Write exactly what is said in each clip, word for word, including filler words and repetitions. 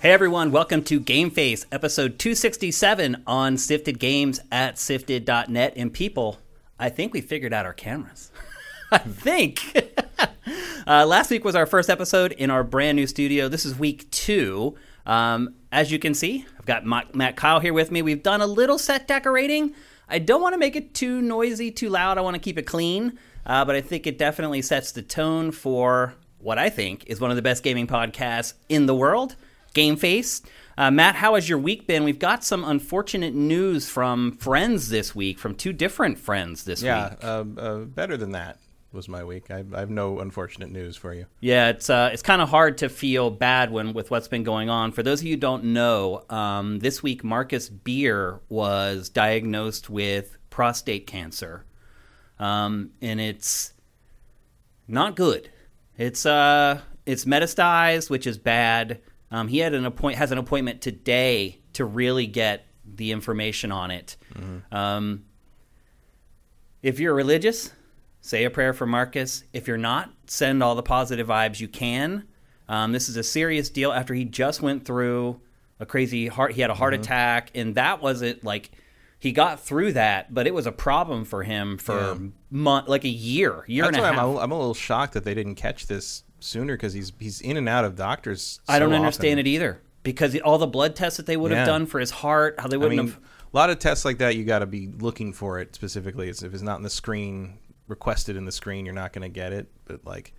Hey everyone, welcome to Game Face, episode two sixty-seven on Sifted Games at sifted dot net. And people, I think we figured out our cameras. I think. uh, last week was our first episode in our brand new studio. This is week two. Um, as you can see, I've got Matt Kyle here with me. We've done a little set decorating. I don't want to make it too noisy, too loud. I want to keep it clean. Uh, but I think it definitely sets the tone for what I think is one of the best gaming podcasts in the world. Game Face. Uh, Matt, how has your week been? We've got some unfortunate news from friends this week, from two different friends this yeah, week. Yeah, uh, uh, better than that was my week. I, I have no unfortunate news for you. Yeah, it's uh, it's kind of hard to feel bad when with what's been going on. For those of you who don't know, um, this week Marcus Beer was diagnosed with prostate cancer, um, and it's not good. It's uh, it's metastasized, which is bad. Um, he had an appoint has an appointment today to really get the information on it. Mm-hmm. Um, if you're religious, say a prayer for Marcus. If you're not, send all the positive vibes you can. Um, this is a serious deal. After he just went through a crazy heart, he had a heart mm-hmm. attack, and that wasn't like he got through that, but it was a problem for him for yeah. month, like a year, year That's and a half. I'm a, I'm a little shocked that they didn't catch this sooner, because he's he's in and out of doctors. So I don't understand often. It either, because all the blood tests that they would yeah. have done for his heart, how they wouldn't I mean, have. A lot of tests like that, you got to be looking for it specifically. It's, if it's not in the screen, requested in the screen, you're not going to get it. But like,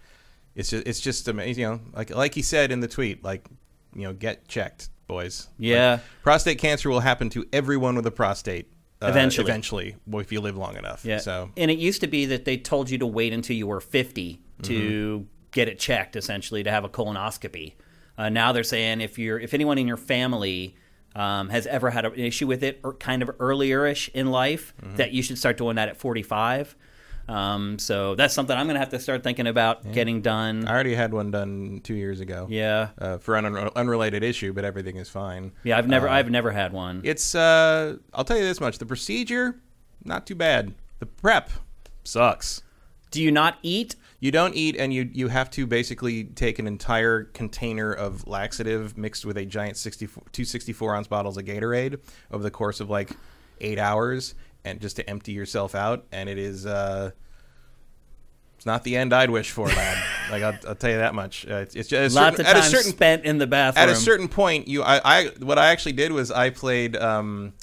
it's just it's just amazing. You know, like like he said in the tweet, like you know, get checked, boys. Yeah, like, prostate cancer will happen to everyone with a prostate. Uh, eventually, eventually, if you live long enough. Yeah. So, and it used to be that they told you to wait until you were fifty to. Mm-hmm. get it checked, essentially, to have a colonoscopy. Uh, now they're saying if you're if anyone in your family um, has ever had an issue with it, or kind of earlier-ish in life, mm-hmm. that you should start doing that at forty-five. Um, so that's something I'm going to have to start thinking about yeah. getting done. I already had one done two years ago. Yeah, uh, for an un- unrelated issue, but everything is fine. Yeah, I've never uh, I've never had one. It's uh, I'll tell you this much: the procedure, not too bad. The prep sucks. Do you not eat? You don't eat, and you you have to basically take an entire container of laxative mixed with a giant two sixty-four ounce bottles of Gatorade over the course of like eight hours, and just to empty yourself out. And it is uh, it's not the end I'd wish for, lad. Like I'll, I'll tell you that much. Uh, it's, it's just lots certain, of time certain, spent in the bathroom. At a certain point, you I, I what I actually did was I played. Um,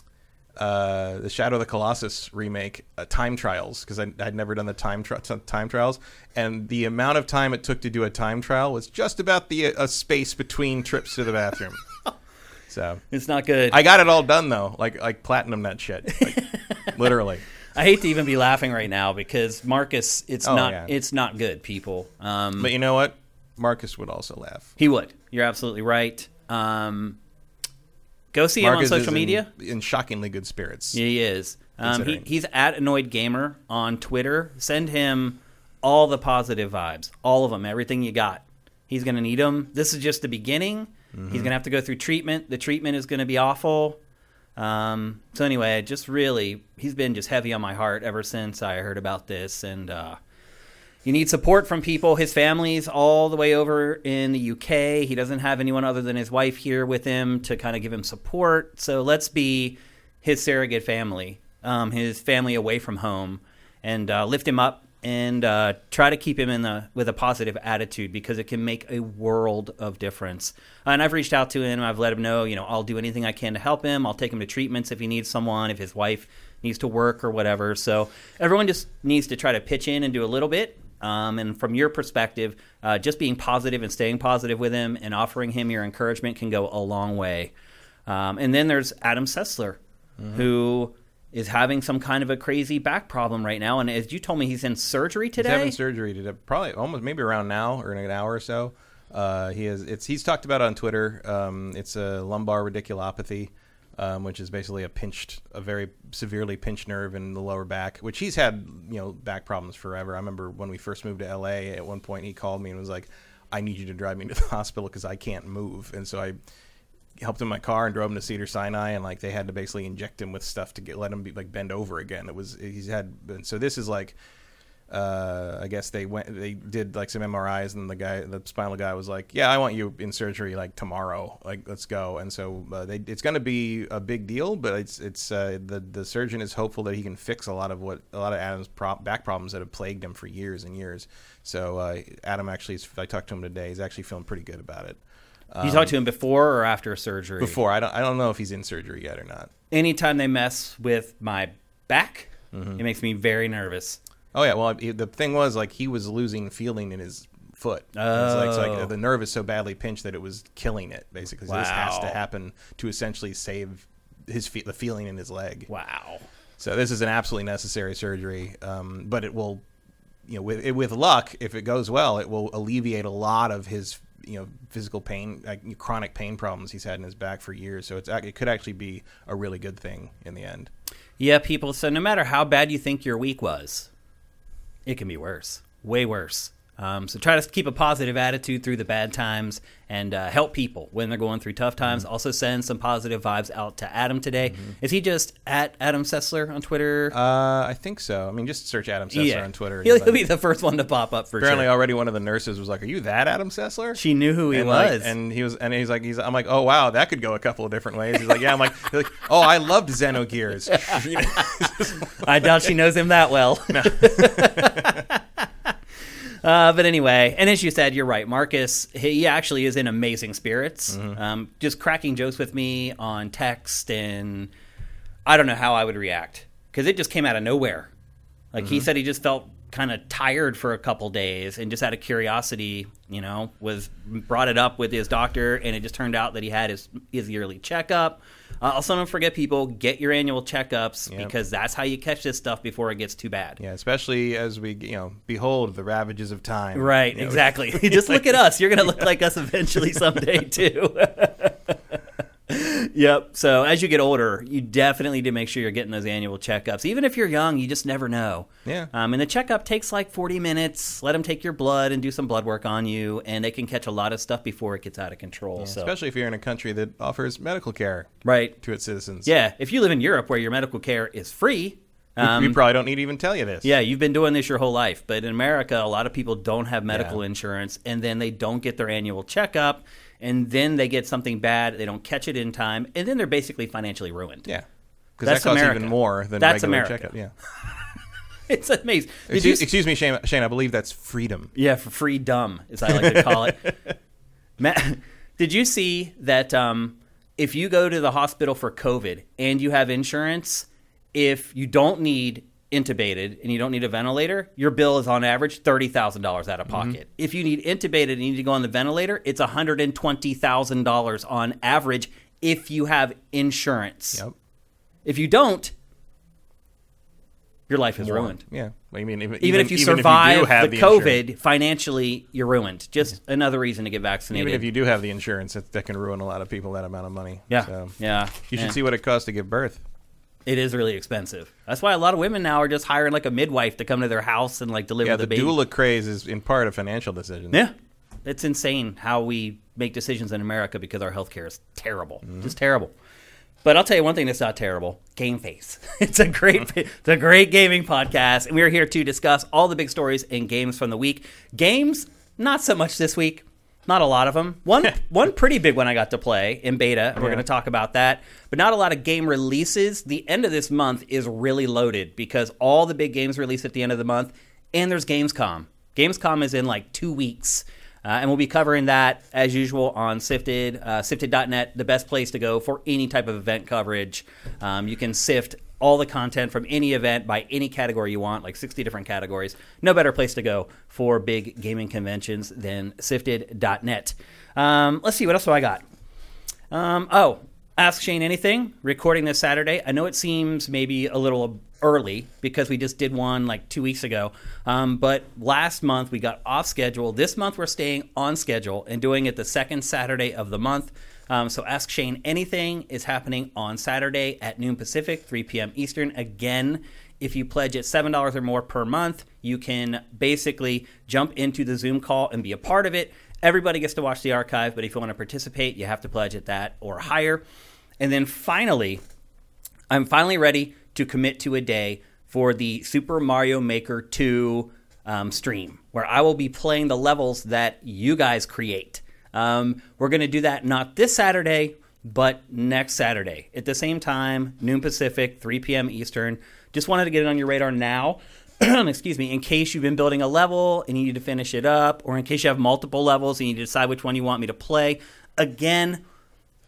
Uh, the Shadow of the Colossus remake, uh, Time Trials, because I'd never done the time tri- time trials, and the amount of time it took to do a time trial was just about the uh, space between trips to the bathroom. So it's not good. I got it all done though, like like platinum that shit, like, literally. I hate to even be laughing right now because Marcus, it's oh, not yeah. it's not good, people. Um, but you know what? Marcus would also laugh. He would. You're absolutely right. Um, Go see Marcus him on social is in, media. In shockingly good spirits. He is. Um, he, he's at Annoyed Gamer on Twitter. Send him all the positive vibes, all of them, everything you got. He's going to need them. This is just the beginning. Mm-hmm. He's going to have to go through treatment. The treatment is going to be awful. Um, so anyway, just really, he's been just heavy on my heart ever since I heard about this. And uh, you need support from people. His family's all the way over in the U K. He doesn't have anyone other than his wife here with him to kind of give him support. So let's be his surrogate family, um, his family away from home, and uh, lift him up and uh, try to keep him in the with a positive attitude, because it can make a world of difference. And I've reached out to him. I've let him know, you know, I'll do anything I can to help him. I'll take him to treatments if he needs someone, if his wife needs to work or whatever. So everyone just needs to try to pitch in and do a little bit. Um, and from your perspective, uh, just being positive and staying positive with him and offering him your encouragement can go a long way. Um, and then there's Adam Sessler, mm-hmm. who is having some kind of a crazy back problem right now. And as you told me, he's in surgery today. He's having surgery today, probably almost maybe around now or in an hour or so. Uh, he has. It's he's talked about it on Twitter. Um, it's a lumbar radiculopathy, um, which is basically a pinched, a very severely pinched nerve in the lower back, which he's had, you know, back problems forever. I remember when we first moved to L A, at one point he called me and was like, I need you to drive me to the hospital because I can't move. And so I helped him in my car and drove him to Cedar Sinai, and like they had to basically inject him with stuff to get, let him be like bend over again. It was, he's had, and so this is like uh, I guess they went, they did like some M R Is, and the guy, the spinal guy, was like, "Yeah, I want you in surgery like tomorrow. Like, let's go." And so uh, they, it's going to be a big deal, but it's it's uh, the the surgeon is hopeful that he can fix a lot of what a lot of Adam's prop, back problems that have plagued him for years and years. So uh, Adam actually, is, I talked to him today. He's actually feeling pretty good about it. Um, you talked to him before or after surgery? Before. I don't. I don't know if he's in surgery yet or not. Anytime they mess with my back, mm-hmm. it makes me very nervous. Oh, yeah. Well, the thing was, like, he was losing feeling in his foot. Oh. It's like, it's like the nerve is so badly pinched that it was killing it, basically. So wow. This has to happen to essentially save his fe- the feeling in his leg. Wow. So this is an absolutely necessary surgery, um, but it will, you know, with, with luck, if it goes well, it will alleviate a lot of his, you know, physical pain, like chronic pain problems he's had in his back for years. So it's it could actually be a really good thing in the end. Yeah, people. So no matter how bad you think your week was, it can be worse, way worse. Um, so try to keep a positive attitude through the bad times and uh, help people when they're going through tough times. Mm-hmm. Also send some positive vibes out to Adam today. Mm-hmm. Is he just at Adam Sessler on Twitter? Uh, I think so. I mean, just search Adam Sessler yeah. on Twitter. He'll, he'll be the first one to pop up for Apparently sure. Apparently already one of the nurses was like, "Are you that Adam Sessler?" She knew who he and was. Like, and he was. And he's like, he's, I'm like, "Oh, wow, that could go a couple of different ways." He's like, "Yeah." I'm like, he's like, "Oh, I loved Xenogears." I doubt she knows him that well. No. Uh, but anyway, and as you said, you're right. Marcus, he actually is in amazing spirits, mm-hmm. um, just cracking jokes with me on text, and I don't know how I would react because it just came out of nowhere. Like mm-hmm. he said, he just felt kind of tired for a couple days and just out of curiosity, you know, was brought it up with his doctor, and it just turned out that he had his, his yearly checkup. Uh, also, don't forget, people, get your annual checkups yep. because that's how you catch this stuff before it gets too bad. Yeah, especially as we, you know, behold the ravages of time. Right, you know, exactly. Just look at us. You're going to look yeah. like us eventually someday, too. Yep. So as you get older, you definitely do make sure you're getting those annual checkups. Even if you're young, you just never know. Yeah. Um, and the checkup takes like forty minutes. Let them take your blood and do some blood work on you, and they can catch a lot of stuff before it gets out of control. Yeah, so. Especially if you're in a country that offers medical care right. to its citizens. Yeah. If you live in Europe where your medical care is free. Um, we probably don't need to even tell you this. Yeah, you've been doing this your whole life. But in America, a lot of people don't have medical yeah. insurance, and then they don't get their annual checkup. And then they get something bad, they don't catch it in time, and then they're basically financially ruined. Yeah. Because that costs America. Even more than that's regular America. Checkup. Yeah. It's amazing. Excuse, you... excuse me, Shane, Shane, I believe that's freedom. Yeah, for free dumb, as I like to call it. Matt, did you see that um, if you go to the hospital for COVID and you have insurance, if you don't need intubated and you don't need a ventilator, your bill is on average thirty thousand dollars out of pocket. Mm-hmm. If you need intubated and you need to go on the ventilator, it's one hundred twenty thousand dollars on average if you have insurance. Yep. If you don't, your life is More. ruined. Yeah. Well, you mean even, even if you even survive if you the, the COVID, insurance. Financially, you're ruined. Just yeah. another reason to get vaccinated. Even if you do have the insurance, that, that can ruin a lot of people that amount of money. Yeah. So, yeah. You should yeah. see what it costs to give birth. It is really expensive. That's why a lot of women now are just hiring like a midwife to come to their house and like deliver yeah, the baby. Yeah, the doula craze is in part a financial decision. Yeah. It's insane how we make decisions in America because our healthcare is terrible. Mm-hmm. Just terrible. But I'll tell you one thing that's not terrible, Game Face. It's a great it's a great gaming podcast, and we're here to discuss all the big stories and games from the week. Games, not so much this week. Not a lot of them. One one pretty big one I got to play in beta, and we're yeah. going to talk about that. But not a lot of game releases. The end of this month is really loaded because all the big games release at the end of the month, and there's Gamescom. Gamescom is in like two weeks, uh, and we'll be covering that, as usual, on Sifted, uh, sifted dot net, the best place to go for any type of event coverage. Um, you can sift all the content from any event by any category you want, like sixty different categories. No better place to go for big gaming conventions than sifted dot net. Um, let's see, what else do I got? Um, oh, Ask Shane Anything, recording this Saturday. I know it seems maybe a little early because we just did one like two weeks ago, um, but last month we got off schedule. This month we're staying on schedule and doing it the second Saturday of the month. Um, so Ask Shane Anything is happening on Saturday at noon Pacific, three p.m. Eastern. Again, if you pledge at seven dollars or more per month, you can basically jump into the Zoom call and be a part of it. Everybody gets to watch the archive, but if you want to participate, you have to pledge at that or higher. And then finally, I'm finally ready to commit to a day for the Super Mario Maker two um, stream where I will be playing the levels that you guys create. Um, we're going to do that not this Saturday, but next Saturday at the same time, noon Pacific, three p.m. Eastern. Just wanted to get it on your radar now. Excuse me, in case you've been building a level and you need to finish it up, or in case you have multiple levels and you need to decide which one you want me to play. Again,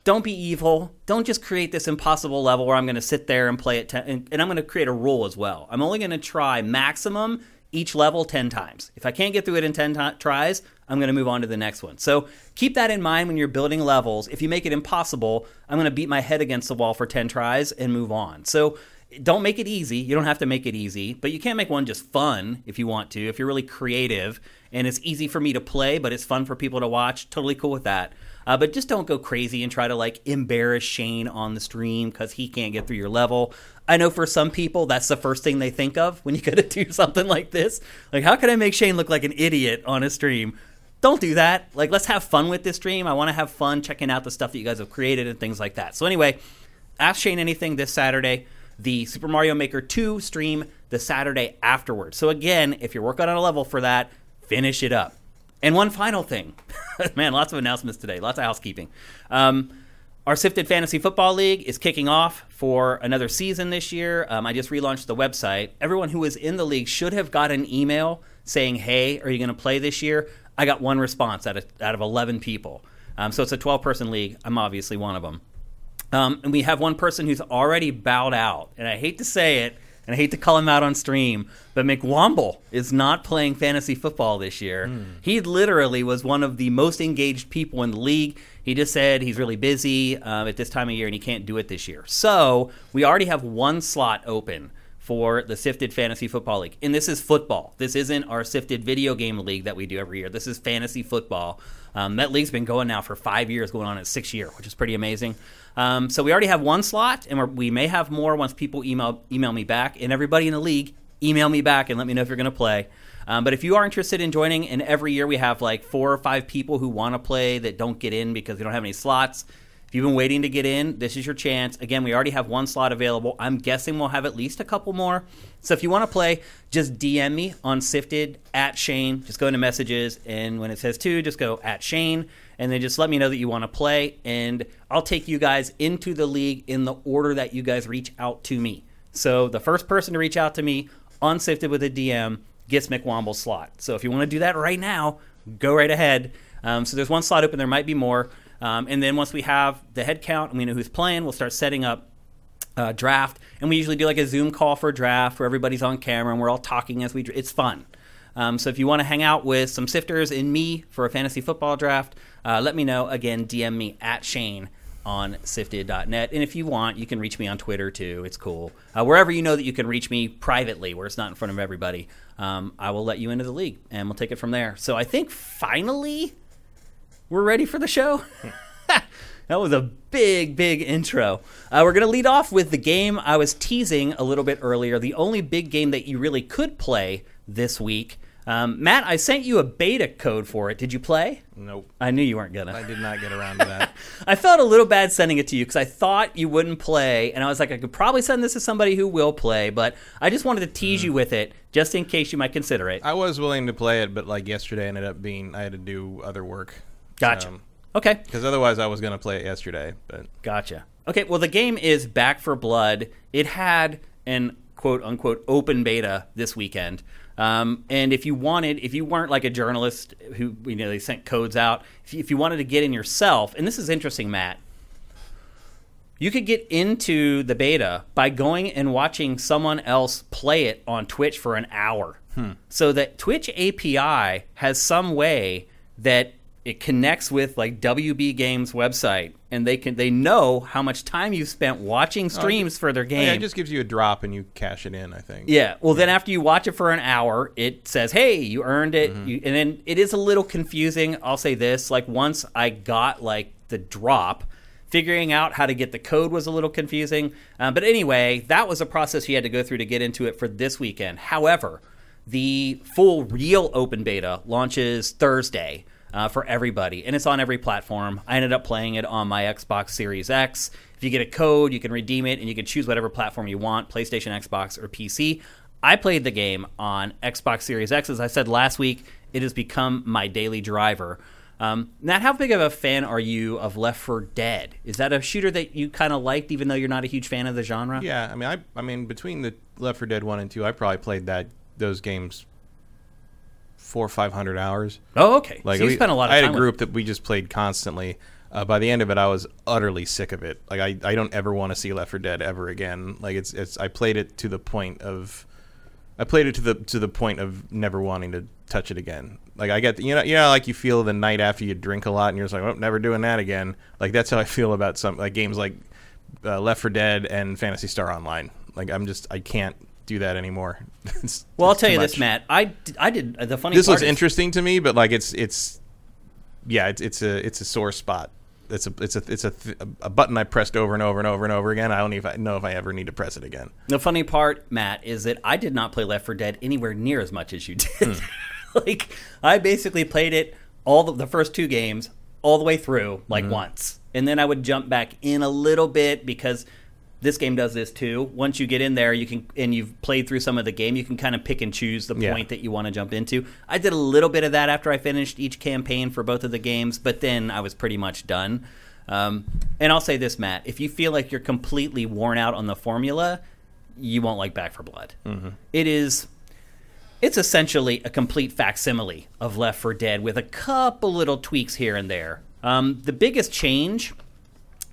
don't be evil. Don't just create this impossible level where I'm going to sit there and play it, ten, and, and I'm going to create a rule as well. I'm only going to try maximum each level ten times. If I can't get through it in ten t- tries, I'm going to move on to the next one. So keep that in mind when you're building levels. If you make it impossible, I'm going to beat my head against the wall for ten tries and move on. So don't make it easy. You don't have to make it easy, but you can make one just fun if you want to, if you're really creative and it's easy for me to play, but it's fun for people to watch. Totally cool with that. Uh, but just don't go crazy and try to like embarrass Shane on the stream because he can't get through your level. I know for some people, that's the first thing they think of when you go to do something like this. Like, how can I make Shane look like an idiot on a stream? Don't do that. Like, let's have fun with this stream. I want to have fun checking out the stuff that you guys have created and things like that. So anyway, ask Shane anything this Saturday. The Super Mario Maker two stream the Saturday afterwards. So again, if you're working on a level for that, finish it up. And one final thing. Man, lots of announcements today. Lots of housekeeping. Um, our Sifted Fantasy Football League is kicking off for another season this year. Um, I just relaunched the website. Everyone who was in the league should have got an email saying, hey, are you going to play this year? I got one response out of, out of eleven people. Um, so it's a twelve-person league. I'm obviously one of them. Um, and we have one person who's already bowed out. And I hate to say it, and I hate to call him out on stream, but McWomble is not playing fantasy football this year. Mm. He literally was one of the most engaged people in the league. He just said he's really busy uh, at this time of year, and he can't do it this year. So we already have one slot open for the Sifted Fantasy Football League. And this is football. This isn't our Sifted video game league that we do every year. This is fantasy football. Um, that league's been going now for five years, going on at six year, which is pretty amazing. Um, so we already have one slot, and we're, we may have more once people email email me back. And everybody in the league, email me back and let me know if you're going to play. Um, but if you are interested in joining, and every year we have like four or five people who want to play that don't get in because they don't have any slots. If you've been waiting to get in, this is your chance. Again, we already have one slot available. I'm guessing we'll have at least a couple more. So if you want to play, just D M me on Sifted, at Shane. Just go into messages, and when it says two, just go at Shane, and then just let me know that you want to play, and I'll take you guys into the league in the order that you guys reach out to me. So the first person to reach out to me on Sifted with a D M gets McWomble's slot. So if you want to do that right now, go right ahead. Um, so there's one slot open. There might be more. Um, and then once we have the head count and we know who's playing, we'll start setting up uh, draft. And we usually do like a Zoom call for draft where everybody's on camera and we're all talking as we – it's fun. Um, so if you want to hang out with some sifters and me for a fantasy football draft, uh, let me know. Again, D M me at Shane on sifted dot net. And if you want, you can reach me on Twitter too. It's cool. Uh, wherever you know that you can reach me privately where it's not in front of everybody, um, I will let you into the league and we'll take it from there. So I think finally – we're ready for the show. That was a big, big intro. Uh, we're going to lead off with the game I was teasing a little bit earlier, the only big game that you really could play this week. Um, Matt, I sent you a beta code for it. Did you play? Nope. I knew you weren't going to. I did not get around to that. I felt a little bad sending it to you because I thought you wouldn't play, and I was like, I could probably send this to somebody who will play, but I just wanted to tease mm. you with it just in case you might consider it. I was willing to play it, but like yesterday ended up being I had to do other work. Gotcha. Um, okay. Because otherwise I was going to play it yesterday. But Gotcha. Okay, well, the game is Back for Blood. It had an quote-unquote open beta this weekend. Um, and if you wanted, if you weren't like a journalist who, you know, they sent codes out, if you, if you wanted to get in yourself, and this is interesting, Matt, you could get into the beta by going and watching someone else play it on Twitch for an hour. Hmm. So the Twitch A P I has some way that it connects with like W B Games website, and they can they know how much time you've spent watching streams oh, for their game. Yeah, it just gives you a drop and you cash it in, I think. Yeah. Well, yeah. Then after you watch it for an hour, it says, "Hey, you earned it." Mm-hmm. You, and then it is a little confusing. I'll say this: like once I got like the drop, figuring out how to get the code was a little confusing. Uh, but anyway, that was a process you had to go through to get into it for this weekend. However, the full real open beta launches Thursday. Uh, for everybody, and it's on every platform. I ended up playing it on my Xbox Series X. If you get a code, you can redeem it, and you can choose whatever platform you want, PlayStation, Xbox, or P C. I played the game on Xbox Series X. As I said last week, it has become my daily driver. Um, Nat, how big of a fan are you of Left four Dead? Is that a shooter that you kind of liked, even though you're not a huge fan of the genre? Yeah, I mean, I, I mean, between the Left four Dead one and two, I probably played that those games four or five hundred hours. Oh, okay. Like, so you spent a lot of time. I had a group that we just played constantly. Uh, by the end of it, I was utterly sick of it. Like, I, I don't ever want to see Left four Dead ever again. Like, it's, it's, I played it to the point of, I played it to the to the point of never wanting to touch it again. Like, I get, you know, you know, like you feel the night after you drink a lot, and you're just like, oh, never doing that again. Like, that's how I feel about some like games like uh, Left four Dead and Phantasy Star Online. Like, I'm just, I can't do that anymore. it's, well, it's I'll tell you much. This, Matt. I, I did the funny. This part looks is- interesting to me, but like it's it's, yeah, it's it's a it's a sore spot. It's a it's a it's a, th- a button I pressed over and over and over and over again. I don't even know if I ever need to press it again. The funny part, Matt, is that I did not play Left four Dead anywhere near as much as you did. Mm. Like, I basically played it all the, the first two games all the way through, like mm-hmm. once, and then I would jump back in a little bit because this game does this too. Once you get in there, you can and you've played through some of the game, you can kind of pick and choose the yeah. point that you want to jump into. I did a little bit of that after I finished each campaign for both of the games, but then I was pretty much done. Um, and I'll say this, Matt, if you feel like you're completely worn out on the formula, you won't like Back four Blood. Mm-hmm. It is... It's essentially a complete facsimile of Left four Dead with a couple little tweaks here and there. Um, the biggest change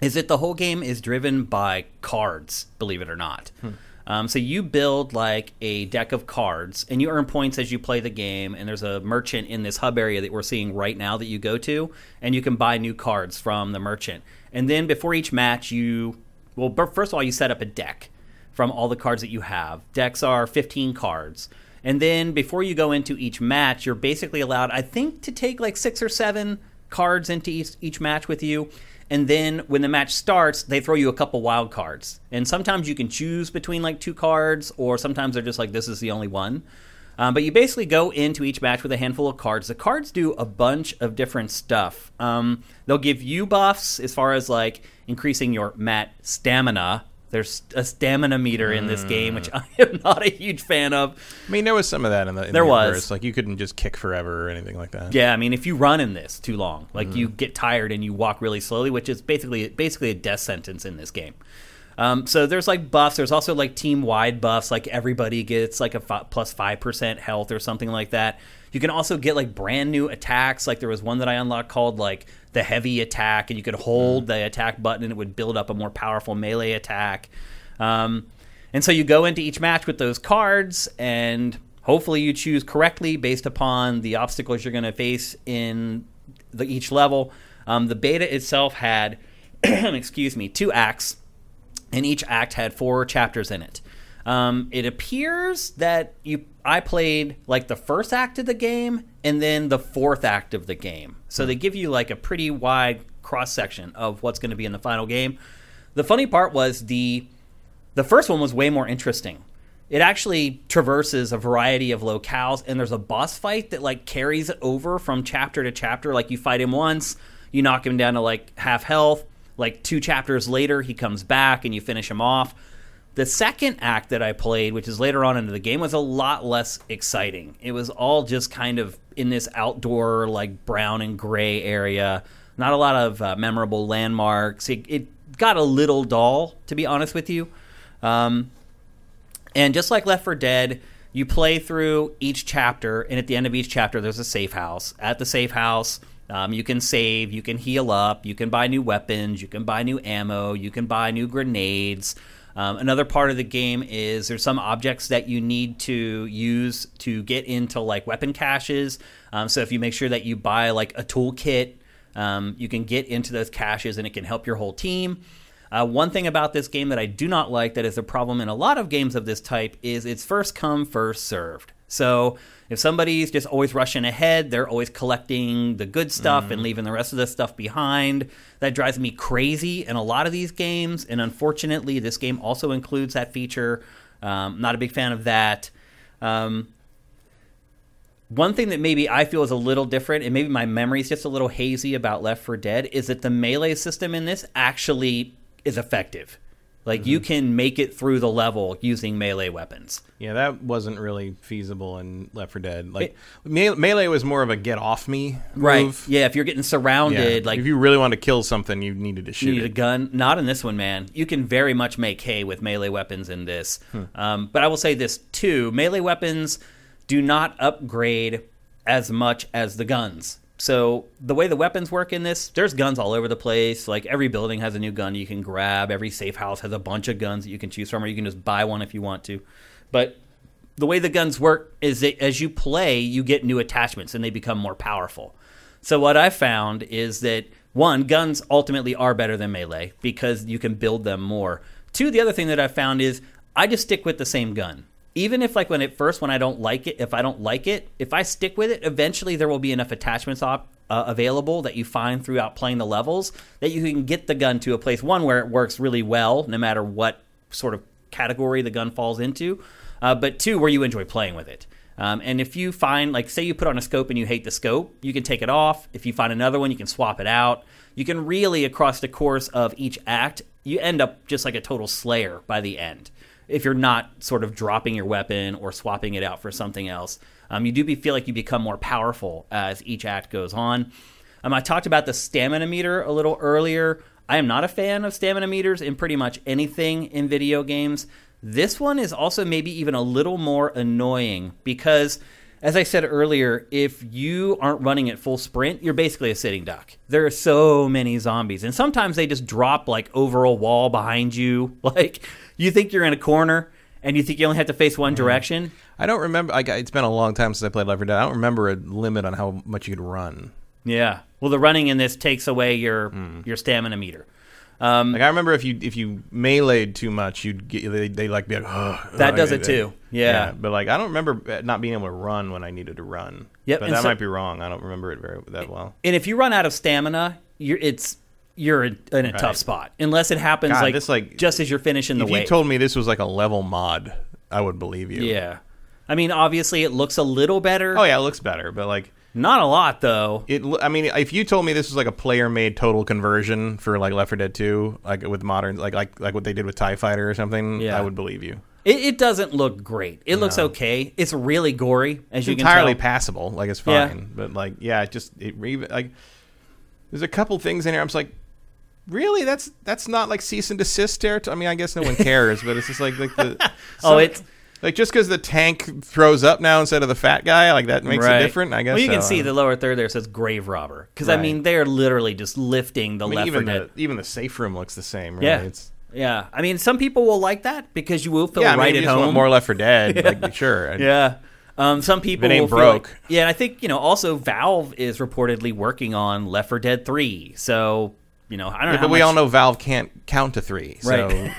is that the whole game is driven by cards, believe it or not. Hmm. Um, so you build like a deck of cards, and you earn points as you play the game, and there's a merchant in this hub area that we're seeing right now that you go to, and you can buy new cards from the merchant. And then before each match, you... Well, first of all, you set up a deck from all the cards that you have. Decks are fifteen cards. And then before you go into each match, you're basically allowed, I think, to take like six or seven cards into each, each match with you. And then when the match starts, they throw you a couple wild cards. And sometimes you can choose between like two cards, or sometimes they're just like, this is the only one. Um, but you basically go into each match with a handful of cards. The cards do a bunch of different stuff. Um, they'll give you buffs as far as like increasing your mat stamina. There's a stamina meter in this game, which I am not a huge fan of. I mean, there was some of that in the in there the was universe. Like, you couldn't just kick forever or anything like that. Yeah, I mean, if you run in this too long, like mm. you get tired and you walk really slowly, which is basically basically a death sentence in this game. Um, so there's like buffs. There's also like team wide buffs. Like everybody gets like a f- plus five percent health or something like that. You can also get like brand new attacks. Like there was one that I unlocked called like the heavy attack, and you could hold the attack button and it would build up a more powerful melee attack. Um, and so you go into each match with those cards, and hopefully you choose correctly based upon the obstacles you're going to face in the, each level. Um, the beta itself had, excuse me, two acts, and each act had four chapters in it. Um, it appears that you I played like the first act of the game and then the fourth act of the game. So they give you like a pretty wide cross section of what's going to be in the final game. The funny part was the the first one was way more interesting. It actually traverses a variety of locales, and there's a boss fight that like carries it over from chapter to chapter. Like you fight him once, you knock him down to like half health, like two chapters later he comes back and you finish him off. The second act that I played, which is later on into the game, was a lot less exciting. It was all just kind of in this outdoor, like, brown and gray area. Not a lot of uh, memorable landmarks. It, it got a little dull, to be honest with you. Um, and just like Left four Dead, you play through each chapter, and at the end of each chapter, there's a safe house. At the safe house, um, you can save, you can heal up, you can buy new weapons, you can buy new ammo, you can buy new grenades. Um, another part of the game is there's some objects that you need to use to get into like weapon caches. Um, so if you make sure that you buy like a toolkit, um, you can get into those caches and it can help your whole team. Uh, one thing about this game that I do not like that is a problem in a lot of games of this type is it's first come, first served. So if somebody's just always rushing ahead, they're always collecting the good stuff mm. and leaving the rest of the stuff behind. That drives me crazy in a lot of these games. And unfortunately, this game also includes that feature. Um, not a big fan of that. Um, one thing that maybe I feel is a little different, and maybe my memory is just a little hazy about Left four Dead, is that the melee system in this actually is effective. Like, mm-hmm. you can make it through the level using melee weapons. Yeah, that wasn't really feasible in Left four Dead. Like, it, me- melee was more of a get-off-me right. move. Yeah, if you're getting surrounded. Yeah. like If you really wanted to kill something, you needed to shoot You needed it. a gun. Not in this one, man. You can very much make hay with melee weapons in this. Hmm. Um, but I will say this, too. Melee weapons do not upgrade as much as the guns. So the way the weapons work in this, there's guns all over the place. Like, every building has a new gun you can grab. Every safe house has a bunch of guns that you can choose from, or you can just buy one if you want to. But the way the guns work is that as you play, you get new attachments, and they become more powerful. So what I found is that, one, guns ultimately are better than melee because you can build them more. Two, the other thing that I found is I just stick with the same gun. Even if, like, when at first, when I don't like it, if I don't like it, if I stick with it, eventually there will be enough attachments op, uh, available that you find throughout playing the levels that you can get the gun to a place, one, where it works really well, no matter what sort of category the gun falls into, uh, but two, where you enjoy playing with it. Um, and if you find, like, say you put on a scope and you hate the scope, you can take it off. If you find another one, you can swap it out. You can really, across the course of each act, you end up just like a total slayer by the end. If you're not sort of dropping your weapon or swapping it out for something else, um, you do be, feel like you become more powerful as each act goes on. Um, I talked about the stamina meter a little earlier. I am not a fan of stamina meters in pretty much anything in video games. This one is also maybe even a little more annoying because, as I said earlier, if you aren't running at full sprint, you're basically a sitting duck. There are so many zombies, and sometimes they just drop, like, over a wall behind you. Like, you think you're in a corner, and you think you only have to face one direction. I don't remember. Like, it's been a long time since I played Left four Dead. I don't remember a limit on how much you could run. Yeah. Well, the running in this takes away your mm. your stamina meter. Um, like, I remember if you if you meleeed too much, you'd get they they like be like oh, that oh, does it too. Yeah. yeah, but like I don't remember not being able to run when I needed to run. Yep, but that so, might be wrong. I don't remember it very that well. And if you run out of stamina, you're it's you're in a right. tough spot unless it happens God, like, this, like just as you're finishing the wave. If you told me this was like a level mod, I would believe you. Yeah, I mean obviously it looks a little better. Oh yeah, it looks better, but like. Not a lot, though. It. I mean, if you told me this was like a player-made total conversion for like Left four Dead two, like with modern, like like like what they did with TIE Fighter or something, yeah. I would believe you. It, it doesn't look great. It no. looks okay. It's really gory, as it's you can tell. It's entirely passable. Like it's fine, yeah. but like yeah, it just it like there's a couple things in here. I'm just like, really? That's that's not like cease and desist territory. I mean, I guess no one cares, but it's just like like the so, oh it's. Like, just because the tank throws up now instead of the fat guy, like, that makes right. it different, I guess. Well, you can so. see the lower third there says grave robber. Because, right. I mean, they're literally just lifting the I mean, left even the, even the safe room looks the same, right? Yeah. It's, yeah. I mean, some people will like that because you will feel yeah, right I mean, at you home. Yeah, more Left four Dead. yeah. Like, sure. I'd, yeah. Um, some people will broke. Feel like, yeah, and I think, you know, also Valve is reportedly working on Left four Dead three. So, you know, I don't yeah, know But we much... all know Valve can't count to three. So. Right.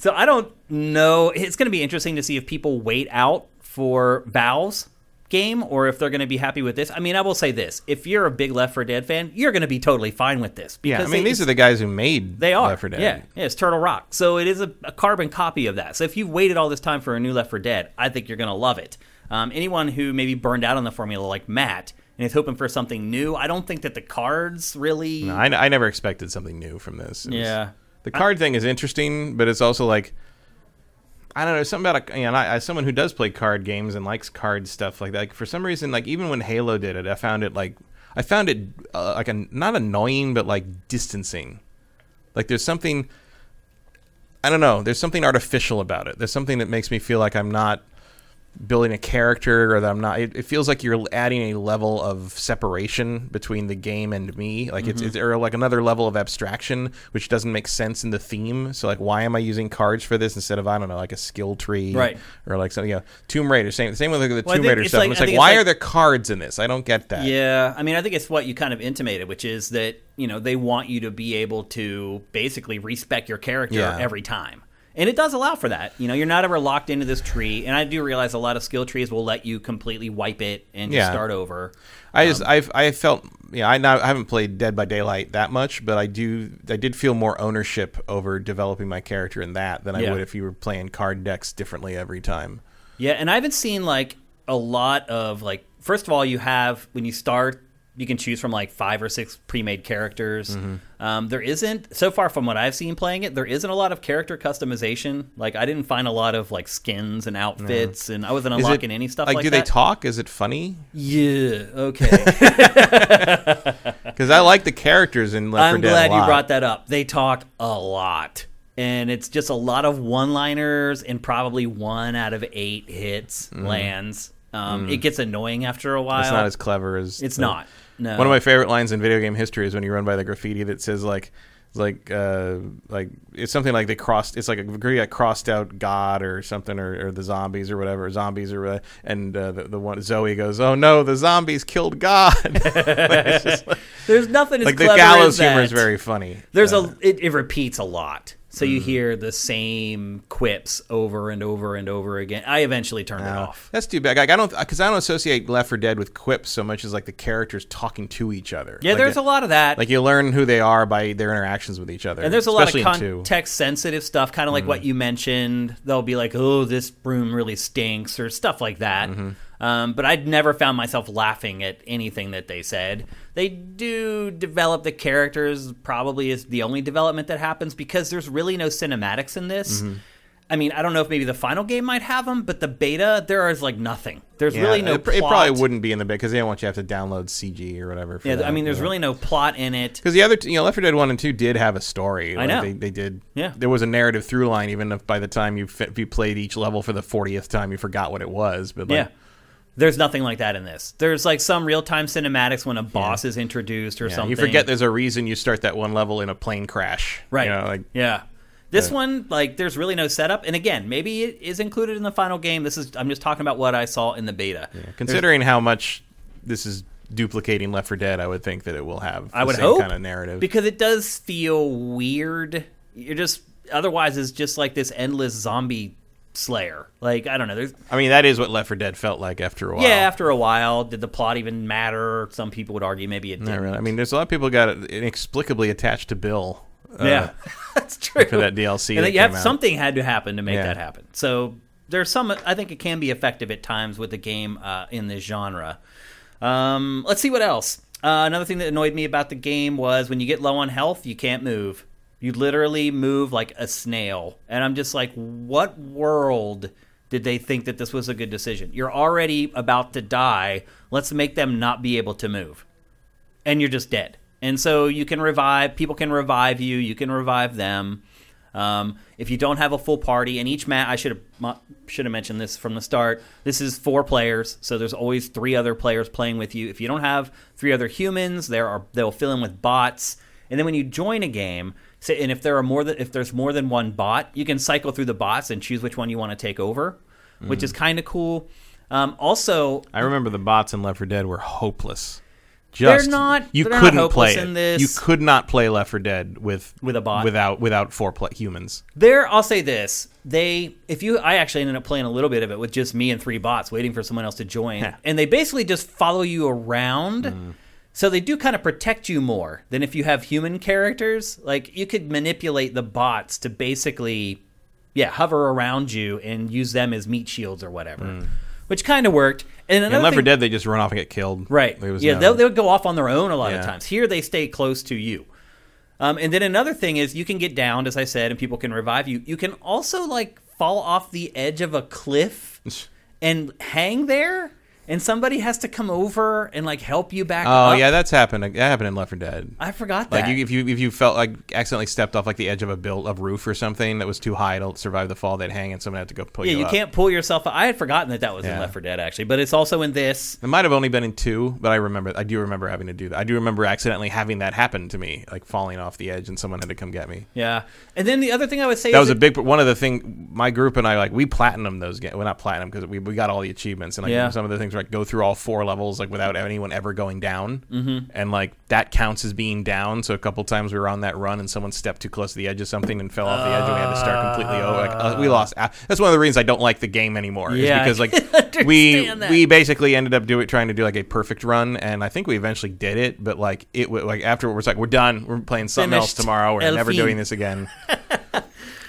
So I don't know. It's going to be interesting to see if people wait out for Valve's game or if they're going to be happy with this. I mean, I will say this. If you're a big Left four Dead fan, you're going to be totally fine with this. Yeah, I mean, they, these are the guys who made they are. Left four Dead. Yeah, yeah, it's Turtle Rock. So it is a, a carbon copy of that. So if you've waited all this time for a new Left four Dead, I think you're going to love it. Um, anyone who maybe burned out on the formula like Matt and is hoping for something new, I don't think that the cards really... No, I, I never expected something new from this. It yeah. Was... The card thing is interesting, but it's also like, I don't know, something about, a, you know, I, as someone who does play card games and likes card stuff like that, like for some reason, like even when Halo did it, I found it like, I found it uh, like, a, not annoying, but like distancing. Like there's something, I don't know, there's something artificial about it. There's something that makes me feel like I'm not building a character or that I'm not, it, it feels like you're adding a level of separation between the game and me. Like mm-hmm. it's, it's, or like another level of abstraction, which doesn't make sense in the theme. So like, why am I using cards for this instead of, I don't know, like a skill tree right. or like something, you know, Tomb Raider, same, same with like the well, Tomb Raider it's stuff. Like, it's like, it's why like, are there cards in this? I don't get that. Yeah. I mean, I think it's what you kind of intimated, which is that, you know, they want you to be able to basically respec your character yeah. every time. And it does allow for that. You know, you're not ever locked into this tree. And I do realize a lot of skill trees will let you completely wipe it and yeah. just start over. I um, just, I've, I felt, yeah, you know, I, not, I haven't played Dead by Daylight that much, but I do, I did feel more ownership over developing my character in that than I yeah. would if you were playing card decks differently every time. Yeah, and I haven't seen like a lot of like, first of all, you have when you start you can choose from like five or six pre-made characters. Mm-hmm. Um, there isn't, so far from what I've seen playing it, there isn't a lot of character customization. Like, I didn't find a lot of like skins and outfits, no. and I wasn't unlocking it, any stuff like, like do that. Do they talk? Is it funny? Yeah, okay. Because I like the characters in Left four Dead a lot. I'm glad you brought that up. They talk a lot. And it's just a lot of one-liners, and probably one out of eight hits mm. lands. Um, mm. It gets annoying after a while. It's not as clever as... It's the, not, no. One of my favorite lines in video game history is when you run by the graffiti that says, like, like uh, like it's something like they crossed... It's like a, a crossed out God or something, or, or the zombies or whatever. Zombies or whatever. And uh, the, the one Zoe goes, oh, no, the zombies killed God. Like, it's just like, there's nothing as like clever as that. Like, the gallows humor is very funny. There's uh, a it, it repeats a lot. So you hear the same quips over and over and over again. I eventually turned uh, it off. That's too bad. Like, I don't, because I don't associate Left four Dead with quips so much as like the characters talking to each other. Yeah, like there's a, a lot of that. Like, you learn who they are by their interactions with each other. And there's a lot of context-sensitive stuff, kind of like mm-hmm. what you mentioned. They'll be like, "Oh, this room really stinks," or stuff like that. Mm-hmm. Um, but I'd never found myself laughing at anything that they said. They do develop the characters, probably is the only development that happens, because there's really no cinematics in this. Mm-hmm. I mean, I don't know if maybe the final game might have them, but the beta, there is like nothing. There's yeah, really no it, plot. It probably wouldn't be in the beta, because they don't want you to have to download C G or whatever. For yeah, that, I mean, there's you know. really no plot in it. Because the other, t- you know, Left four Dead one and two did have a story. I like know. They, they did. Yeah. There was a narrative through line, even if by the time you, fi- you played each level for the fortieth time, you forgot what it was. But like, yeah. There's nothing like that in this. There's like some real-time cinematics when a boss yeah. is introduced or yeah, something. You forget there's a reason you start that one level in a plane crash. Right. You know, like, yeah. This the, one, like, there's really no setup. And again, maybe it is included in the final game. This is I'm just talking about what I saw in the beta. Yeah. Considering there's, how much this is duplicating Left four Dead, I would think that it will have the I would same hope, kind of narrative. Because it does feel weird. You're just otherwise it's just like this endless zombie Slayer. Like, I don't know. There's, I mean, that is what Left four Dead felt like after a while. Yeah, after a while. Did the plot even matter? Some people would argue maybe it didn't. Not really. I mean, there's a lot of people got inexplicably attached to Bill. Uh, yeah, that's true. For that D L C. And that you have, something had to happen to make yeah. that happen. So there's some, I think it can be effective at times with the game uh, in this genre. Um, let's see what else. Uh, another thing that annoyed me about the game was when you get low on health, you can't move. You literally move like a snail. And I'm just like, what world did they think that this was a good decision? You're already about to die. Let's make them not be able to move. And you're just dead. And so you can revive. People can revive you. You can revive them. Um, if you don't have a full party, and each map, I should have should have mentioned this from the start, this is four players, so there's always three other players playing with you. If you don't have three other humans, there are they'll fill in with bots. And then when you join a game... So, and if there are more than if there's more than one bot, you can cycle through the bots and choose which one you want to take over, mm. which is kind of cool. Um, also, I remember the bots in Left four Dead were hopeless. Just, they're not. You they're couldn't not play in this. You could not play Left four Dead with with a bot without without four play, humans. There, I'll say this. They, if you, I actually ended up playing a little bit of it with just me and three bots, waiting for someone else to join, huh. and they basically just follow you around. Mm. So they do kind of protect you more than if you have human characters. Like, you could manipulate the bots to basically, yeah, hover around you and use them as meat shields or whatever, mm. which kind of worked. And in Left four Dead, they just run off and get killed. Right. Yeah, no, they would go off on their own a lot yeah. of times. Here, they stay close to you. Um, and then another thing is you can get downed, as I said, and people can revive you. You can also, like, fall off the edge of a cliff and hang there. And somebody has to come over and like help you back oh, up. Oh yeah, that's happened. That happened in Left four Dead. I forgot that. Like you, if you if you felt like accidentally stepped off like the edge of a built up roof or something that was too high to survive the fall, they'd hang and someone had to go pull yeah, you. Yeah, you up. Can't pull yourself up. I had forgotten that that was yeah. in Left four Dead actually, but it's also in this. It might have only been in two, but I remember. I do remember having to do that. I do remember accidentally having that happen to me, like falling off the edge and someone had to come get me. Yeah, and then the other thing I would say that is was that, a big one of the thing. My group and I like we platinumed those games. Well, not platinum because we we got all the achievements and like yeah. some of the things. Like go through all four levels like without anyone ever going down mm-hmm. and like that counts as being down. So a couple times we were on that run and someone stepped too close to the edge of something and fell off the edge and we had to start completely over. Like uh, we lost. That's one of the reasons I don't like the game anymore yeah, is because like we that. we basically ended up doing trying to do like a perfect run and I think we eventually did it, but like it like afterwards we're like we're done. We're playing something Finished. else tomorrow. We're Elfie. never doing this again.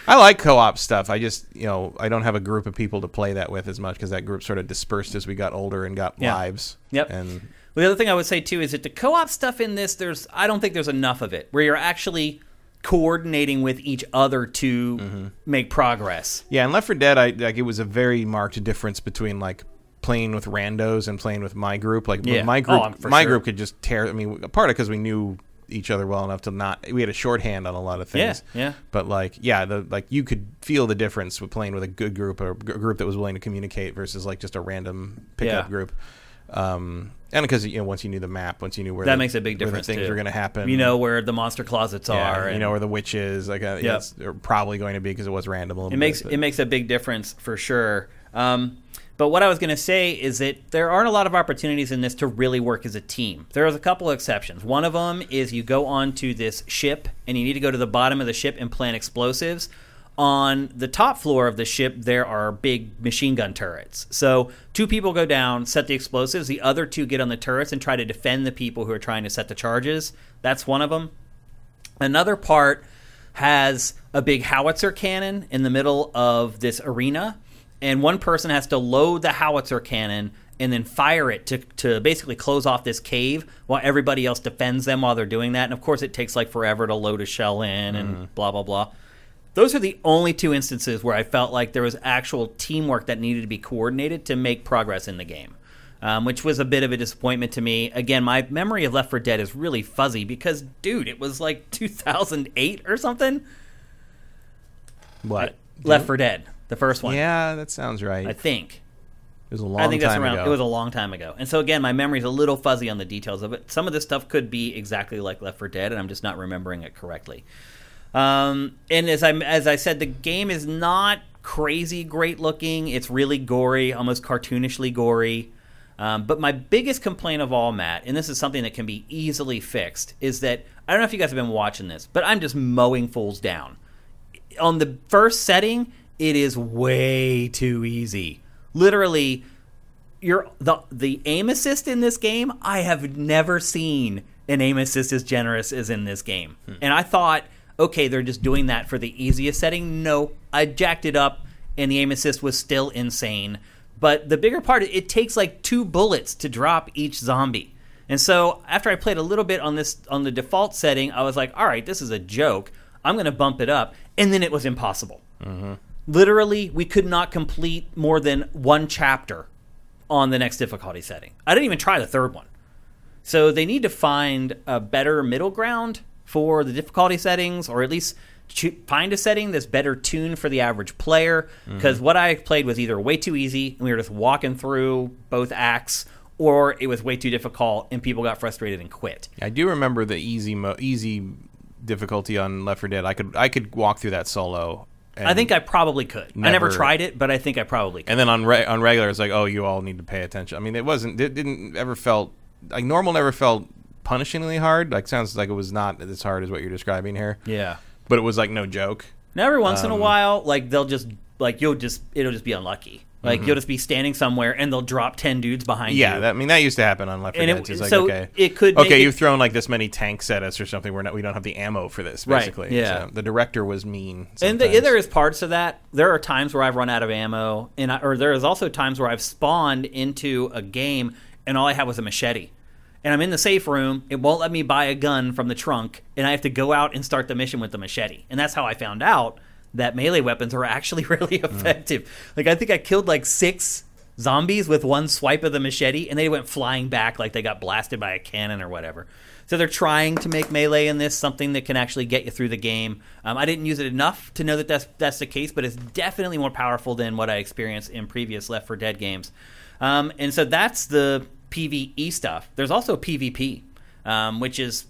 I like co-op stuff. I just, you know, I don't have a group of people to play that with as much because that group sort of dispersed as we got older and got yeah. lives. Yep. And The other thing I would say, too, is that the co-op stuff in this, there's I don't think there's enough of it where you're actually coordinating with each other to mm-hmm. make progress. Yeah, and Left four Dead, I like it was a very marked difference between, like, playing with randos and playing with my group. Like, yeah. my group oh, my sure. group could just tear, I mean, apart because we knew each other well enough to not, we had a shorthand on a lot of things. Yeah, yeah. But, like, yeah, the like you could feel the difference with playing with a good group, or a group that was willing to communicate versus, like, just a random pickup yeah. group. Um, and because, you know, once you knew the map, once you knew where that the, makes a big difference. Where the things too. Are going to happen. You know where the monster closets yeah, are. And you know where the witch is. Like, uh, yep. it's probably going to be because it was random. A little it bit, makes but. It makes a big difference for sure. Um, but what I was going to say is that there aren't a lot of opportunities in this to really work as a team. There is a couple of exceptions. One of them is you go onto this ship and you need to go to the bottom of the ship and plant explosives. On the top floor of the ship, there are big machine gun turrets. So two people go down, set the explosives. The other two get on the turrets and try to defend the people who are trying to set the charges. That's one of them. Another part has a big howitzer cannon in the middle of this arena. And one person has to load the howitzer cannon and then fire it to to basically close off this cave while everybody else defends them while they're doing that. And, of course, it takes, like, forever to load a shell in and mm. blah, blah, blah. Those are the only two instances where I felt like there was actual teamwork that needed to be coordinated to make progress in the game, um, which was a bit of a disappointment to me. Again, my memory of Left four Dead is really fuzzy because, dude, it was like two thousand eight or something. What? Left four Dead, the first one. Yeah, that sounds right. I think. It was a long I think time that's around, ago. It was a long time ago. And so, again, my memory's a little fuzzy on the details of it. Some of this stuff could be exactly like Left four Dead, and I'm just not remembering it correctly. Um, and as I as I said, the game is not crazy great looking. It's really gory, almost cartoonishly gory. Um, but my biggest complaint of all, Matt, and this is something that can be easily fixed, is that I don't know if you guys have been watching this, but I'm just mowing fools down. On the first setting, it is way too easy. Literally, you're, the the aim assist in this game, I have never seen an aim assist as generous as in this game. Hmm. And I thought, okay, they're just doing that for the easiest setting. No, I jacked it up, and the aim assist was still insane. But the bigger part, it takes like two bullets to drop each zombie. And so after I played a little bit on this on the default setting, I was like, all right, this is a joke. I'm going to bump it up. And then it was impossible. Mm-hmm. Literally, we could not complete more than one chapter on the next difficulty setting. I didn't even try the third one. So they need to find a better middle ground for the difficulty settings, or at least find a setting that's better tuned for the average player, because mm-hmm. what I played was either way too easy and we were just walking through both acts, or it was way too difficult and people got frustrated and quit. I do remember the easy mo- easy difficulty on Left four Dead. I could I could walk through that solo. I think I probably could. Never, I never tried it, but I think I probably could. And then on re- on regular, it's like, oh, you all need to pay attention. I mean, it wasn't it didn't ever felt like normal. Never felt punishingly hard. Like, sounds like it was not as hard as what you're describing here. Yeah, but it was like no joke. Now every once um, in a while, like they'll just like you'll just it'll just be unlucky. Like mm-hmm. you'll just be standing somewhere and they'll drop ten dudes behind yeah, you. Yeah, that I mean that used to happen on Left four Dead. It, it's like, so okay, it could make okay. It, you've thrown like this many tanks at us or something. We're not we don't have the ammo for this. Basically, right, yeah. So the director was mean. Sometimes. And the, there is parts of that. There are times where I've run out of ammo, and I, or there is also times where I've spawned into a game and all I had was a machete. And I'm in the safe room, it won't let me buy a gun from the trunk, and I have to go out and start the mission with the machete. And that's how I found out that melee weapons are actually really effective. Mm. Like, I think I killed, like, six zombies with one swipe of the machete, and they went flying back like they got blasted by a cannon or whatever. So they're trying to make melee in this something that can actually get you through the game. Um, I didn't use it enough to know that that's, that's the case, but it's definitely more powerful than what I experienced in previous Left four Dead games. Um, and so that's the PvE stuff. There's also PvP, um, which is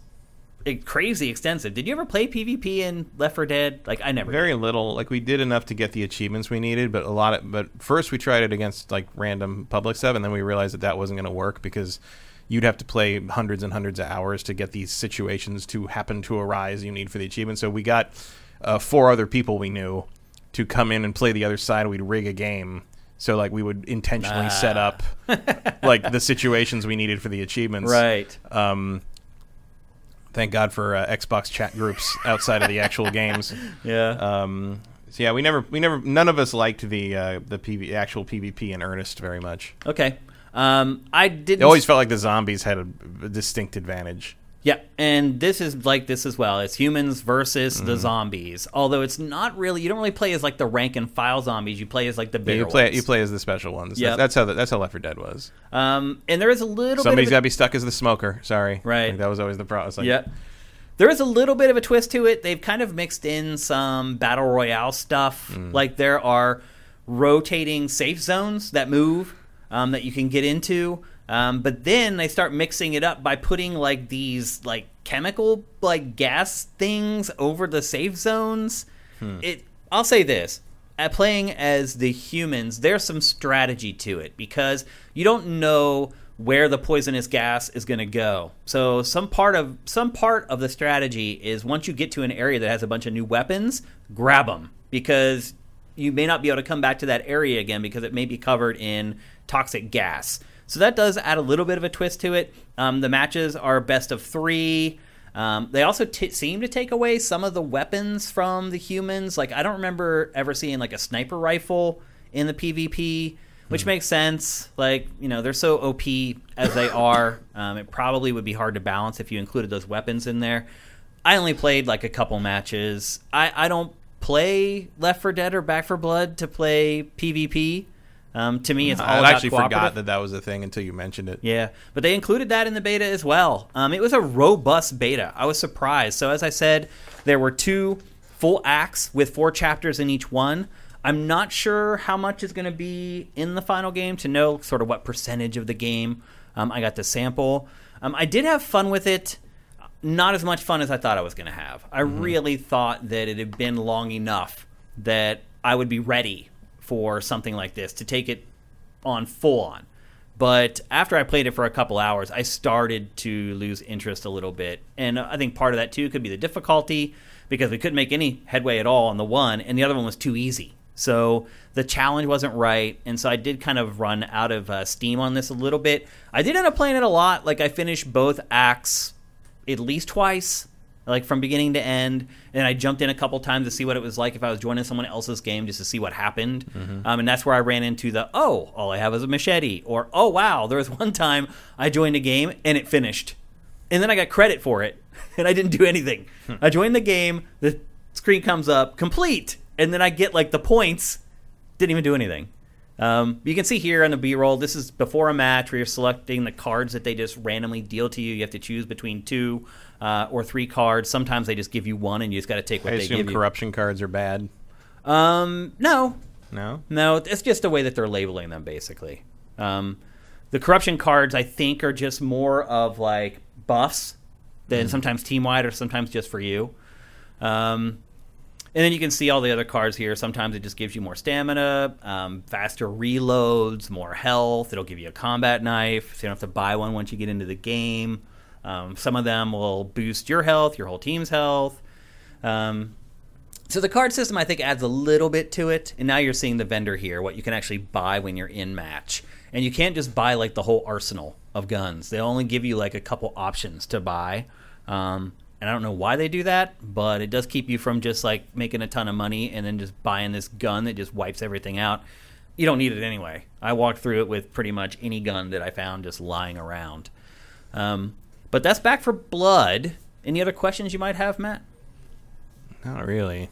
crazy extensive. Did you ever play PvP in Left four Dead? Like, I never Very did. little. Like, we did enough to get the achievements we needed, but a lot of, but first we tried it against, like, random public sub, and then we realized that that wasn't going to work because you'd have to play hundreds and hundreds of hours to get these situations to happen to arise you need for the achievement. So we got uh, four other people we knew to come in and play the other side. We'd rig a game. So, like, we would intentionally ah. set up, like, the situations we needed for the achievements. Right. Um, thank God for uh, Xbox chat groups outside of the actual games. Yeah. Um, so, yeah, we never, we never, none of us liked the uh, the P V, actual PvP in earnest very much. Okay. Um, I didn't. It always felt like the zombies had a distinct advantage. Yeah, and this is like this as well. It's humans versus mm-hmm. the zombies. Although it's not really, you don't really play as like the rank and file zombies. You play as like the bigger yeah, you play, ones. You play as the special ones. Yep. That's, that's how the, that's how Left four Dead was. Um, and there is a little. Somebody's got to be stuck as the smoker. Sorry, right? Like, that was always the problem. Like, yeah. There is a little bit of a twist to it. They've kind of mixed in some battle royale stuff. Mm. Like there are rotating safe zones that move um, that you can get into. Um, but then they start mixing it up by putting like these like chemical like gas things over the safe zones. Hmm. It. I'll say this: at playing as the humans, there's some strategy to it because you don't know where the poisonous gas is going to go. So some part of some part of the strategy is once you get to an area that has a bunch of new weapons, grab them because you may not be able to come back to that area again because it may be covered in toxic gas. So that does add a little bit of a twist to it. Um, the matches are best of three. Um, they also t- seem to take away some of the weapons from the humans. Like, I don't remember ever seeing, like, a sniper rifle in the PvP, which hmm. makes sense. Like, you know, they're so O P as they are. Um, it probably would be hard to balance if you included those weapons in there. I only played, like, a couple matches. I, I don't play Left four Dead or Back four Blood to play PvP. Um, to me, it's all about cooperative. I actually forgot that that was a thing until you mentioned it. Yeah, but they included that in the beta as well. Um, it was a robust beta. I was surprised. So as I said, there were two full acts with four chapters in each one. I'm not sure how much is going to be in the final game to know sort of what percentage of the game um, I got to sample. Um, I did have fun with it. Not as much fun as I thought I was going to have. I mm-hmm. really thought that it had been long enough that I would be ready for something like this, to take it on full on. But after I played it for a couple hours, I started to lose interest a little bit. And I think part of that, too, could be the difficulty, because we couldn't make any headway at all on the one, and the other one was too easy. So the challenge wasn't right, and so I did kind of run out of uh, steam on this a little bit. I did end up playing it a lot. Like, I finished both acts at least twice, like from beginning to end, and I jumped in a couple times to see what it was like if I was joining someone else's game just to see what happened. Mm-hmm. Um, and that's where I ran into the, oh, all I have is a machete, or, oh, wow, there was one time I joined a game and it finished. And then I got credit for it, and I didn't do anything. Hmm. I joined the game, the screen comes up, complete, and then I get, like, the points, didn't even do anything. Um, you can see here on the B-roll, this is before a match where you're selecting the cards that they just randomly deal to you. You have to choose between two uh, or three cards. Sometimes they just give you one, and you just got to take what I they give you. I assume corruption cards are bad. Um, no. No? No, it's just the way that they're labeling them, basically. Um, the corruption cards, I think, are just more of, like, buffs than mm. sometimes team-wide or sometimes just for you. Um And then you can see all the other cards here. Sometimes it just gives you more stamina, um, faster reloads, more health. It'll give you a combat knife, so you don't have to buy one once you get into the game. Um, some of them will boost your health, your whole team's health. Um, so the card system, I think, adds a little bit to it. And now you're seeing the vendor here, what you can actually buy when you're in match. And you can't just buy, like, the whole arsenal of guns. They only give you, like, a couple options to buy. Um And I don't know why they do that, but it does keep you from just, like, making a ton of money and then just buying this gun that just wipes everything out. You don't need it anyway. I walked through it with pretty much any gun that I found just lying around. Um, but that's Back four Blood. Any other questions you might have, Matt? Not really.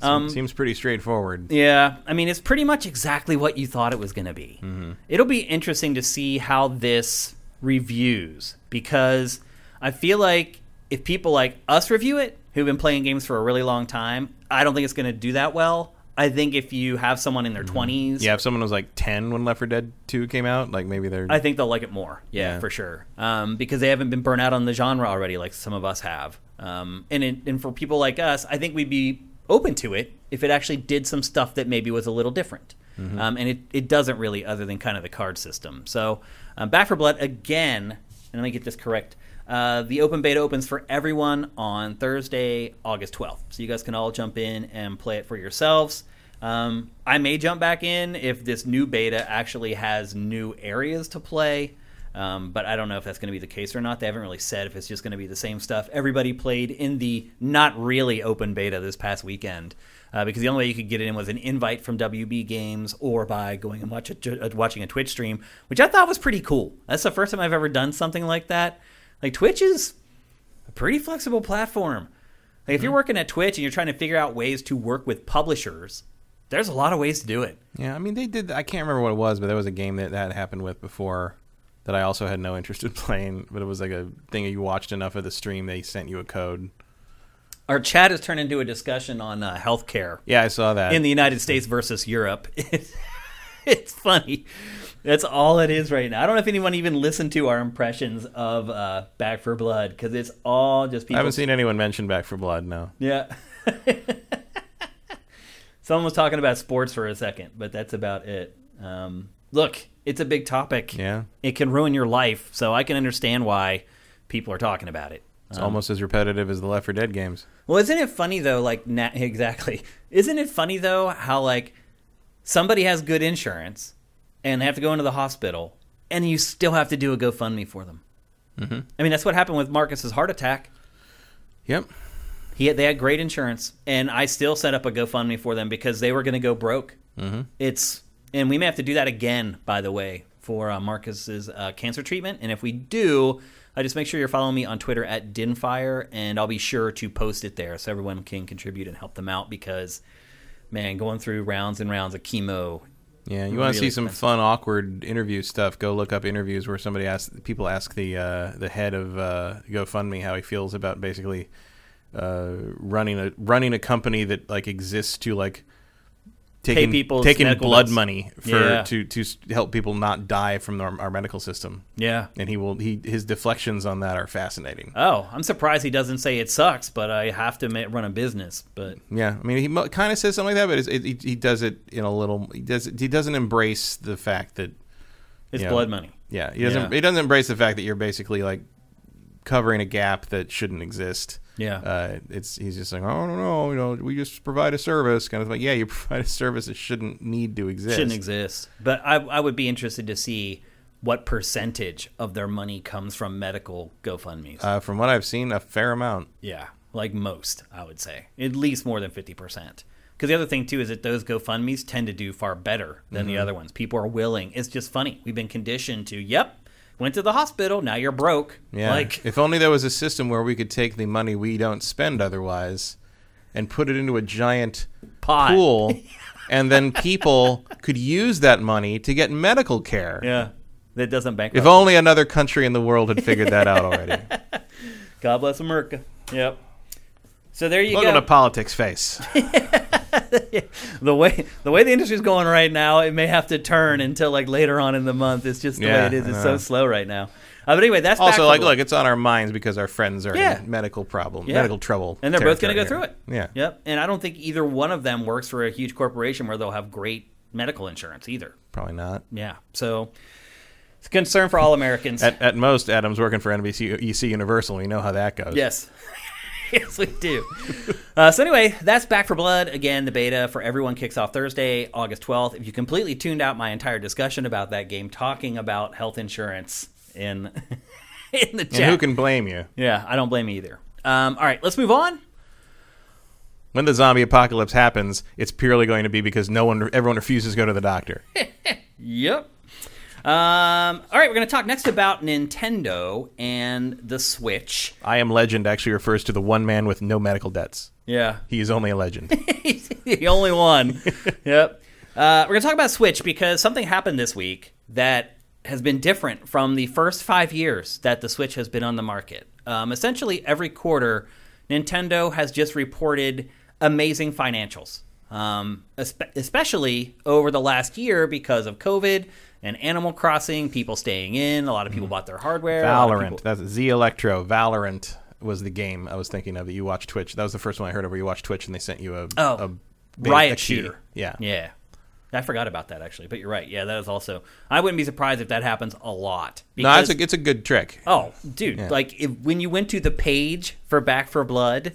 Seems, um, seems pretty straightforward. Yeah. I mean, it's pretty much exactly what you thought it was going to be. Mm-hmm. It'll be interesting to see how this reviews because I feel like if people like us review it, who've been playing games for a really long time, I don't think it's going to do that well. I think if you have someone in their mm-hmm. twenties... Yeah, if someone was like ten when Left four Dead two came out, like maybe they're... I think they'll like it more, yeah, yeah. for sure. Um, because they haven't been burnt out on the genre already like some of us have. Um, and it, and for people like us, I think we'd be open to it if it actually did some stuff that maybe was a little different. Mm-hmm. Um, and it, it doesn't really, other than kind of the card system. So um, Back four Blood, again, and let me get this correct... Uh, the open beta opens for everyone on Thursday, August twelfth. So you guys can all jump in and play it for yourselves. Um, I may jump back in if this new beta actually has new areas to play. Um, but I don't know if that's going to be the case or not. They haven't really said if it's just going to be the same stuff everybody played in the not really open beta this past weekend, uh, because the only way you could get it in was an invite from W B Games or by going and watch a, watching a Twitch stream, which I thought was pretty cool. That's the first time I've ever done something like that. Like, Twitch is a pretty flexible platform. Like, if mm-hmm. you're working at Twitch and you're trying to figure out ways to work with publishers, there's a lot of ways to do it. Yeah, I mean, they did. I can't remember what it was, but there was a game that that happened with before that I also had no interest in playing, but it was like a thing you watched enough of the stream, they sent you a code. Our chat has turned into a discussion on uh, healthcare. Yeah, I saw that. In the United States versus Europe. It's, it's funny. That's all it is right now. I don't know if anyone even listened to our impressions of uh, Back four Blood, because it's all just people. I haven't seen anyone mention Back four Blood, no. Yeah. Someone was talking about sports for a second, but that's about it. Um, look, it's a big topic. Yeah. It can ruin your life, so I can understand why people are talking about it. It's um, almost as repetitive as the Left four Dead games. Well, isn't it funny, though, like, na- exactly. Isn't it funny, though, how, like, somebody has good insurance and have to go into the hospital, and you still have to do a GoFundMe for them? Mm-hmm. I mean, that's what happened with Marcus's heart attack. Yep. He had, they had great insurance, and I still set up a GoFundMe for them because they were going to go broke. Mm-hmm. It's... And we may have to do that again, by the way, for uh, Marcus's uh, cancer treatment. And if we do, uh, just make sure you're following me on Twitter at Dinfire, and I'll be sure to post it there so everyone can contribute and help them out because, man, going through rounds and rounds of chemo. Yeah, you really want to see some expensive, fun, awkward interview stuff, go look up interviews where somebody asks, people ask the uh, the head of uh, GoFundMe how he feels about basically uh, running a running a company that like exists to like Taking, taking blood bills. money for yeah. to, to help people not die from our, our medical system. Yeah, and he will. He his deflections on that are fascinating. Oh, I'm surprised he doesn't say it sucks, but I have to run a business. But yeah, I mean, he mo- kind of says something like that, but it's, it, he, he does it in a little. He does. He doesn't embrace the fact that it's you know, blood money. Yeah, he doesn't. Yeah. He doesn't embrace the fact that you're basically like covering a gap that shouldn't exist. Yeah, uh, it's he's just like, oh no, no, you know, we just provide a service, kind of like, yeah, you provide a service that shouldn't need to exist, shouldn't exist. But I, I would be interested to see what percentage of their money comes from medical GoFundMes. Uh, from what I've seen, a fair amount. Yeah, like most, I would say, at least more than fifty percent. Because the other thing too is that those GoFundMes tend to do far better than mm-hmm. the other ones. People are willing. It's just funny. We've been conditioned to, yep. Went to the hospital, now you're broke. Yeah. Like, if only there was a system where we could take the money we don't spend otherwise and put it into a giant pot. pool, and then people could use that money to get medical care. Yeah, that doesn't bankrupt. If only another country in the world had figured that out already. God bless America. Yep. So there you Look go. Look at a politics face. the way the way the industry's going right now, it may have to turn until like later on in the month. It's just the yeah, way it is. It's so slow right now. Uh, but anyway, that's also like, look, it's on our minds because our friends are yeah. in medical problem, yeah. medical trouble, and they're both going to go through it. Yeah. Yep. And I don't think either one of them works for a huge corporation where they'll have great medical insurance either. Probably not. Yeah. So. It's a concern for all Americans. at, at most, Adam's working for N B C Universal. We know how that goes. Yes. Yes, we do. Uh, so anyway, that's Back four Blood. Again, the beta for everyone kicks off Thursday, August twelfth. If you completely tuned out my entire discussion about that game, talking about health insurance in, in the chat. And who can blame you? Yeah, I don't blame you either. Um, all right, let's move on. When the zombie apocalypse happens, it's purely going to be because no one, everyone refuses to go to the doctor. Yep. Um, all right, we're going to talk next about Nintendo and the Switch. I Am Legend actually refers to the one man with no medical debts. Yeah. He is only a legend. He's the only one. Yep. Uh, we're going to talk about Switch because something happened this week that has been different from the first five years that the Switch has been on the market. Um, essentially, every quarter, Nintendo has just reported amazing financials, um, especially over the last year because of COVID. And Animal Crossing, people staying in. A lot of people mm. bought their hardware. Valorant. People... That's Z Electro. Valorant was the game I was thinking of that you watched Twitch. That was the first one I heard of where you watched Twitch and they sent you a, oh, a riot a shooter. Yeah. Yeah. I forgot about that, actually. But you're right. Yeah, that is also... I wouldn't be surprised if that happens a lot. Because... No, it's a, it's a good trick. Oh, dude. Yeah. Like, if, when you went to the page for Back four Blood...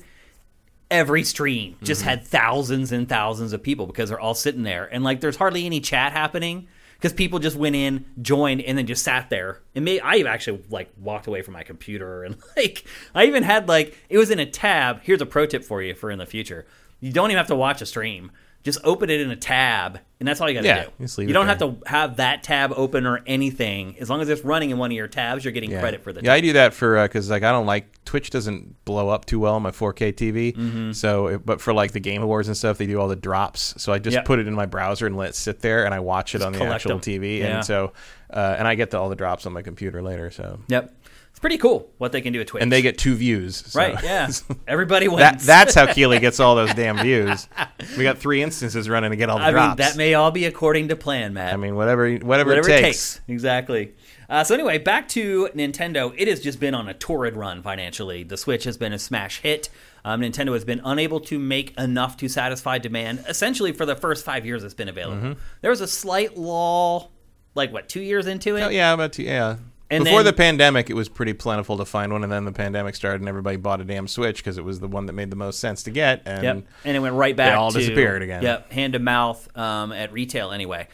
Every stream just mm-hmm. had thousands and thousands of people because they're all sitting there. And, like, there's hardly any chat happening. because people just went in, joined, and then just sat there. And me, I actually like walked away from my computer, and like I even had like it was in a tab. Here's a pro tip for you for in the future: you don't even have to watch a stream. Just open it in a tab, and that's all you got to yeah, do. You, you don't have to have that tab open or anything. As long as it's running in one of your tabs, you're getting yeah. credit for the tab. Yeah, I do that for because uh, like I don't like Twitch doesn't blow up too well on my four K T V. Mm-hmm. So, but for like the Game Awards and stuff, they do all the drops. So I just yep. put it in my browser and let it sit there, and I watch it just on the actual them. T V. Yeah. And so, uh, and I get to all the drops on my computer later. So yep. It's pretty cool what they can do at Twitch. And they get two views. So. Right, yeah. Everybody wins. that, that's how Keeley gets all those damn views. We got three instances running to get all the I drops. I mean, that may all be according to plan, Matt. I mean, whatever whatever, whatever it takes. takes. Exactly. Uh, so anyway, back to Nintendo. It has just been on a torrid run financially. The Switch has been a smash hit. Um, Nintendo has been unable to make enough to satisfy demand, essentially for the first five years it's been available. Mm-hmm. There was a slight lull, like, what, two years into it? Oh, yeah, about two, yeah. And Before then, the pandemic, it was pretty plentiful to find one, and then the pandemic started, and everybody bought a damn Switch because it was the one that made the most sense to get, and, yep. and it went right back. It all to, disappeared again. Yep, hand-to-mouth um, at retail anyway.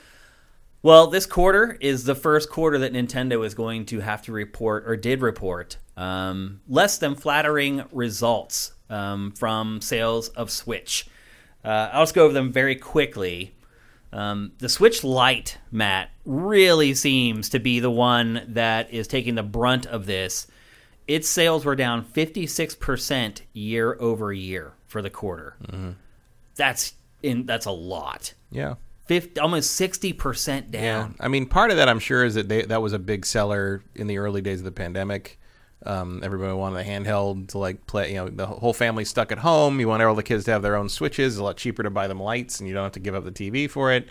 Well, this quarter is the first quarter that Nintendo is going to have to report, or did report, um, less than flattering results um, from sales of Switch. Uh, I'll just go over them very quickly. Um, the Switch Lite, Matt, really seems to be the one that is taking the brunt of this. Its sales were down fifty-six percent year over year for the quarter. Mm-hmm. That's in that's a lot. Yeah. fifty, almost sixty percent down. Yeah. I mean, part of that, I'm sure, is that they, that was a big seller in the early days of the pandemic. Um, everybody wanted a handheld to like play, you know, the whole family stuck at home. You want all the kids to have their own Switches. It's a lot cheaper to buy them lights, and you don't have to give up the T V for it.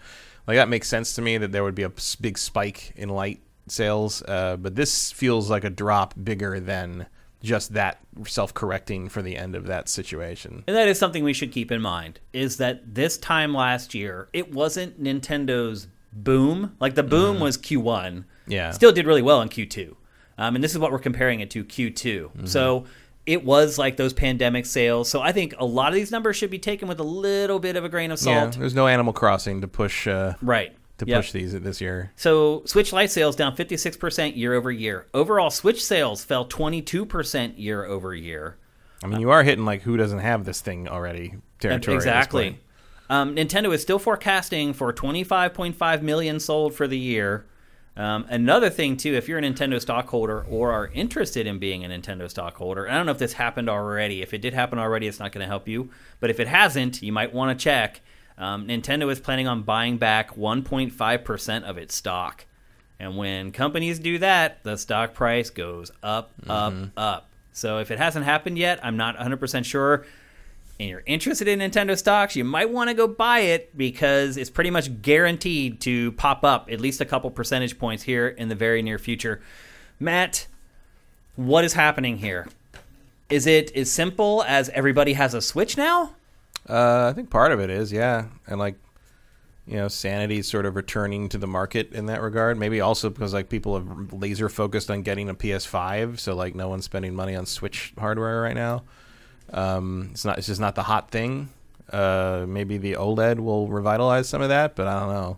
Like, that makes sense to me that there would be a big spike in light sales. Uh, but this feels like a drop bigger than just that self-correcting for the end of that situation. And that is something we should keep in mind, is that this time last year, it wasn't Nintendo's boom. Like, the boom mm. was Q one. Yeah. Still did really well in Q two. Um, and this is what we're comparing it to, Q two. Mm-hmm. So it was like those pandemic sales. So I think a lot of these numbers should be taken with a little bit of a grain of salt. Yeah, there's no Animal Crossing to push uh, right to yep. push these this year. So Switch Lite sales down fifty-six percent year over year. Overall, Switch sales fell twenty-two percent year over year. I mean, you are hitting like who doesn't have this thing already territory. Exactly. Um, Nintendo is still forecasting for twenty-five point five million sold for the year. Um, another thing, too, if you're a Nintendo stockholder or are interested in being a Nintendo stockholder, I don't know if this happened already. If it did happen already, it's not going to help you. But if it hasn't, you might want to check. Um, Nintendo is planning on buying back one point five percent of its stock. And when companies do that, the stock price goes up, mm-hmm. up, up. So if it hasn't happened yet, I'm not one hundred percent sure. And you're interested in Nintendo stocks, you might want to go buy it because it's pretty much guaranteed to pop up at least a couple percentage points here in the very near future. Matt, what is happening here? Is it as simple as everybody has a Switch now? Uh, I think part of it is, yeah. And like, you know, sanity sort of returning to the market in that regard. Maybe also because like people have laser focused on getting a P S five, so like no one's spending money on Switch hardware right now. Um, it's not. It's just not the hot thing. Uh, maybe the OLED will revitalize some of that, but I don't know.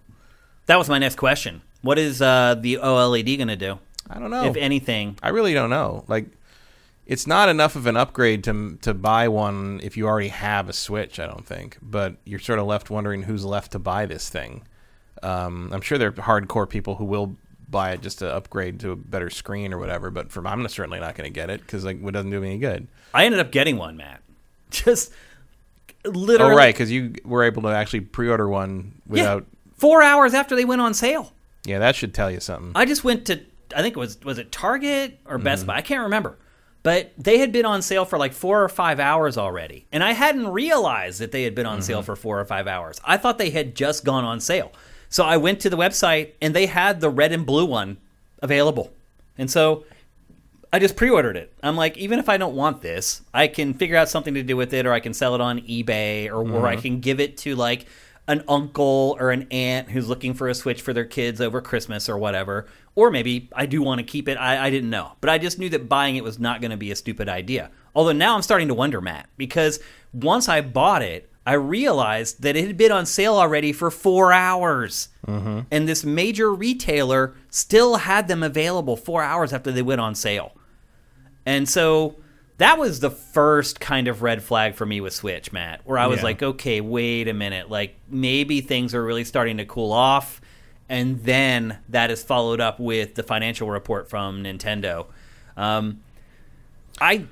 That was my next question. What is uh, the OLED going to do? I don't know. If anything, I really don't know. Like, it's not enough of an upgrade to to buy one if you already have a Switch. I don't think. But you're sort of left wondering who's left to buy this thing. Um, I'm sure there are hardcore people who will buy it just to upgrade to a better screen or whatever, but from I'm certainly not going to get it because like it doesn't do me any good. I ended up getting one, Matt. Just literally. Oh, right, because you were able to actually pre-order one without yeah, four hours after they went on sale. Yeah, that should tell you something. I just went to I think it was was it Target or Best mm-hmm. Buy? I can't remember, but they had been on sale for like four or five hours already, and I hadn't realized that they had been on mm-hmm. sale for four or five hours. I thought they had just gone on sale. So I went to the website, and they had the red and blue one available. And so I just pre-ordered it. I'm like, even if I don't want this, I can figure out something to do with it, or I can sell it on eBay, or, mm-hmm. or I can give it to like an uncle or an aunt who's looking for a Switch for their kids over Christmas or whatever. Or maybe I do want to keep it. I, I didn't know. But I just knew that buying it was not going to be a stupid idea. Although now I'm starting to wonder, Matt, because once I bought it, I realized that it had been on sale already for four hours. Mm-hmm. And this major retailer still had them available four hours after they went on sale. And so that was the first kind of red flag for me with Switch, Matt, where I was yeah. like, okay, wait a minute. Like, maybe things are really starting to cool off. And then that is followed up with the financial report from Nintendo. Um, I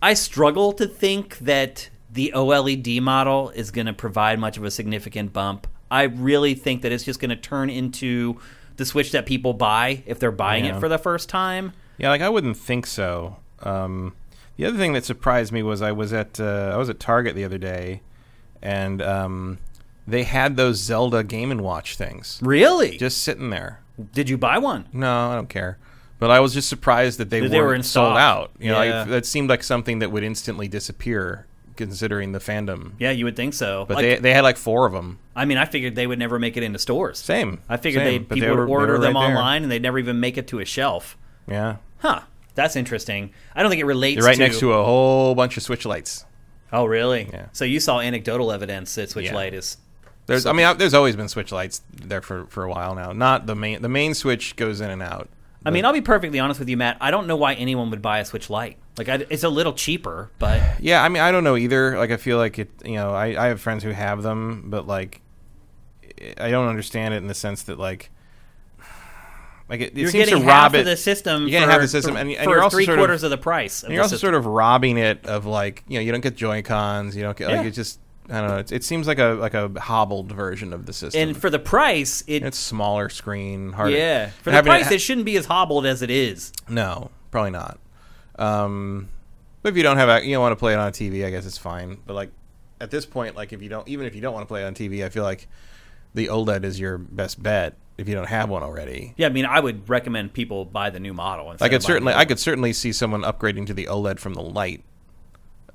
I struggle to think that the OLED model is going to provide much of a significant bump. I really think that it's just going to turn into the Switch that people buy if they're buying yeah. it for the first time. Yeah, like I wouldn't think so. Um, the other thing that surprised me was I was at uh, I was at Target the other day, and um, they had those Zelda Game and Watch things. Really? Just sitting there. Did you buy one? No, I don't care. But I was just surprised that they, they weren't were sold out. You know, yeah. like, that seemed like something that would instantly disappear, considering the fandom. Yeah, you would think so. But like, they they had like four of them. I mean, I figured they would never make it into stores. Same. I figured same, they people they were, would order them right online, and they'd never even make it to a shelf. Yeah. Huh. That's interesting. I don't think it relates to... They're right to... next to a whole bunch of Switch lights. Oh, really? Yeah. So you saw anecdotal evidence that Switch yeah. Lite is... There's, I mean, I, there's always been Switch lights there for, for a while now. Not the main... The main Switch goes in and out. I mean, I'll be perfectly honest with you, Matt. I don't know why anyone would buy a Switch Lite. Like, I, it's a little cheaper, but... Yeah, I mean, I don't know either. Like, I feel like it, you know, I, I have friends who have them, but, like, I don't understand it in the sense that, like... Like it, it you're seems getting to half rob of the system you for, half the system, for, and, and for you're also three sort quarters of, of the price. Of and you're also system. sort of robbing it of, like, you know, you don't get Joy-Cons, you don't get, yeah. like, it just, I don't know, it, it seems like a like a hobbled version of the system. And for the price, it... It's smaller screen, harder. Yeah, for and the price, it, ha- it shouldn't be as hobbled as it is. No, probably not. Um, but if you don't have, a, you don't want to play it on T V, I guess it's fine. But, like, at this point, like, if you don't, even if you don't want to play it on T V, I feel like the OLED is your best bet. If you don't have one already. Yeah, I mean, I would recommend people buy the new model. I could certainly, I could certainly see someone upgrading to the OLED from the Lite.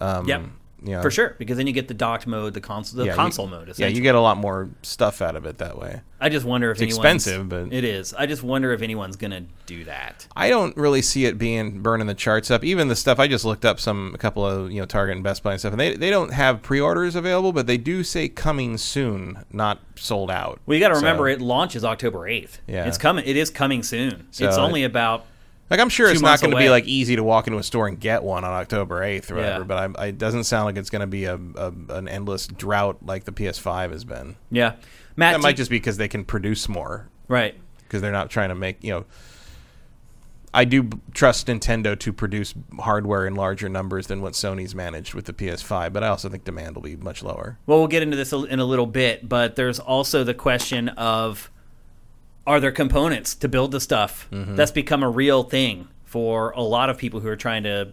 Um, yeah, you know, for sure. Because then you get the docked mode, the console, the yeah, console you, mode. Yeah, you get a lot more stuff out of it that way. I just wonder if it's expensive, but it is. I just wonder if anyone's gonna do that. I don't really see it being burning the charts up. Even the stuff I just looked up, some a couple of you know Target and Best Buy and stuff, and they they don't have pre-orders available, but they do say coming soon, not sold out. Well, you got to so. remember it launches October eighth. Yeah, it's coming. It is coming soon. So it's only it, about like I'm sure it's not going to be like easy to walk into a store and get one on October eighth or whatever. Yeah. But I, it doesn't sound like it's going to be a, a an endless drought like the P S five has been. Yeah. Matt, that might just be because they can produce more. Right. Because they're not trying to make, you know... I do b- trust Nintendo to produce hardware in larger numbers than what Sony's managed with the P S five, but I also think demand will be much lower. Well, we'll get into this in a little bit, but there's also the question of, are there components to build the stuff? Mm-hmm. That's become a real thing for a lot of people who are trying to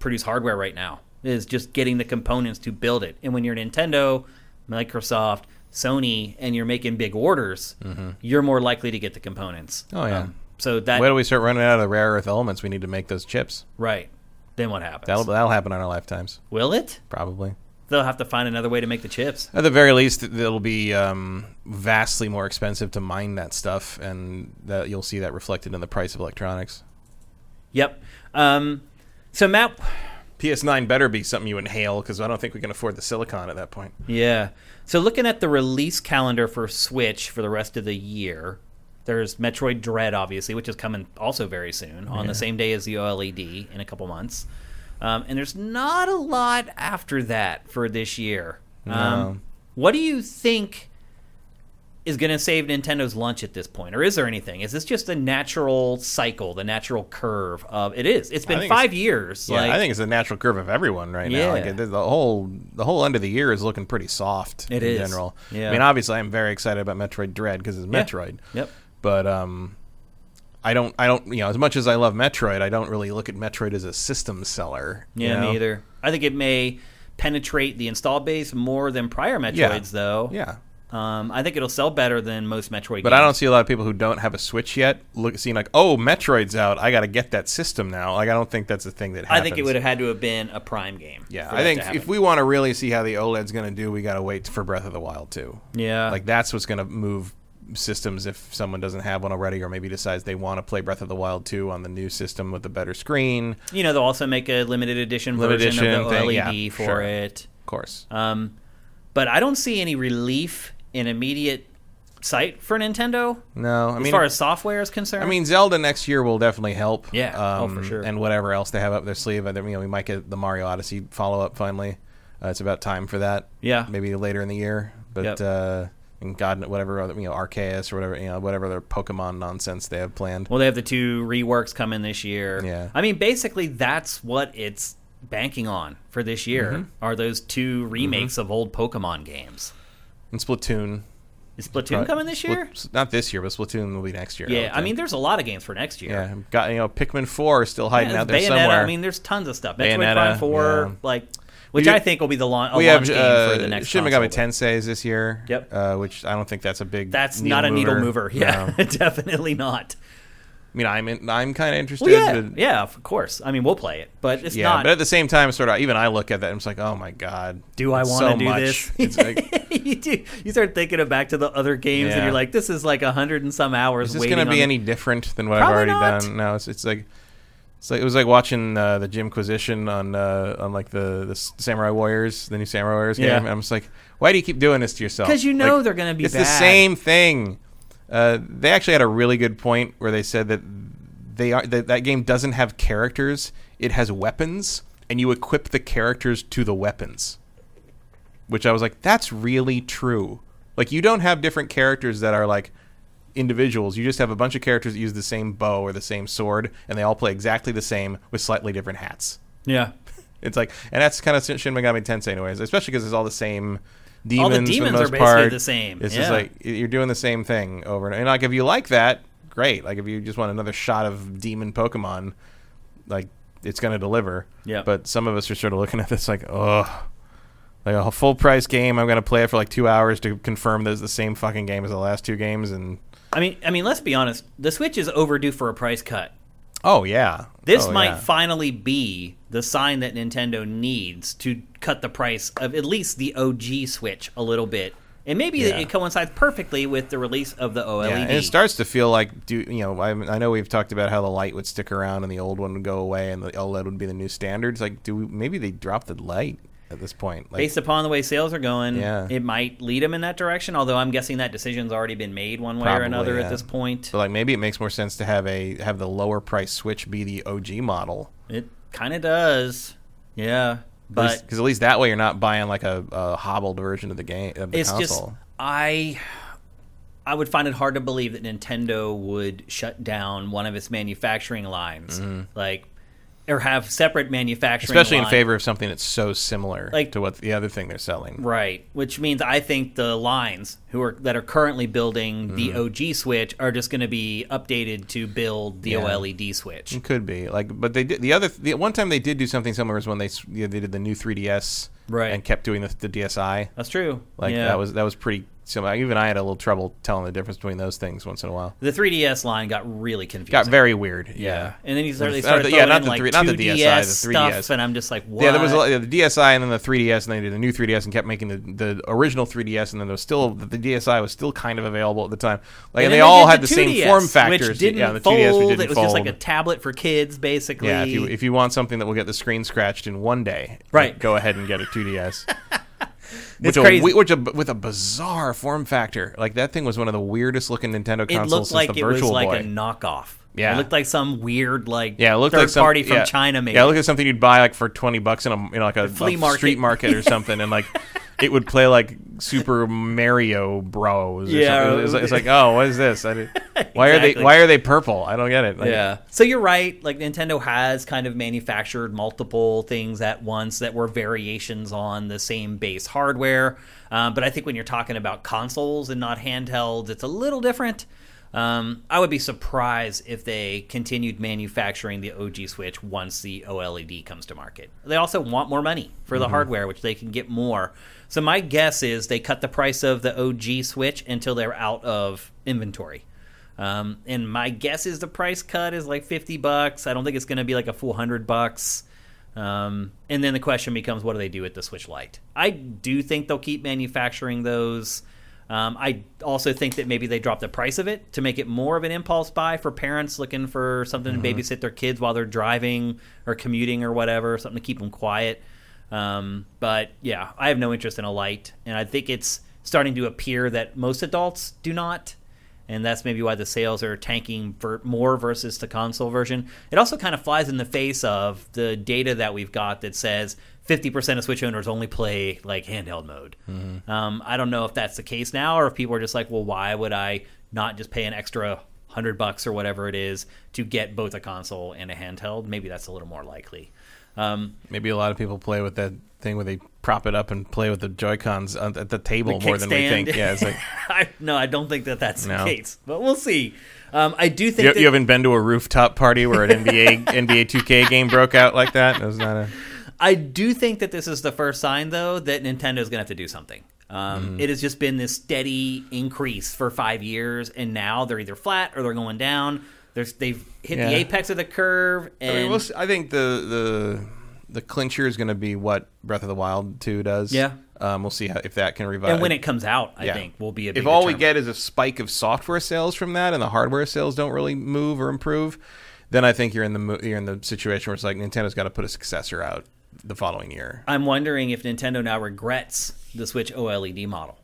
produce hardware right now, is just getting the components to build it. And when you're Nintendo, Microsoft, Sony, and you're making big orders, mm-hmm. you're more likely to get the components. Oh yeah. Um, so that when do we start running out of the rare earth elements we need to make those chips? Right. Then what happens? That'll that'll happen in our lifetimes. Will it? Probably. They'll have to find another way to make the chips. At the very least, it'll be um, vastly more expensive to mine that stuff, and that you'll see that reflected in the price of electronics. Yep. Um, so Matt, P S nine better be something you inhale, because I don't think we can afford the silicon at that point. Yeah. So looking at the release calendar for Switch for the rest of the year, there's Metroid Dread, obviously, which is coming also very soon, on yeah. the same day as the OLED in a couple months. Um, and there's not a lot after that for this year. No. Um, what do you think is going to save Nintendo's lunch at this point? Or is there anything? Is this just a natural cycle, the natural curve of it is? It's been five it's, years. Yeah, like, I think it's the natural curve of everyone right yeah. now. Like, the whole the whole end of the year is looking pretty soft it in is. general. Yeah. I mean, obviously, I'm very excited about Metroid Dread because it's Metroid. Yeah. Yep. But um, I don't, I don't, you know, as much as I love Metroid, I don't really look at Metroid as a system seller. Yeah, you know? Me either. I think it may penetrate the install base more than prior Metroids, yeah. though. Yeah. Um, I think it'll sell better than most Metroid but games. But I don't see a lot of people who don't have a Switch yet look, seeing like, oh, Metroid's out, I got to get that system now. Like, I don't think that's a thing that happens. I think it would have had to have been a Prime game. Yeah, I think if we want to really see how the OLED's going to do, we got to wait for Breath of the Wild too. Yeah. Like, that's what's going to move systems if someone doesn't have one already, or maybe decides they want to play Breath of the Wild two on the new system with a better screen. You know, they'll also make a limited edition limited version edition of the thing. OLED yeah, for sure. it. Of course. Um, but I don't see any relief in immediate sight for Nintendo. No, I mean, as far as software is concerned. I mean, Zelda next year will definitely help. Yeah, um, oh, for sure. And whatever else they have up their sleeve. I mean, you know, we might get the Mario Odyssey follow-up finally. Uh, it's about time for that. Yeah, maybe later in the year. But yep. uh, and God, whatever other, you know, Arceus or whatever, you know, whatever their Pokemon nonsense they have planned. Well, they have the two reworks coming this year. Yeah, I mean, basically that's what it's banking on for this year, mm-hmm. are those two remakes mm-hmm. of old Pokemon games. And Splatoon. Is Splatoon Probably, coming this year? Not this year, but Splatoon will be next year. Yeah, I, I mean, there's a lot of games for next year. Yeah, got you know, Pikmin four is still hiding yeah, out there Bayonetta, somewhere. I mean, there's tons of stuff. Metroid Prime four, yeah. like, which you, I think will be the launch, we launch have, game uh, for the next Shin Megami Tensei's this year. Yep, uh, which I don't think that's a big. That's not a needle mover. mover. Yeah, no. Definitely not. I mean, I'm in, I'm kind of interested. Well, yeah, in, yeah, of course. I mean, we'll play it, but it's yeah, not. But at the same time, sort of, even I look at that, and I'm just like, oh my god, do I want to so do much. This? It's like, you do. You start thinking of back to the other games, yeah. and you're like, this is like a hundred and some hours. Is this going to be on... any different than what Probably I've already not. done? No, it's, it's like, it's like it was like watching uh, the Gymquisition on uh, on like the, the Samurai Warriors, the new Samurai Warriors yeah. game. And I'm just like, why do you keep doing this to yourself? Because you know like, they're going to be. It's bad. the same thing. Uh, they actually had a really good point where they said that they are that, that game doesn't have characters; it has weapons, and you equip the characters to the weapons. Which I was like, that's really true. Like, you don't have different characters that are like individuals. You just have a bunch of characters that use the same bow or the same sword, and they all play exactly the same with slightly different hats. Yeah, it's like, and that's kind of Shin Megami Tensei, anyways. Especially because it's all the same. Demons, all the demons for the most are basically part, the same. It's yeah. just like you're doing the same thing over and over. And like if you like that, great. Like if you just want another shot of demon Pokemon, like it's going to deliver. Yeah. But some of us are sort of looking at this like, oh, like a full price game. I'm going to play it for like two hours to confirm that it's the same fucking game as the last two games. And I mean, I mean, let's be honest. The Switch is overdue for a price cut. Oh yeah. This oh, might yeah. finally be the sign that Nintendo needs to cut the price of at least the O G Switch a little bit. And maybe yeah. it coincides perfectly with the release of the OLED. Yeah, and it starts to feel like, do you know, I, I know we've talked about how the light would stick around and the old one would go away and the OLED would be the new standard. It's like, do we, maybe they drop the light at this point. Like, based upon the way sales are going, yeah. it might lead them in that direction, although I'm guessing that decision's already been made one way Probably, or another yeah. at this point. But like maybe it makes more sense to have a have the lower price Switch be the O G model. It kind of does. Yeah. But because at, at least that way you're not buying like a, a hobbled version of the game of the it's console. Just, I I would find it hard to believe that Nintendo would shut down one of its manufacturing lines. Mm-hmm. Like or have separate manufacturing especially line. In favor of something that's so similar like, to what the other thing they're selling. Right, which means I think the lines who are that are currently building the mm. O G Switch are just going to be updated to build the yeah. OLED Switch. It could be. Like but they did the other the one time they did do something similar was when they you know, they did the new three D S right. and kept doing the, the D S I. That's true. Like yeah. that was that was pretty similar. Even I had a little trouble telling the difference between those things once in a while. The three D S line got really confusing. Got very weird. Yeah, yeah. and then you started, started the, throwing yeah, not in the like three, not the D S I, D S the three D S stuff, and I'm just like, what? Yeah, there was a, the D S I and then the three D S, and they did the new three D S and kept making the, the original three D S, and then there was still the D S I was still kind of available at the time. Like, and, and they, they all had the, the same form factors. Which didn't yeah, the fold. two D S, didn't it was fold. Just like a tablet for kids, basically. Yeah, if you if you want something that will get the screen scratched in one day, right. Go ahead and get a two D S. Which, a, which a, with a bizarre form factor. Like, that thing was one of the weirdest looking Nintendo consoles. It looked like the it Virtual was like Boy. A knockoff. Yeah. It looked like some weird, like, yeah, it third like some, party from yeah. China made. Yeah, it looked like something you'd buy, like, for twenty bucks in a, you know, like a, a flea market. Street market or something. And, like, it would play, like, Super Mario Bros. Or yeah. something. It was, it's like, oh, what is this? I did, why, exactly. are they, why are they purple? I don't get it. Like, yeah. So you're right. Like, Nintendo has kind of manufactured multiple things at once that were variations on the same base hardware. Um, but I think when you're talking about consoles and not handhelds, it's a little different. Um, I would be surprised if they continued manufacturing the O G Switch once the OLED comes to market. They also want more money for the mm-hmm. hardware, which they can get more. So my guess is they cut the price of the O G Switch until they're out of inventory. Um, and my guess is the price cut is like fifty bucks. I don't think it's going to be like a full one hundred bucks. Um, and then the question becomes, what do they do with the Switch Lite? I do think they'll keep manufacturing those. Um, I also think that maybe they drop the price of it to make it more of an impulse buy for parents looking for something mm-hmm. to babysit their kids while they're driving or commuting or whatever, something to keep them quiet. Um, but yeah, I have no interest in a light, and I think it's starting to appear that most adults do not, and that's maybe why the sales are tanking for more versus the console version. It also kind of flies in the face of the data that we've got that says fifty percent of Switch owners only play like handheld mode. Mm-hmm. Um, I don't know if that's the case now, or if people are just like, well, why would I not just pay an extra hundred bucks or whatever it is to get both a console and a handheld? Maybe that's a little more likely. Um, Maybe a lot of people play with that thing where they prop it up and play with the Joy-Cons at the table the more than we think. Yeah, it's like, I, no, I don't think that that's no. the case, but we'll see. Um, I do think you, that, you haven't been to a rooftop party where an N B A N B A two K game broke out like that. It was not a... I do think that this is the first sign, though, that Nintendo is going to have to do something. Um, mm. It has just been this steady increase for five years, and now they're either flat or they're going down. There's, they've hit yeah. the apex of the curve. And I mean, we'll see. I think the the the clincher is going to be what Breath of the Wild two does. Yeah, um, we'll see how, if that can revive. And when it comes out, I yeah. think will be a big if all determinant. We get is a spike of software sales from that, and the hardware sales don't really move or improve, then I think you're in the you're in the situation where it's like Nintendo's got to put a successor out the following year. I'm wondering if Nintendo now regrets the Switch OLED model.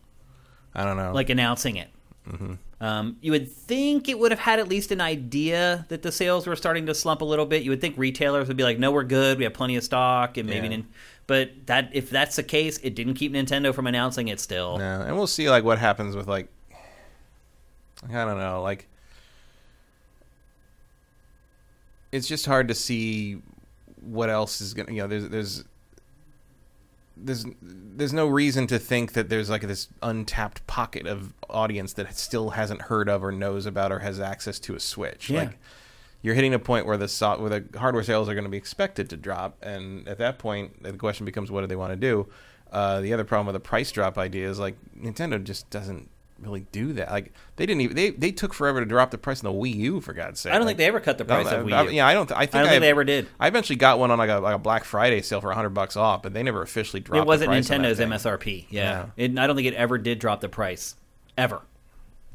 I don't know, like announcing it. Mm-hmm. Um, you would think it would have had at least an idea that the sales were starting to slump a little bit. You would think retailers would be like, no, we're good. We have plenty of stock. And maybe, yeah. nin- But that if that's the case, it didn't keep Nintendo from announcing it still. No, and we'll see like what happens with like, I don't know, like it's just hard to see what else is going to, you know, there's, there's, There's there's no reason to think that there's like this untapped pocket of audience that still hasn't heard of or knows about or has access to a Switch. Yeah. Like you're hitting a point where the so- where the hardware sales are going to be expected to drop, and at that point, the question becomes, what do they want to do? Uh, the other problem with the price drop idea is like Nintendo just doesn't really do that. Like they didn't even they, they took forever to drop the price on the Wii U, for God's sake. I don't like, think they ever cut the price of Wii U. I, yeah, I don't. Th- I think, I don't I think I, they ever did. I eventually got one on like a, like a Black Friday sale for a hundred bucks off, but they never officially dropped. It wasn't the price Nintendo's on that M S R P. Yeah, yeah. It, I don't think it ever did drop the price, ever,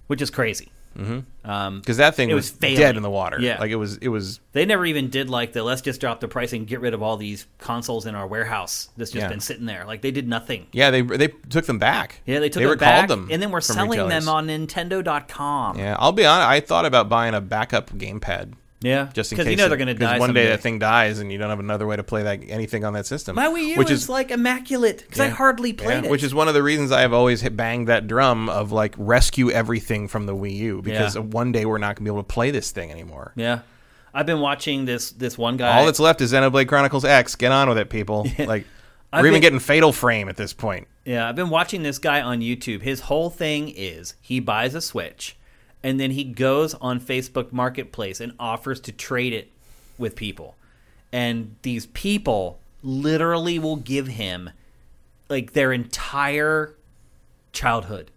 which is crazy. Because mm-hmm. um, that thing was, was dead in the water. Yeah, like it was. It was. They never even did like the let's just drop the price and get rid of all these consoles in our warehouse that's just yeah. been sitting there. Like they did nothing. Yeah, they they took them back. Yeah, they took they them back. They recalled them, and then we're selling retailers. them on Nintendo dot com. Yeah, I'll be honest. I thought about buying a backup gamepad. Yeah, just in case. Because you know it, they're going to die. Because one someday. day that thing dies, and you don't have another way to play that anything on that system. My Wii U which is, is like immaculate because yeah, I hardly played yeah, it. Which is one of the reasons I have always banged that drum of like rescue everything from the Wii U because yeah. one day we're not going to be able to play this thing anymore. Yeah, I've been watching this this one guy. All that's left is Xenoblade Chronicles X. Get on with it, people! Like I've we're been, even getting Fatal Frame at this point. Yeah, I've been watching this guy on YouTube. His whole thing is he buys a Switch. And then he goes on Facebook Marketplace and offers to trade it with people. And these people literally will give him, like, their entire childhood.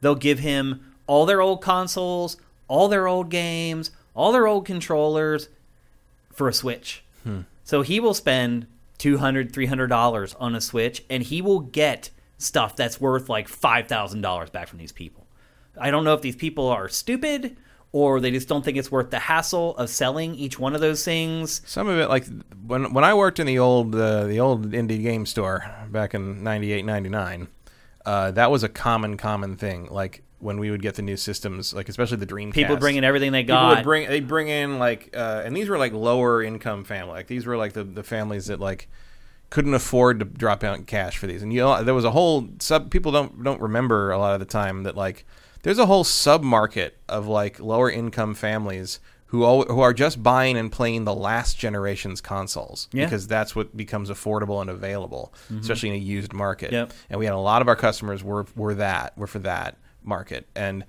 They'll give him all their old consoles, all their old games, all their old controllers for a Switch. Hmm. So he will spend two hundred dollars, three hundred dollars on a Switch, and he will get stuff that's worth, like, five thousand dollars back from these people. I don't know if these people are stupid or they just don't think it's worth the hassle of selling each one of those things. Some of it, like when when I worked in the old uh, the old indie game store back in ninety-eight, ninety-nine, uh, that was a common, common thing. Like when we would get the new systems, like especially the Dreamcast, people bring in everything they got. People would bring they bring in like, uh, and these were like lower income family. Like these were like the, the families that like couldn't afford to drop out cash for these. And you know, there was a whole sub. People don't don't remember a lot of the time that like. There's a whole sub-market of, like, lower-income families who all, who are just buying and playing the last generation's consoles yeah. because that's what becomes affordable and available, mm-hmm. especially in a used market. Yep. And we had a lot of our customers were were that, were for that market. And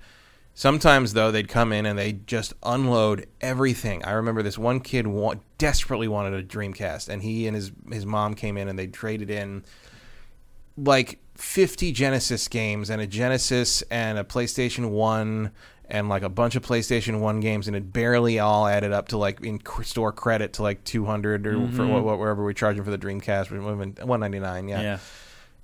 sometimes, though, they'd come in and they'd just unload everything. I remember this one kid wa- desperately wanted a Dreamcast, and he and his, his mom came in and they traded in, like... fifty Genesis games and a Genesis and a PlayStation one and like a bunch of PlayStation one games, and it barely all added up to like in store credit to like two hundred or mm-hmm. for what, whatever we're charging for the Dreamcast, one ninety-nine, yeah. yeah.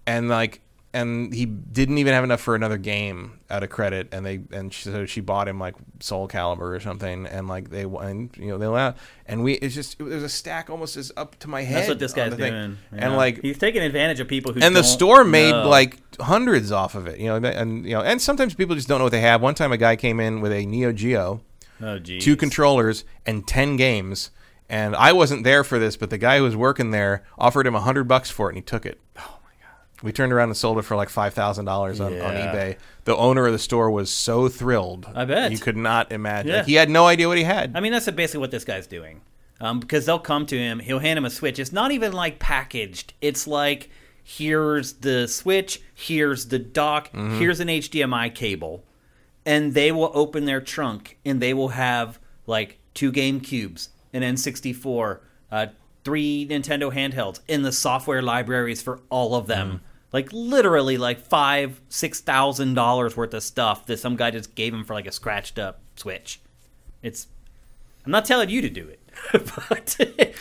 And like and he didn't even have enough for another game out of credit, and they and she, so she bought him like Soul Calibur or something, and like they and you know they went out, and we it's just it was a stack almost as up to my head. That's what this guy's doing, yeah. And like he's taking advantage of people who and the store made know. like hundreds off of it, you know, and you know, and sometimes people just don't know what they have. One time, a guy came in with a Neo Geo, oh, geez. two controllers, and ten games, and I wasn't there for this, but the guy who was working there offered him a hundred bucks for it, and he took it. We turned around and sold it for like five thousand dollars on, yeah. on eBay. The owner of the store was so thrilled. I bet. You could not imagine. Yeah. Like, he had no idea what he had. I mean, that's basically what this guy's doing. Um, because they'll come to him. He'll hand him a Switch. It's not even like packaged. It's like, here's the Switch. Here's the dock. Mm-hmm. Here's an H D M I cable. And they will open their trunk and they will have like two GameCubes, an N sixty-four, uh, three Nintendo handhelds, and the software libraries for all of them. Mm-hmm. Like literally like five, six thousand dollars worth of stuff that some guy just gave him for like a scratched up Switch. It's I'm not telling you to do it. But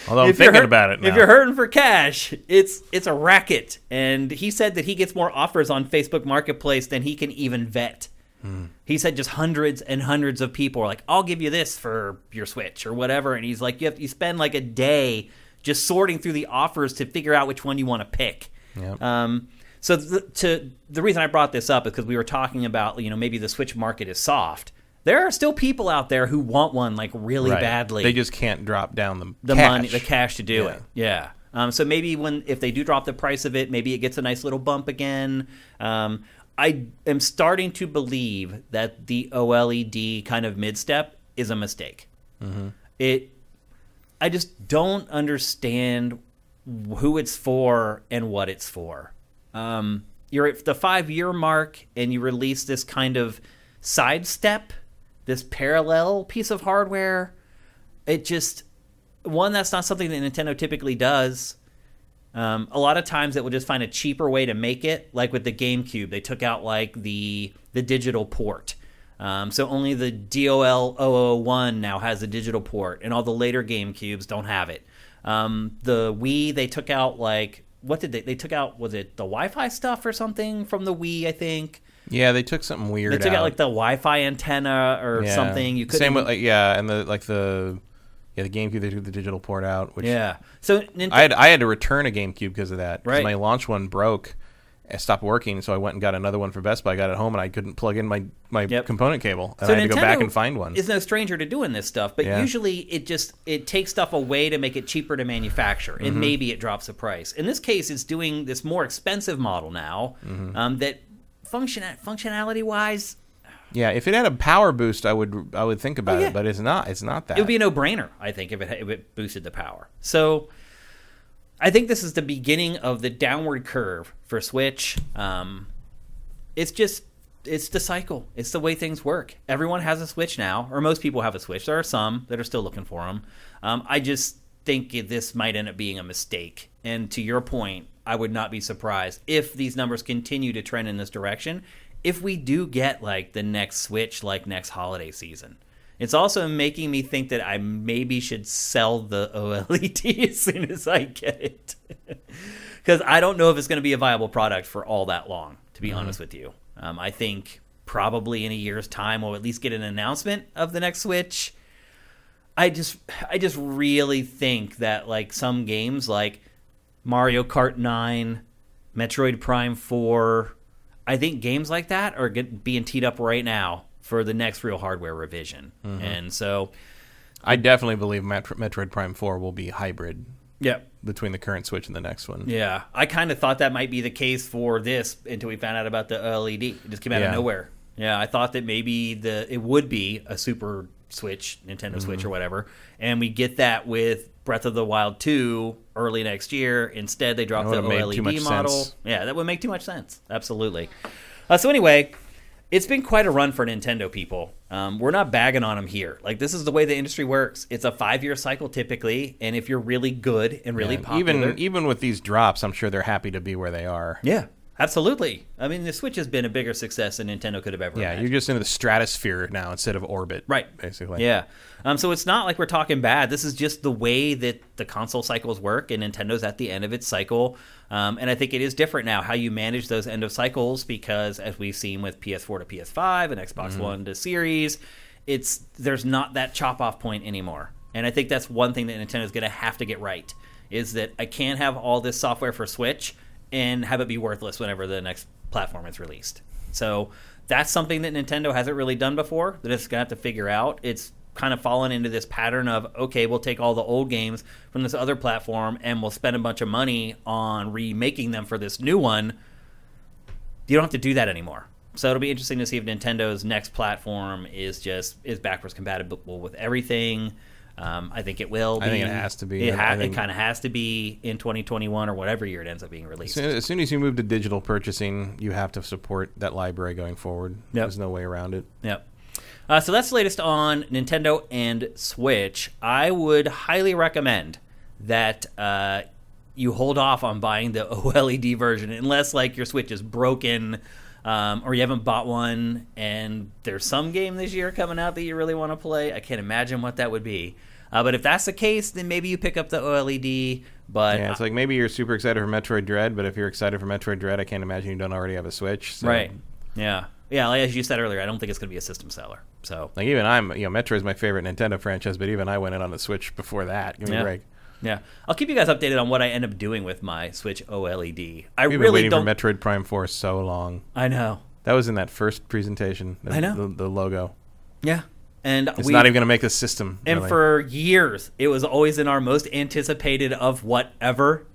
although I'm thinking hurt, about it now. If you're hurting for cash, it's it's a racket. And he said that he gets more offers on Facebook Marketplace than he can even vet. Mm. He said just hundreds and hundreds of people are like, I'll give you this for your Switch or whatever. And he's like, you have you spend like a day just sorting through the offers to figure out which one you want to pick. Yep. Um So the, to, the reason I brought this up is because we were talking about, you know, maybe the Switch market is soft. There are still people out there who want one, like, really right. badly. They just can't drop down the, the cash. money, the cash to do yeah. it. Yeah. Um, so maybe when if they do drop the price of it, maybe it gets a nice little bump again. Um, I am starting to believe that the OLED kind of mid-step is a mistake. Mm-hmm. It. I just don't understand who it's for and what it's for. Um, you're at the five-year mark, and you release this kind of sidestep, this parallel piece of hardware. It just, one, that's not something that Nintendo typically does. Um, a lot of times it will just find a cheaper way to make it, like with the GameCube. They took out, like, the the digital port. Um, so only the D O L zero zero one now has a digital port, and all the later GameCubes don't have it. Um, the Wii, they took out, like... What did they? They took out, was it the Wi-Fi stuff or something from the Wii, I think? Yeah, they took something weird out. They took out, out like, the Wi-Fi antenna or yeah. something. You couldn't... Same with, like, yeah, and the, like, the... Yeah, the GameCube, they took the digital port out, which... Yeah. So... Nintendo... I had I had to return a GameCube because of that. Right. Because my launch one broke. I stopped working, so I went and got another one for Best Buy. I got it home, and I couldn't plug in my, my yep. component cable. And so I had Nintendo to go back and find one. Is no stranger to doing this stuff, but yeah. usually it just it takes stuff away to make it cheaper to manufacture, and mm-hmm. maybe it drops the price. In this case, it's doing this more expensive model now mm-hmm. um, that function functionality-wise... Yeah, if it had a power boost, I would I would think about oh, yeah. it, but it's not. It's not that. It would be a no-brainer, I think, if it, if it boosted the power. So... I think this is the beginning of the downward curve for Switch. Um, it's just, it's the cycle. It's the way things work. Everyone has a Switch now, or most people have a Switch. There are some that are still looking for them. Um, I just think this might end up being a mistake. And to your point, I would not be surprised if these numbers continue to trend in this direction, if we do get like the next Switch, like next holiday season. It's also making me think that I maybe should sell the OLED as soon as I get it. Because I don't know if it's going to be a viable product for all that long, to be mm-hmm. honest with you. Um, I think probably in a year's time we'll at least get an announcement of the next Switch. I just I just really think that like some games like Mario Kart nine, Metroid Prime four, I think games like that are get, being teed up right now for the next real hardware revision. Mm-hmm. And so... I definitely believe Metro- Metroid Prime four will be hybrid. Yeah. Between the current Switch and the next one. Yeah. I kind of thought that might be the case for this until we found out about the L E D. It just came out yeah. of nowhere. Yeah. I thought that maybe the it would be a Super Switch, Nintendo mm-hmm. Switch or whatever. And we get that with Breath of the Wild two early next year. Instead, they dropped the OLED model. Sense. Yeah. That would make too much sense. Absolutely. Uh, so anyway... It's been quite a run for Nintendo people. Um, we're not bagging on them here. Like, this is the way the industry works. It's a five-year cycle typically, and if you're really good and really yeah, popular... Even even with these drops, I'm sure they're happy to be where they are. Yeah, Absolutely. I mean, the Switch has been a bigger success than Nintendo could have ever Yeah, imagined. You're just into the stratosphere now instead of orbit. Right. Basically. Yeah. Um, so it's not like we're talking bad. This is just the way that the console cycles work, and Nintendo's at the end of its cycle. Um, and I think it is different now how you manage those end of cycles because, as we've seen with P S four to P S five and Xbox mm-hmm. One to Series, it's there's not that chop-off point anymore. And I think that's one thing that Nintendo's going to have to get right, is that I can't have all this software for Switch and have it be worthless whenever the next platform is released. So that's something that Nintendo hasn't really done before, that it's going to have to figure out. It's kind of fallen into this pattern of, okay, we'll take all the old games from this other platform and we'll spend a bunch of money on remaking them for this new one. You don't have to do that anymore. So it'll be interesting to see if Nintendo's next platform is just is backwards compatible with everything. Um, I think it will be. I think it has to be. It, ha- it kind of has to be in twenty twenty-one or whatever year it ends up being released. As soon, as soon as you move to digital purchasing, you have to support that library going forward. Yep. There's no way around it. Yep. Uh, so that's the latest on Nintendo and Switch. I would highly recommend that uh, you hold off on buying the OLED version unless like your Switch is broken Um, or you haven't bought one, and there's some game this year coming out that you really want to play. I can't imagine what that would be. Uh, but if that's the case, then maybe you pick up the OLED. But yeah, it's like maybe you're super excited for Metroid Dread, but if you're excited for Metroid Dread, I can't imagine you don't already have a Switch. So. Right. Yeah. Yeah, like as you said earlier, I don't think it's going to be a system seller. So like even I'm, you know, Metroid's my favorite Nintendo franchise, but even I went in on the Switch before that. Give me yeah. a break. Yeah, I'll keep you guys updated on what I end up doing with my Switch OLED. I We've really been waiting don't... for Metroid Prime four so long. I know. That was in that first presentation. The, I know. The, the logo. Yeah. And it's we... not even going to make a system. And really. For years, it was always in our most anticipated of whatever.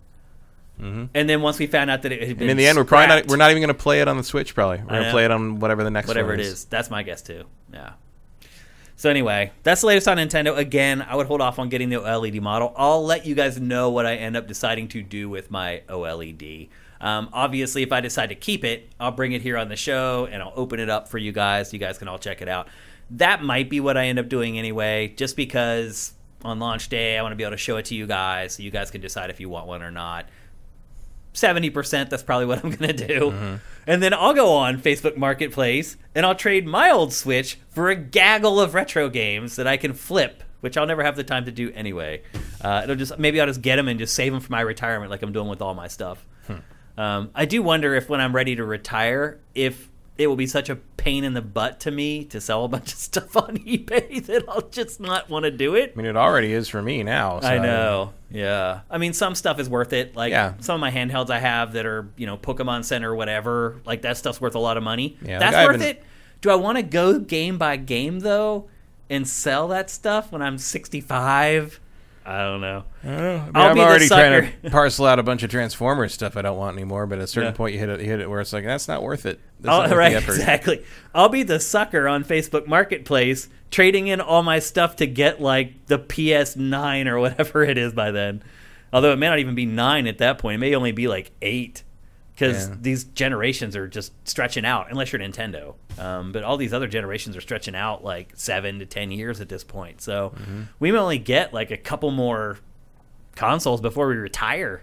Mm-hmm. And then once we found out that it had been and in the end, we're scrapped. probably not, we're not even going to play it on the Switch, probably. We're going to play it on whatever the next whatever one is. Whatever it is. That's my guess, too. Yeah. So anyway, that's the latest on Nintendo. Again, I would hold off on getting the OLED model. I'll let you guys know what I end up deciding to do with my OLED. Um, obviously, if I decide to keep it, I'll bring it here on the show, and I'll open it up for you guys. You guys can all check it out. That might be what I end up doing anyway, just because on launch day, I want to be able to show it to you guys, so you guys can decide if you want one or not. seventy percent, that's probably what I'm going to do. Mm-hmm. And then I'll go on Facebook Marketplace, and I'll trade my old Switch for a gaggle of retro games that I can flip, which I'll never have the time to do anyway. Uh, it'll just maybe I'll just get them and just save them for my retirement like I'm doing with all my stuff. Hmm. Um, I do wonder if when I'm ready to retire, if it will be such a pain in the butt to me to sell a bunch of stuff on eBay that I'll just not want to do it. I mean, it already is for me now. So I know. I, yeah. I mean, some stuff is worth it. Like yeah. some of my handhelds I have that are, you know, Pokemon Center or whatever, like that stuff's worth a lot of money. Yeah, That's like worth been... it. Do I want to go game by game, though, and sell that stuff when I'm sixty-five? I don't know. I don't know. I mean, I'm already trying to parcel out a bunch of Transformers stuff I don't want anymore, but at a certain yeah. point you hit it, you hit it where it's like, that's not worth it. Not worth right, exactly. I'll be the sucker on Facebook Marketplace trading in all my stuff to get like the P S nine or whatever it is by then. Although it may not even be nine at that point. It may only be like eight because yeah. these generations are just stretching out, unless you're Nintendo. Um, but all these other generations are stretching out like seven to ten years at this point. So mm-hmm. we may only get like a couple more consoles before we retire.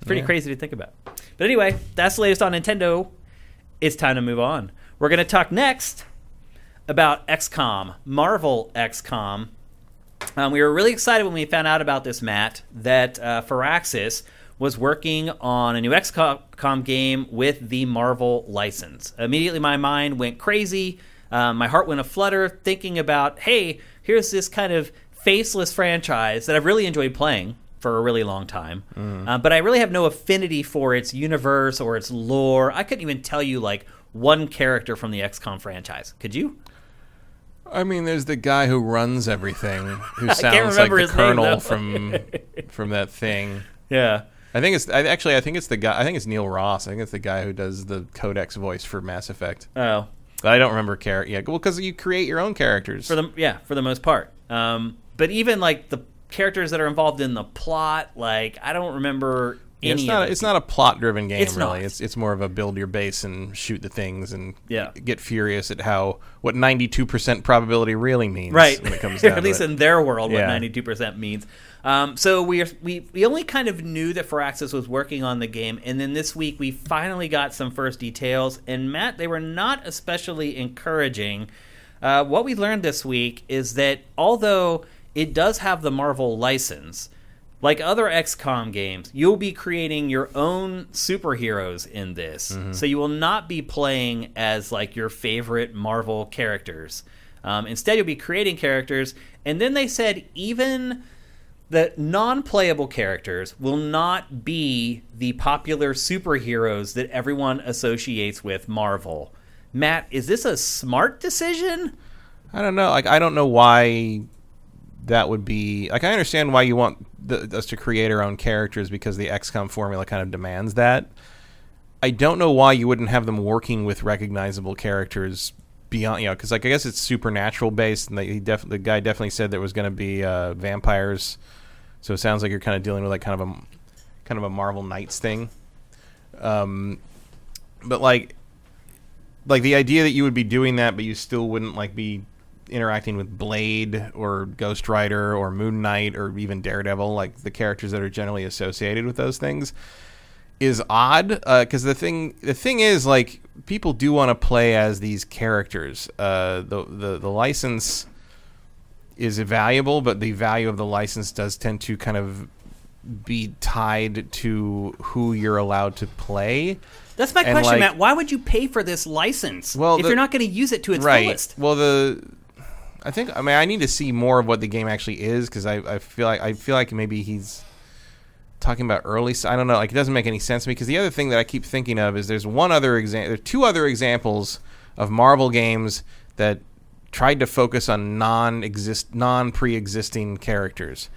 It's pretty yeah. crazy to think about. But anyway, that's the latest on Nintendo. It's time to move on. We're going to talk next about X COM, Marvel X COM. Um, we were really excited when we found out about this, Matt, that uh, Firaxis was working on a new X COM game with the Marvel license. Immediately my mind went crazy. Um, my heart went aflutter thinking about, hey, here's this kind of faceless franchise that I've really enjoyed playing for a really long time. Mm. Uh, but I really have no affinity for its universe or its lore. I couldn't even tell you like one character from the X COM franchise. Could you? I mean, there's the guy who runs everything, who sounds like the colonel name, from, from that thing. Yeah. I think it's I, actually I think it's the guy I think it's Neil Ross. I think it's the guy who does the Codex voice for Mass Effect. Oh, but I don't remember character. Yeah, well, because you create your own characters for the yeah for the most part. Um, but even like the characters that are involved in the plot, like I don't remember Yeah, it's not. It's not a plot-driven game, it's really. Not. It's it's more of a build your base and shoot the things and yeah. get furious at how what ninety-two percent probability really means. Right. When it comes down at least to in it. Their world, yeah. what ninety-two percent means. Um, so we are, we we only kind of knew that Firaxis was working on the game, and then this week we finally got some first details. And Matt, they were not especially encouraging. Uh, what we learned this week is that although it does have the Marvel license, like other X COM games, you'll be creating your own superheroes in this. Mm-hmm. So you will not be playing as like your favorite Marvel characters. Um, instead, you'll be creating characters. And then they said even the non-playable characters will not be the popular superheroes that everyone associates with Marvel. Matt, is this a smart decision? I don't know. Like, I don't know why that would be... Like, I understand why you want... The, us to create our own characters because the X COM formula kind of demands that. I don't know why you wouldn't have them working with recognizable characters beyond, you know, because like I guess it's supernatural based, and they def- the guy definitely said there was going to be uh, vampires. So it sounds like you're kind of dealing with like kind of a kind of a Marvel Knights thing. Um, but like, like the idea that you would be doing that, but you still wouldn't like be interacting with Blade or Ghost Rider or Moon Knight or even Daredevil, like the characters that are generally associated with those things, is odd. Because uh, the thing, the thing is, like people do want to play as these characters. Uh, the the the license is valuable, but the value of the license does tend to kind of be tied to who you're allowed to play. That's my and question, like, Matt. Why would you pay for this license well, if the, you're not going to use it to its right. fullest? Well, the I think I mean I need to see more of what the game actually is because I, I feel like I feel like maybe he's talking about early. I don't know. Like it doesn't make any sense to me because the other thing that I keep thinking of is there's one other example. There are two other examples of Marvel games that tried to focus on non-exist, non-pre-existing characters,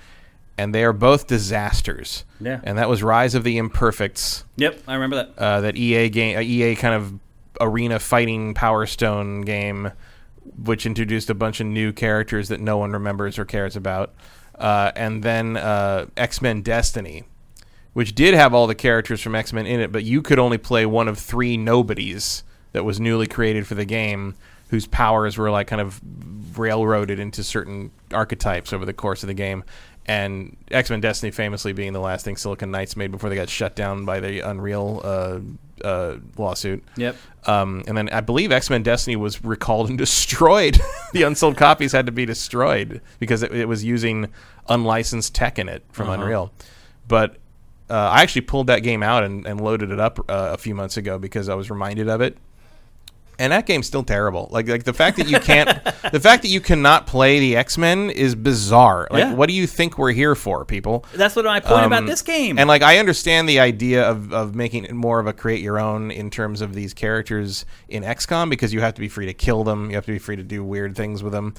and they are both disasters. Yeah. And that was Rise of the Imperfects. Yep, I remember that. Uh, that E A game, uh, E A kind of arena fighting Power Stone game, which introduced a bunch of new characters that no one remembers or cares about. Uh, and then uh, X-Men Destiny, which did have all the characters from X-Men in it, but you could only play one of three nobodies that was newly created for the game, whose powers were like kind of railroaded into certain archetypes over the course of the game. And X-Men Destiny famously being the last thing Silicon Knights made before they got shut down by the Unreal uh, uh, lawsuit. Yep. Um, and then I believe X-Men Destiny was recalled and destroyed. The unsold copies had to be destroyed because it, it was using unlicensed tech in it from uh-huh. Unreal. But uh, I actually pulled that game out and, and loaded it up uh, a few months ago because I was reminded of it. And that game's still terrible. Like, like the fact that you can't, the fact that you cannot play the X-Men is bizarre. Like, yeah. What do you think we're here for, people? That's what my point um, about this game. And like, I understand the idea of, of making it more of a create your own in terms of these characters in X COM because you have to be free to kill them, you have to be free to do weird things with them,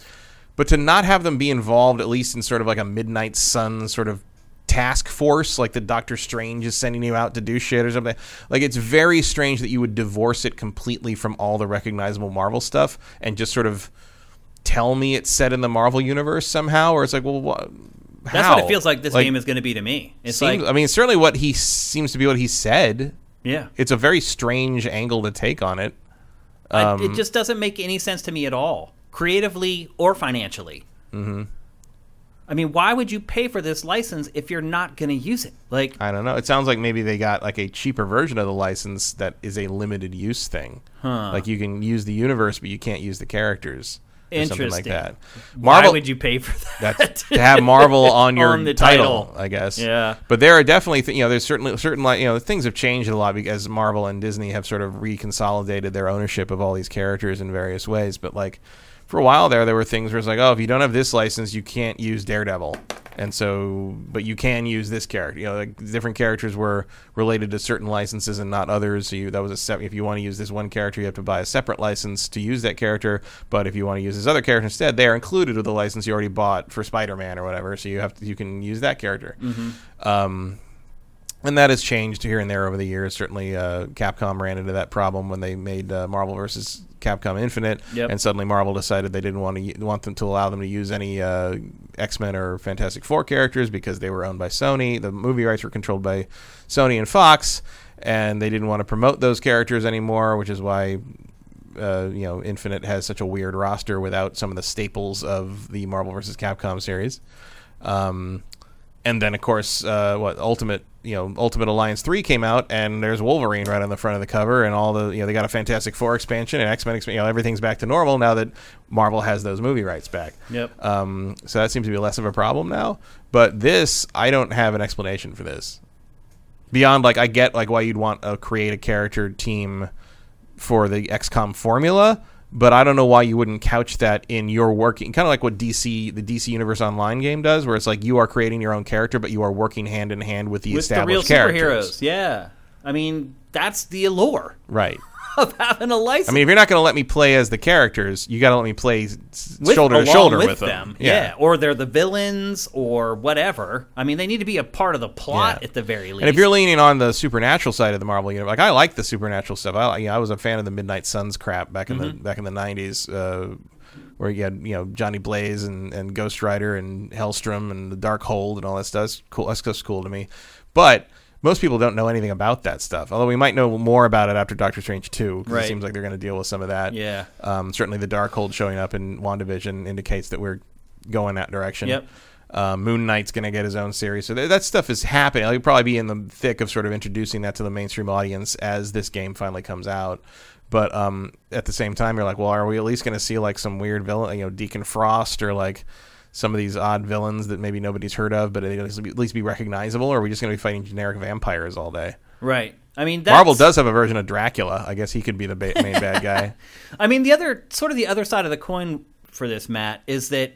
but to not have them be involved at least in sort of like a Midnight Sun sort of task force, like the Doctor Strange is sending you out to do shit or something. Like, it's very strange that you would divorce it completely from all the recognizable Marvel stuff and just sort of tell me it's set in the Marvel universe somehow, or it's like, well, wh- how? That's what it feels like this like, game is going to be to me. It's seems, like, I mean, certainly what he seems to be what he said. Yeah. It's a very strange angle to take on it. Um, I, it just doesn't make any sense to me at all, creatively or financially. Mm-hmm. I mean, why would you pay for this license if you're not going to use it? Like, I don't know. It sounds like maybe they got like a cheaper version of the license that is a limited use thing. Huh. Like you can use the universe, but you can't use the characters. Interesting. Or something like that. Marvel, why would you pay for that? That's, to have Marvel on your on the title, title, I guess. Yeah. But there are definitely, th- you know, there's certainly, certain, you know, things have changed a lot because Marvel and Disney have sort of reconsolidated their ownership of all these characters in various ways. But like, for a while there, there were things where it's like, oh, if you don't have this license, you can't use Daredevil, and so, but you can use this character. You know, like, different characters were related to certain licenses and not others. So you, that was a se- if you want to use this one character, you have to buy a separate license to use that character. But if you want to use this other character instead, they are included with the license you already bought for Spider-Man or whatever. So you have to, you can use that character. Mm-hmm. Um, And that has changed here and there over the years. Certainly, uh, Capcom ran into that problem when they made uh, Marvel versus Capcom Infinite, yep. and suddenly Marvel decided they didn't want to want them to allow them to use any uh, X-Men or Fantastic Four characters because they were owned by Sony. The movie rights were controlled by Sony and Fox, and they didn't want to promote those characters anymore, which is why uh, you know Infinite has such a weird roster without some of the staples of the Marvel versus Capcom series. Um, and then, of course, uh, what Ultimate. You know, Ultimate Alliance three came out, and there's Wolverine right on the front of the cover, and all the you know they got a Fantastic Four expansion and X Men expansion. You know, everything's back to normal now that Marvel has those movie rights back. Yep. Um. So that seems to be less of a problem now. But this, I don't have an explanation for this. Beyond like I get like why you'd want to create a character team for the X COM formula, but I don't know why you wouldn't couch that in your working kind of like what D C the D C Universe Online game does, where it's like you are creating your own character, but you are working hand in hand with the with established the real characters. Superheroes. Yeah, I mean that's the allure, right? Of having a license. I mean, if you're not going to let me play as the characters, you got to let me play with, shoulder to shoulder with, with them. them. Yeah. yeah, or they're the villains or whatever. I mean, they need to be a part of the plot yeah. at the very least. And if you're leaning on the supernatural side of the Marvel universe, like I like the supernatural stuff. I, you know, I was a fan of the Midnight Suns crap back in mm-hmm. the back in the nineties, uh, where you had you know Johnny Blaze and, and Ghost Rider and Hellstrom and the Darkhold and all that stuff. That's cool. That's just cool to me, but. Most people don't know anything about that stuff, although we might know more about it after Doctor Strange two, because right. it seems like they're going to deal with some of that. Yeah. Um, certainly the Darkhold showing up in WandaVision indicates that we're going that direction. Yep. Uh, Moon Knight's going to get his own series. So th- that stuff is happening. He'll probably be in the thick of sort of introducing that to the mainstream audience as this game finally comes out. But um, at the same time, you're like, well, are we at least going to see like some weird villain, you know, Deacon Frost or like... some of these odd villains that maybe nobody's heard of, but they'll at least be recognizable, or are we just going to be fighting generic vampires all day? Right. I mean, that's... Marvel does have a version of Dracula. I guess he could be the ba- main bad guy. I mean, the other sort of the other side of the coin for this, Matt, is that,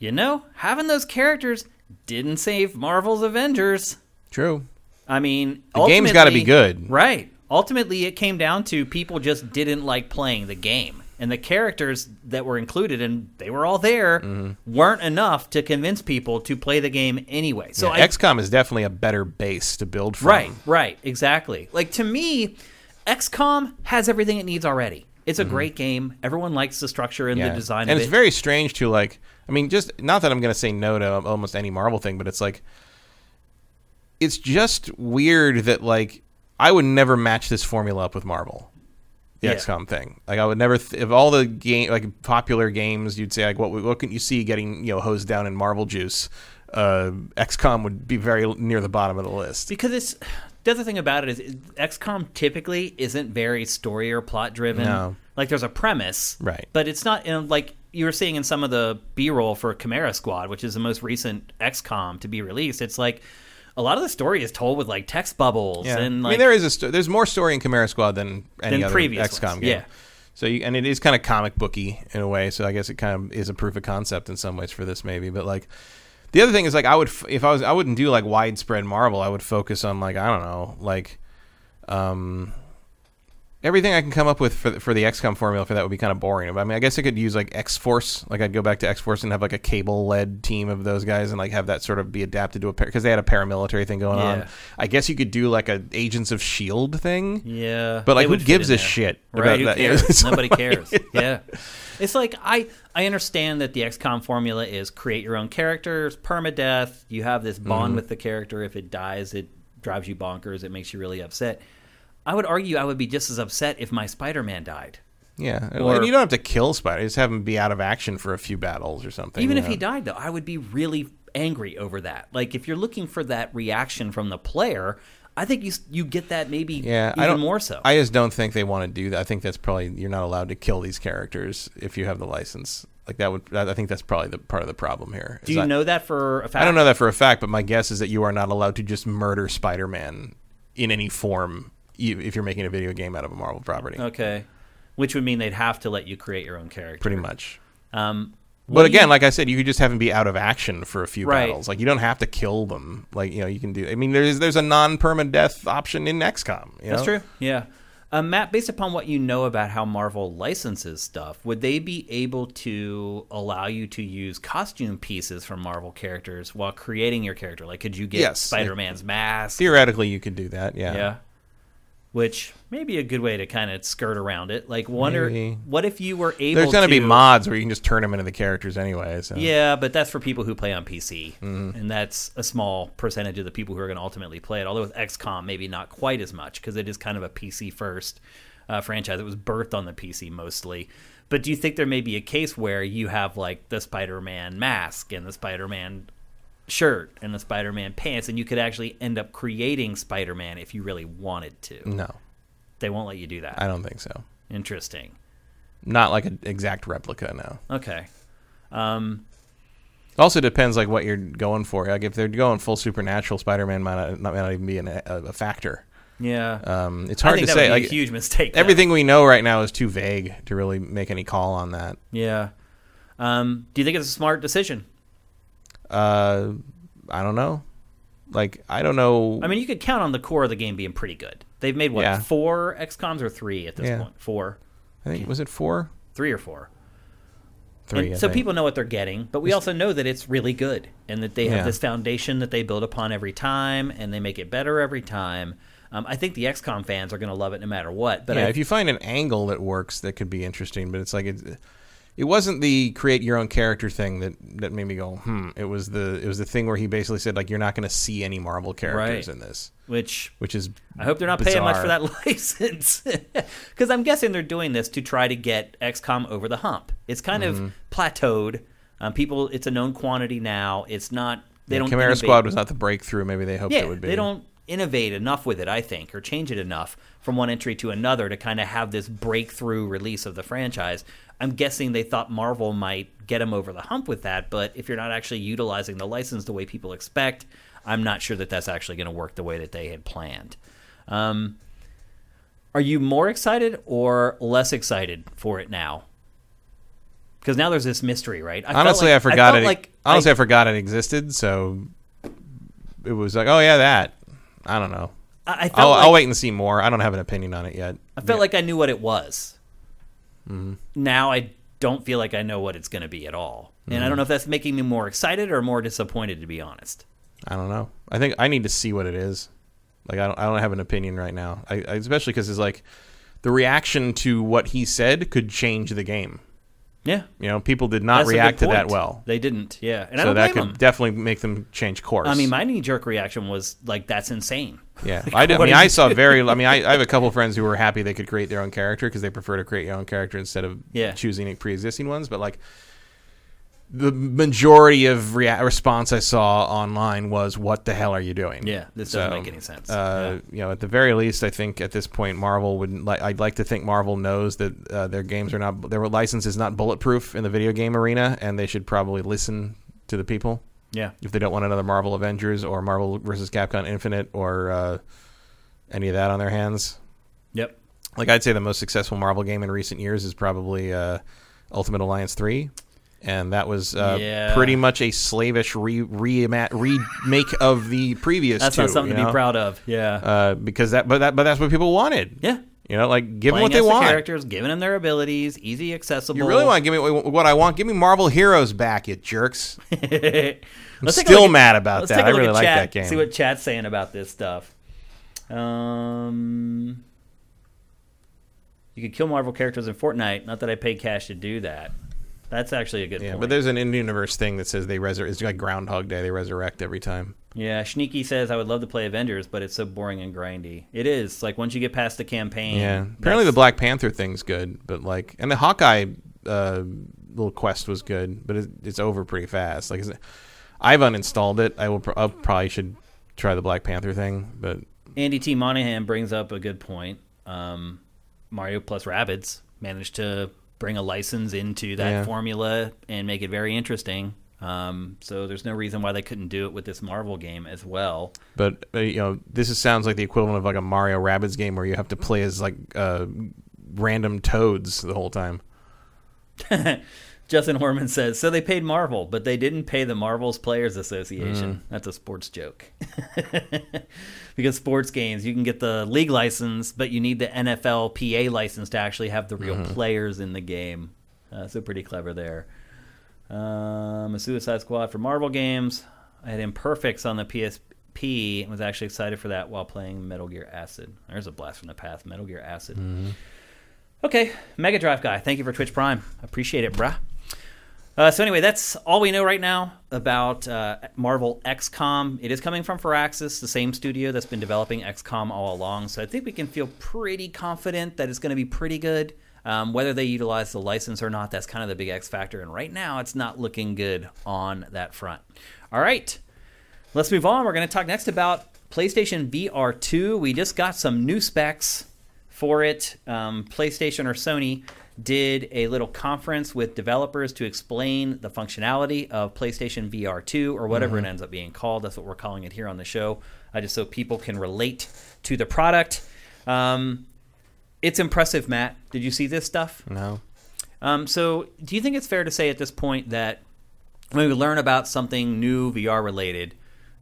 you know, having those characters didn't save Marvel's Avengers. True. I mean, the game's got to be good. Right. Ultimately, it came down to people just didn't like playing the game. And the characters that were included, and they were all there, mm-hmm. weren't enough to convince people to play the game anyway. So yeah, I, X COM is definitely a better base to build from. Right, right, exactly. Like, to me, X COM has everything it needs already. It's a mm-hmm. great game. Everyone likes the structure and yeah. the design and of it. And it's very strange to, like, I mean, just, not that I'm going to say no to almost any Marvel thing, but it's like, it's just weird that, like, I would never match this formula up with Marvel. The yeah. X COM thing, like I would never. Th- if all the game, like popular games, you'd say like, what what can you see getting you know hosed down in Marvel juice? Uh, X COM would be very near the bottom of the list because it's the other thing about it is X COM typically isn't very story or plot driven. No. Like there's a premise, right? But it's not you know, like you were seeing in some of the B-roll for Chimera Squad, which is the most recent X COM to be released. It's like. A lot of the story is told with like text bubbles yeah. and like I mean, there is a sto- there's more story in Chimera Squad than any than other X COM ones. Game. Yeah. So you, and it is kind of comic booky in a way, so I guess it kind of is a proof of concept in some ways for this maybe, but like the other thing is like I would f- if I was I wouldn't do like widespread Marvel, I would focus on like I don't know, like um everything I can come up with for the, for the X COM formula for that would be kind of boring. I mean, I guess I could use like X-Force. Like I'd go back to X-Force and have like a Cable-led team of those guys and like have that sort of be adapted to a because par- they had a paramilitary thing going yeah. on. I guess you could do like a Agents of S H I E L D thing. Yeah, but like who gives a there. Shit? Right? About who cares? That? Yeah. Nobody cares. yeah, it's like I I understand that the X COM formula is create your own characters, permadeath. You have this bond mm-hmm. with the character. If it dies, it drives you bonkers. It makes you really upset. I would argue I would be just as upset if my Spider-Man died. Yeah. Or, and you don't have to kill Spider-Man. Just have him be out of action for a few battles or something. Even if know? he died, though, I would be really angry over that. Like, if you're looking for that reaction from the player, I think you you get that maybe yeah, even I don't, more so. I just don't think they want to do that. I think that's probably, you're not allowed to kill these characters if you have the license. Like that would, I think that's probably the part of the problem here. Do you I, know that for a fact? I don't know that for a fact, but my guess is that you are not allowed to just murder Spider-Man in any form if you're making a video game out of a Marvel property. Okay. Which would mean they'd have to let you create your own character. Pretty much. Um, but again, you... like I said, you could just have them be out of action for a few right. battles. Like, you don't have to kill them. Like, you know, you can do... I mean, there's there's a non-permadeath option in X COM. You know? That's true. Yeah. Uh, Matt, based upon what you know about how Marvel licenses stuff, would they be able to allow you to use costume pieces from Marvel characters while creating your character? Like, could you get yes, Spider-Man's it, mask? Theoretically, you could do that, yeah. Yeah. Which may be a good way to kind of skirt around it. Like, wonder Maybe. what if you were able to... There's going to be mods where you can just turn them into the characters anyway. So. Yeah, but that's for people who play on P C. Mm. And that's a small percentage of the people who are going to ultimately play it. Although with X COM, maybe not quite as much, because it is kind of a P C-first uh, franchise. It was birthed on the P C mostly. But do you think there may be a case where you have, like, the Spider-Man mask and the Spider-Man shirt and the Spider-Man pants, and you could actually end up creating Spider-Man if you really wanted to? No. They won't let you do that. I don't think so. Interesting. Not like an exact replica, no. Okay. Um, also depends like what you're going for. Like if they're going full supernatural, Spider-Man might not, might not even be an, a, a factor. Yeah. Um, it's hard I think to that say. Would be like, a huge mistake. Everything though. we know right now is too vague to really make any call on that. Yeah. Um, do you think it's a smart decision? Uh, I don't know. Like, I don't know. I mean, you could count on the core of the game being pretty good. They've made, what, yeah. four X COMs or three at this yeah. point? Four. I think, was it four? Three or four. Three, and, So think. people know what they're getting, but we it's, also know that it's really good and that they have yeah. this foundation that they build upon every time and they make it better every time. Um, I think the X COM fans are going to love it no matter what. But yeah, I, if you find an angle that works, that could be interesting, but it's like... It's, It wasn't the create your own character thing that, that made me go, hmm. It was the it was the thing where he basically said, like, you're not going to see any Marvel characters right. in this. Which which is I hope they're not bizarre. paying much for that license. Because I'm guessing they're doing this to try to get X COM over the hump. It's kind mm-hmm. of plateaued. Um, people, it's a known quantity now. It's not, they yeah, don't Chimera innovate. Squad was not the breakthrough maybe they hoped yeah, it would be. They don't innovate enough with it, I think, or change it enough from one entry to another to kind of have this breakthrough release of the franchise. I'm guessing they thought Marvel might get them over the hump with that, but if you're not actually utilizing the license the way people expect, I'm not sure that that's actually going to work the way that they had planned. Um, are you more excited or less excited for it now? Because now there's this mystery, right? I honestly, like, I forgot I it. Like honestly, I, I forgot it existed, so it was like, oh yeah, that. I don't know. I, I I'll, like, I'll wait and see more. I don't have an opinion on it yet. I felt yeah. like I knew what it was. Mm-hmm. Now I don't feel like I know what it's going to be at all. And mm-hmm. I don't know if that's making me more excited or more disappointed, to be honest. I don't know. I think I need to see what it is. Like, I don't, I don't have an opinion right now. I, I, especially because it's like the reaction to what he said could change the game. Yeah. You know, people did not that's react to that well. They didn't, yeah. And so I don't that could them. definitely make them change course. I mean, my knee-jerk reaction was, like, that's insane. Yeah. like, I, did, I mean, I saw very... I mean, I, I have a couple friends who were happy they could create their own character because they prefer to create your own character instead of yeah. choosing pre-existing ones. But, like, the majority of rea- response I saw online was, what the hell are you doing? Yeah, this so, doesn't make any sense. Uh, yeah. You know, at the very least, I think at this point, Marvel would. Li- I'd like to think Marvel knows that uh, their games are not, their license is not bulletproof in the video game arena, and they should probably listen to the people. Yeah. If they don't want another Marvel Avengers or Marvel versus Capcom Infinite or uh, any of that on their hands. Yep. Like, I'd say the most successful Marvel game in recent years is probably uh, Ultimate Alliance three. And that was uh, yeah. pretty much a slavish re- re- remake of the previous. That's two, not something you know? to be proud of, yeah. Uh, because that, but that, but that's what people wanted. Yeah, you know, like give Playing them what they the want. Characters, giving them their abilities, easy accessible. You really want to give me what I want? Give me Marvel Heroes back, you jerks. I'm still mad at, about let's that. Take a look I really at like chat, that game. See what chat's saying about this stuff. Um, you could kill Marvel characters in Fortnite. Not that I pay cash to do that. That's actually a good yeah, point. But there's an in-universe thing that says they resurrect. It's like Groundhog Day. They resurrect every time. Yeah. Sneaky says, I would love to play Avengers, but it's so boring and grindy. It is. Like, once you get past the campaign. Yeah. Apparently the Black Panther thing's good, but like, and the Hawkeye uh, little quest was good, but it, it's over pretty fast. Like, I've uninstalled it. I will. Pro- I probably should try the Black Panther thing, but. Andy T. Monahan brings up a good point. Um, Mario plus Rabbids managed to bring a license into that yeah. formula and make it very interesting. Um, so there's no reason why they couldn't do it with this Marvel game as well. But, you know, this is, sounds like the equivalent of like a Mario Rabbids game where you have to play as like uh, random toads the whole time. Justin Horman says, so they paid Marvel, but they didn't pay the Marvel's Players Association. Mm. That's a sports joke. Because sports games, you can get the league license, but you need the N F L P A license to actually have the real mm-hmm. players in the game. Uh, so pretty clever there. Um, a Suicide Squad for Marvel games. I had Imperfects on the P S P and was actually excited for that while playing Metal Gear Acid. There's a blast from the past. Metal Gear Acid. Mm-hmm. Okay, Mega Drive guy, thank you for Twitch Prime. Appreciate it, bruh. Uh, so anyway, that's all we know right now about uh, Marvel X COM. It is coming from Firaxis, the same studio that's been developing X COM all along. So I think we can feel pretty confident that it's going to be pretty good. Um, whether they utilize the license or not, that's kind of the big X factor. And right now, it's not looking good on that front. All right, let's move on. We're going to talk next about PlayStation V R two. We just got some new specs for it. Um, PlayStation or Sony did a little conference with developers to explain the functionality of PlayStation V R two, or whatever mm-hmm. it ends up being called. That's what we're calling it here on the show, uh, just so people can relate to the product. Um, it's impressive, Matt. Did you see this stuff? No. Um, so do you think it's fair to say at this point that when we learn about something new V R related,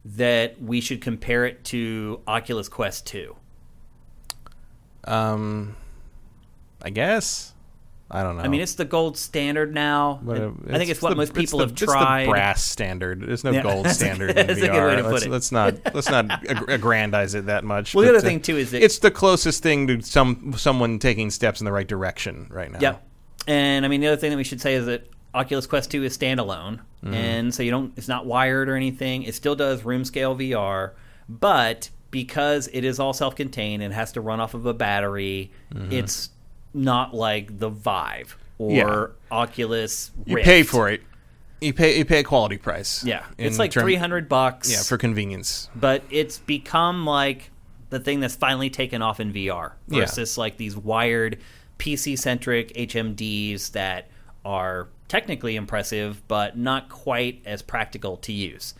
that we should compare it to Oculus Quest two? Um, I guess. I don't know. I mean, it's the gold standard now. But it, I think it's, it's what the, most people the, have tried. It's the brass standard. There's no yeah. gold standard in V R. A good way to put let's, it. let's not let's not ag- aggrandize it that much. Well, but the other uh, thing too is that it's the closest thing to some someone taking steps in the right direction right now. Yep. And I mean, the other thing that we should say is that Oculus Quest two is standalone, mm. and so you don't. It's not wired or anything. It still does room scale V R, but because it is all self-contained and has to run off of a battery, mm-hmm. it's not like the Vive or yeah. Oculus Rift. You pay for it. You pay you pay a quality price. Yeah, it's like term, three hundred bucks. Yeah, for convenience. But it's become like the thing that's finally taken off in V R versus yeah. like these wired P C-centric H M Ds that are technically impressive but not quite as practical to use.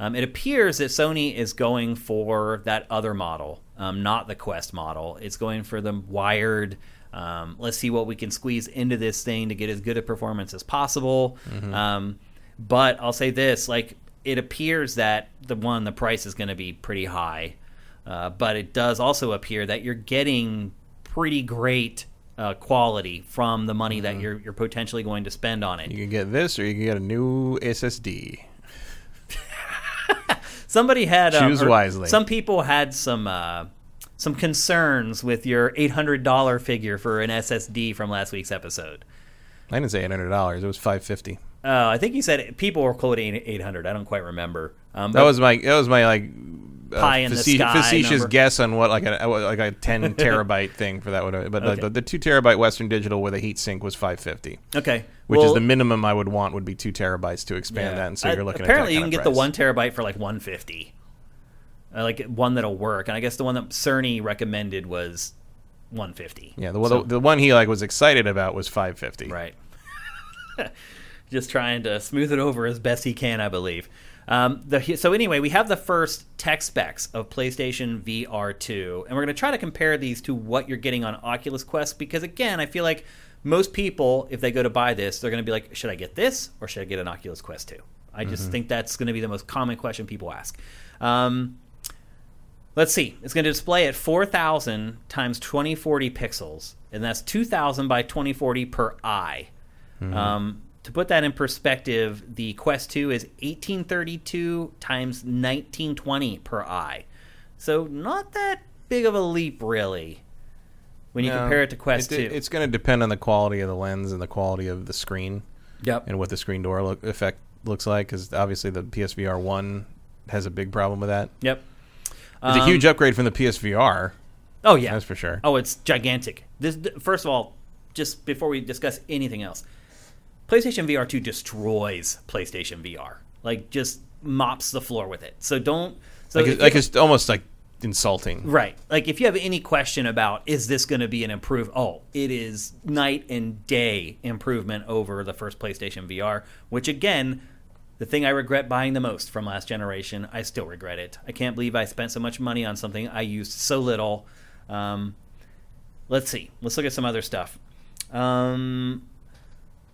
Um, it appears that Sony is going for that other model, um, not the Quest model. It's going for the wired, um, let's see what we can squeeze into this thing to get as good a performance as possible. Mm-hmm. Um, but I'll say this, like, it appears that, the one, the price is going to be pretty high. Uh, but it does also appear that you're getting pretty great Uh, quality from the money mm-hmm. that you're you're potentially going to spend on it. You can get this, or you can get a new S S D. Somebody had choose um, wisely. Some people had some uh, some concerns with your eight hundred dollars figure for an S S D from last week's episode. I didn't say eight hundred dollars; it was five hundred fifty dollars. Oh, uh, I think you said people were quoting eight hundred dollars. I don't quite remember. Um, that was my that was my like. Pie in faci- the sky facetious number. guess on what like a like a ten terabyte thing for that would have, but okay. the, the two terabyte Western Digital with a heatsink was five hundred fifty. Okay, which well, is the minimum I would want would be two terabytes to expand yeah. that, and so I, you're looking apparently at apparently you can get price. The one terabyte for like one hundred fifty, uh, like one that'll work, and I guess the one that Cerny recommended was one hundred fifty. Yeah, the well, so. the, the one he like was excited about was five hundred fifty. Right, just trying to smooth it over as best he can, I believe. Um, the, so anyway, we have the first tech specs of PlayStation V R two, and we're going to try to compare these to what you're getting on Oculus Quest, because again, I feel like most people, if they go to buy this, they're going to be like, should I get this or should I get an Oculus Quest two? I just mm-hmm. think that's going to be the most common question people ask. Um, let's see. It's going to display at four thousand times twenty forty pixels, and that's two thousand by twenty forty per eye. Mm-hmm. Um, to put that in perspective, the Quest two is eighteen thirty-two times nineteen twenty per eye. So not that big of a leap, really, when you no, compare it to Quest it, two. It's going to depend on the quality of the lens and the quality of the screen. Yep. And what the screen door look, effect looks like, because obviously the P S V R one has a big problem with that. Yep. It's um, a huge upgrade from the P S V R. Oh, yeah. That's for sure. Oh, it's gigantic. This, first of all, just before we discuss anything else, PlayStation V R two destroys PlayStation V R. Like, just mops the floor with it. So don't... So like, it, like it's almost, like, insulting. Right. Like, if you have any question about, is this going to be an improve... Oh, it is night and day improvement over the first PlayStation V R, which, again, the thing I regret buying the most from last generation, I still regret it. I can't believe I spent so much money on something I used so little. Um, let's see. Let's look at some other stuff. Um...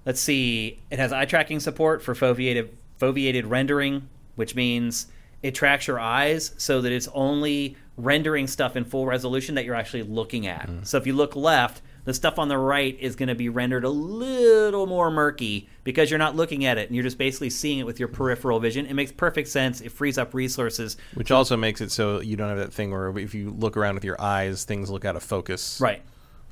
Let's see. It has eye tracking support for foveated, foveated rendering, which means it tracks your eyes so that it's only rendering stuff in full resolution that you're actually looking at. Mm. So if you look left, the stuff on the right is going to be rendered a little more murky because you're not looking at it and you're just basically seeing it with your peripheral vision. It makes perfect sense. It frees up resources. Which also makes it so you don't have that thing where if you look around with your eyes, things look out of focus. Right.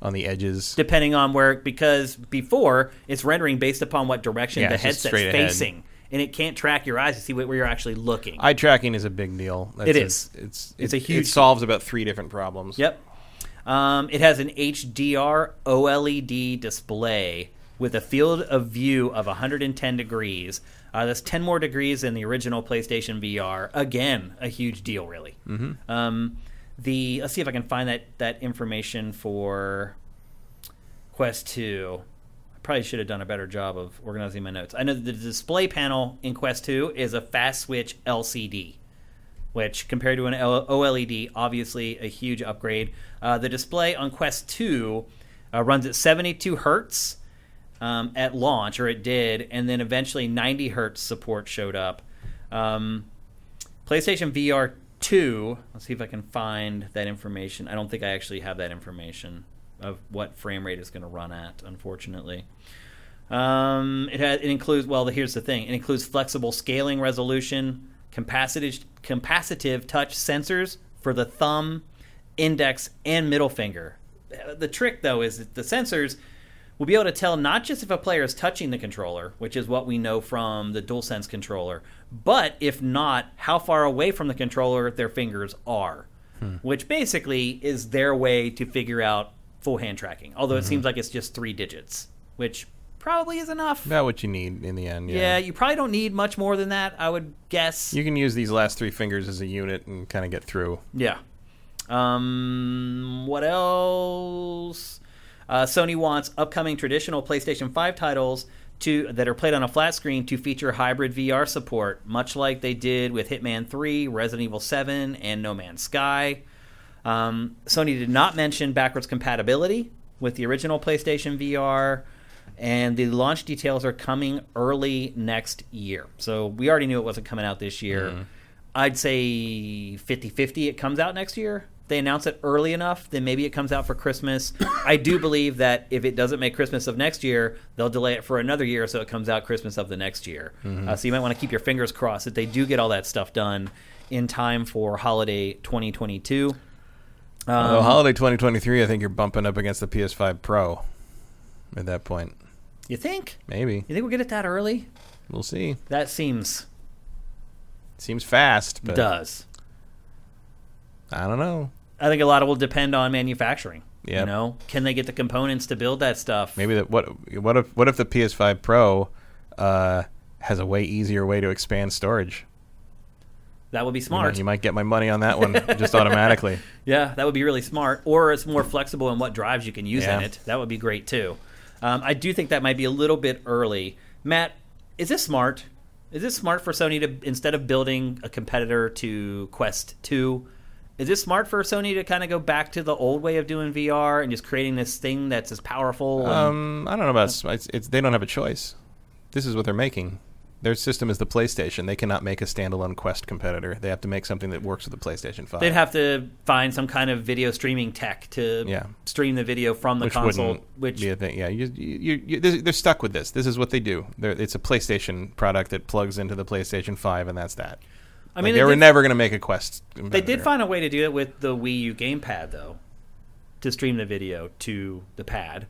On the edges. Depending on where, because before, it's rendering based upon what direction yeah, the headset's facing. Ahead. And it can't track your eyes to see where you're actually looking. Eye tracking is a big deal. That's it is. A, it's it's it, a huge. It solves about three different problems. Yep. Um, it has an H D R OLED display with a field of view of one hundred ten degrees. Uh, that's ten more degrees than the original PlayStation V R. Again, a huge deal, really. Mm-hmm. Um, the let's see if I can find that that information for Quest two. Probably should have done a better job of organizing my notes. I know the display panel in Quest two is a fast switch L C D, which compared to an OLED, obviously a huge upgrade. Uh, the display on Quest two uh, runs at seventy-two hertz um, at launch, or it did, and then eventually ninety hertz support showed up. Um, PlayStation V R two, let's see if I can find that information. I don't think I actually have that information of what frame rate is going to run at, unfortunately. Um, it, has, it includes, well, here's the thing. It includes flexible scaling resolution, capacitive, capacitive touch sensors for the thumb, index, and middle finger. The trick, though, is that the sensors will be able to tell not just if a player is touching the controller, which is what we know from the DualSense controller, but if not, how far away from the controller their fingers are, hmm. which basically is their way to figure out full hand tracking, although it mm-hmm. seems like it's just three digits, which probably is enough. About what you need in the end. Yeah. yeah, you probably don't need much more than that, I would guess. You can use these last three fingers as a unit and kind of get through. Yeah. Um, what else? Uh, Sony wants upcoming traditional PlayStation five titles to that are played on a flat screen to feature hybrid V R support, much like they did with Hitman three, Resident Evil seven, and No Man's Sky. Um, Sony did not mention backwards compatibility with the original PlayStation V R, and the launch details are coming early next year. So we already knew it wasn't coming out this year. Mm. I'd say fifty-fifty it comes out next year. If they announce it early enough, then maybe it comes out for Christmas. I do believe that if it doesn't make Christmas of next year, they'll delay it for another year so it comes out Christmas of the next year. Mm-hmm. Uh, so you might want to keep your fingers crossed that they do get all that stuff done in time for holiday twenty twenty-two. Um, oh, holiday twenty twenty-three, I think you're bumping up against the P S five Pro at that point. You think? Maybe. You think we'll get it that early? We'll see. That seems... Seems fast, but... Does. I don't know. I think a lot of it will depend on manufacturing. Yeah. You know? Can they get the components to build that stuff? Maybe that... What What if What if the P S five Pro uh, has a way easier way to expand storage? That would be smart. You might, you might get my money on that one just automatically. Yeah, that would be really smart. Or it's more flexible in what drives you can use yeah. in it. That would be great, too. Um, I do think that might be a little bit early. Matt, is this smart? Is this smart for Sony to, instead of building a competitor to Quest two, is this smart for Sony to kind of go back to the old way of doing V R and just creating this thing that's as powerful? And, um, I don't know about uh, it's, it's. They don't have a choice. This is what they're making. Their system is the PlayStation. They cannot make a standalone Quest competitor. They have to make something that works with the PlayStation five. They'd have to find some kind of video streaming tech to yeah. stream the video from the which console. Which be a thing. Yeah, you, you, you, they're stuck with this. This is what they do. They're, it's a PlayStation product that plugs into the PlayStation five, and that's that. I mean, like, they, they were did, never going to make a Quest competitor. They did find a way to do it with the Wii U gamepad, though, to stream the video to the pad.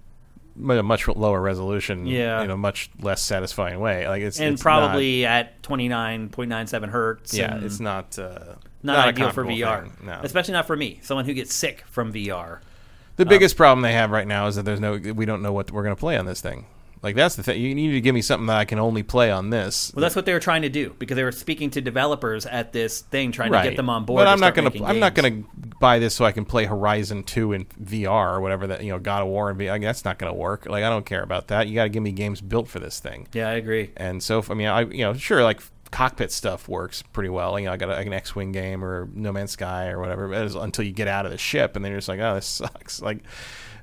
A much lower resolution, yeah. in a much less satisfying way. Like it's and it's probably not, at twenty nine point nine seven hertz. Yeah, and it's not uh, not, not ideal for V R, thing, no. Especially not for me, someone who gets sick from V R. The um, biggest problem they have right now is that there's no, we don't know what we're going to play on this thing. Like that's the thing. You need to give me something that I can only play on this. Well, that's what they were trying to do because they were speaking to developers at this thing, trying right. to get them on board. But I'm not going to. I'm not going to buy this so I can play Horizon two in V R or whatever that you know, God of War in V R. Like, that's not going to work. Like I don't care about that. You got to give me games built for this thing. Yeah, I agree. And so I mean, I you know, sure, like cockpit stuff works pretty well. You know, I got like an X-Wing game or No Man's Sky or whatever. But was, until you get out of the ship, and then you're just like, oh, this sucks. Like,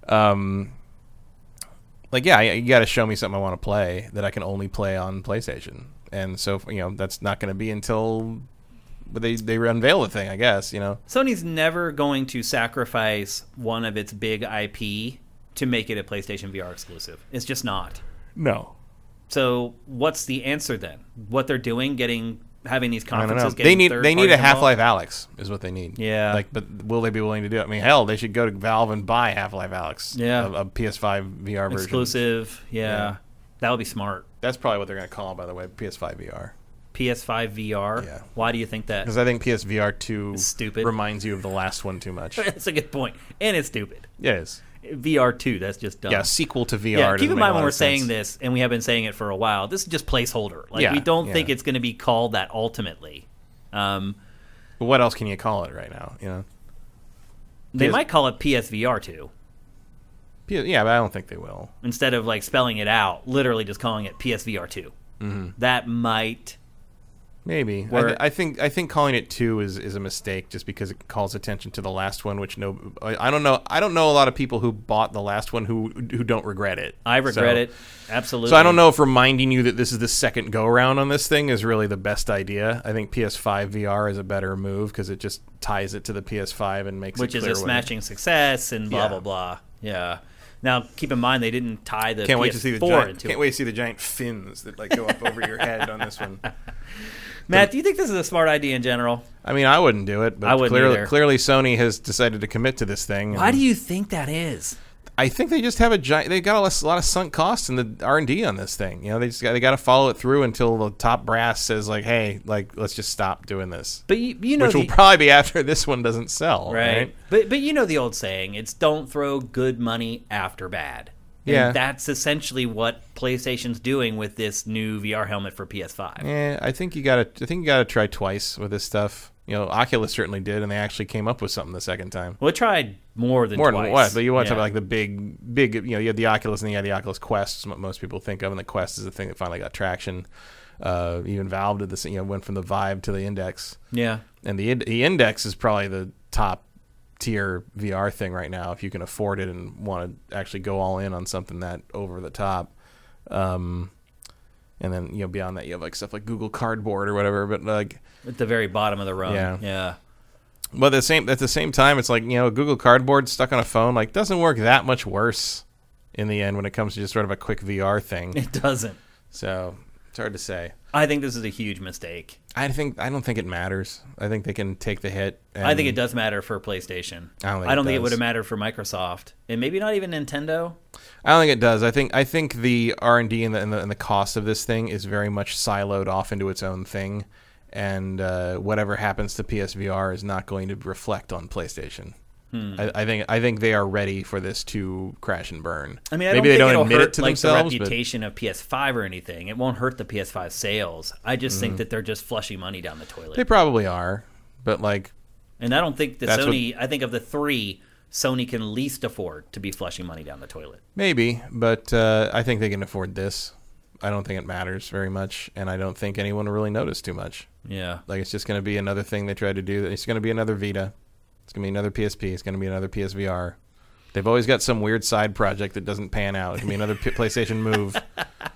um. like, yeah, you got to show me something I want to play that I can only play on PlayStation. And so, you know, that's not going to be until they they unveil the thing, I guess, you know. Sony's never going to sacrifice one of its big I P to make it a PlayStation V R exclusive. It's just not. No. So what's the answer then? What they're doing, getting having these conferences, getting they need they need a Half-Life Alyx is what they need. Yeah. Like, but will they be willing to do it? I mean, hell, they should go to Valve and buy Half-Life Alyx. Yeah. A, a P S five V R version. Exclusive. Yeah. yeah. That would be smart. That's probably what they're going to call, by the way, P S five V R. P S five V R? Yeah. Why do you think that? Because I think P S V R two reminds you of the last one too much. That's a good point. And it's stupid. Yeah, it is. V R two, that's just dumb. Yeah, sequel to V R. Yeah, keep in mind when we're saying this, and we have been saying it for a while, this is just placeholder. Like, yeah, we don't yeah. think it's going to be called that ultimately. Um, but what else can you call it right now? You know, They P S- might call it P S V R two. Yeah, but I don't think they will. Instead of like spelling it out, literally just calling it P S V R two. Mm-hmm. That might maybe. I, th- I think I think calling it two is, is a mistake, just because it calls attention to the last one, which no, I don't know. I don't know a lot of people who bought the last one who who don't regret it. I regret so, it absolutely. So I don't know if reminding you that this is the second go around on this thing is really the best idea. I think P S five V R is a better move because it just ties it to the P S five and makes which it which is a smashing success and blah yeah. blah blah. Yeah. Now, keep in mind, they didn't tie the can't P S four wait to see the giant, Can't it. wait to see the giant fins that like go up over your head on this one. Matt, do you think this is a smart idea in general? I mean, I wouldn't do it, but I wouldn't clearly, either. clearly Sony has decided to commit to this thing. Why do you think that is? I think they just have a giant. They got a lot of sunk costs in the R and D on this thing. You know, they just got, they got to follow it through until the top brass says like, "Hey, like, let's just stop doing this." But you, you know, which the, will probably be after this one doesn't sell, right? right? But but you know the old saying: it's don't throw good money after bad. And yeah, that's essentially what PlayStation's doing with this new V R helmet for P S five. Yeah, I think you got to. I think you got to try twice with this stuff. You know, Oculus certainly did, and they actually came up with something the second time. Well, it tried more than more twice. More than what? But you want yeah. to talk about like the big, big, you know, you had the Oculus and you had the Oculus Quest, is what most people think of, and the Quest is the thing that finally got traction. Uh, even Valve did this, you know, went from the Vive to the Index. Yeah. And the, the Index is probably the top tier V R thing right now, if you can afford it and want to actually go all in on something that over the top. Um And then, you know, beyond that, you have like stuff like Google Cardboard or whatever, but like at the very bottom of the rung. Yeah. yeah. But at the same at the same time, it's like, you know, Google Cardboard stuck on a phone like doesn't work that much worse in the end when it comes to just sort of a quick V R thing. It doesn't. So it's hard to say. I think this is a huge mistake. I think I don't think it matters. I think they can take the hit. And I think it does matter for PlayStation. I don't think I don't it, think it would have mattered for Microsoft, and maybe not even Nintendo. I don't think it does. I think I think the R and D and the, and the and the cost of this thing is very much siloed off into its own thing, and uh, whatever happens to P S V R is not going to reflect on PlayStation. Hmm. I, I think I think they are ready for this to crash and burn. I mean, I maybe don't they think don't admit hurt, it to like, themselves. The reputation but... of P S five or anything, it won't hurt the P S five sales. I just mm-hmm. think that they're just flushing money down the toilet. They probably are, but like, and I don't think the Sony. What... I think of the three. Sony can least afford to be flushing money down the toilet. Maybe, but uh, I think they can afford this. I don't think it matters very much, and I don't think anyone will really notice too much. Yeah. Like, it's just going to be another thing they try to do. It's going to be another Vita. It's going to be another P S P. It's going to be another P S V R. They've always got some weird side project that doesn't pan out. It's going to be another P- PlayStation Move.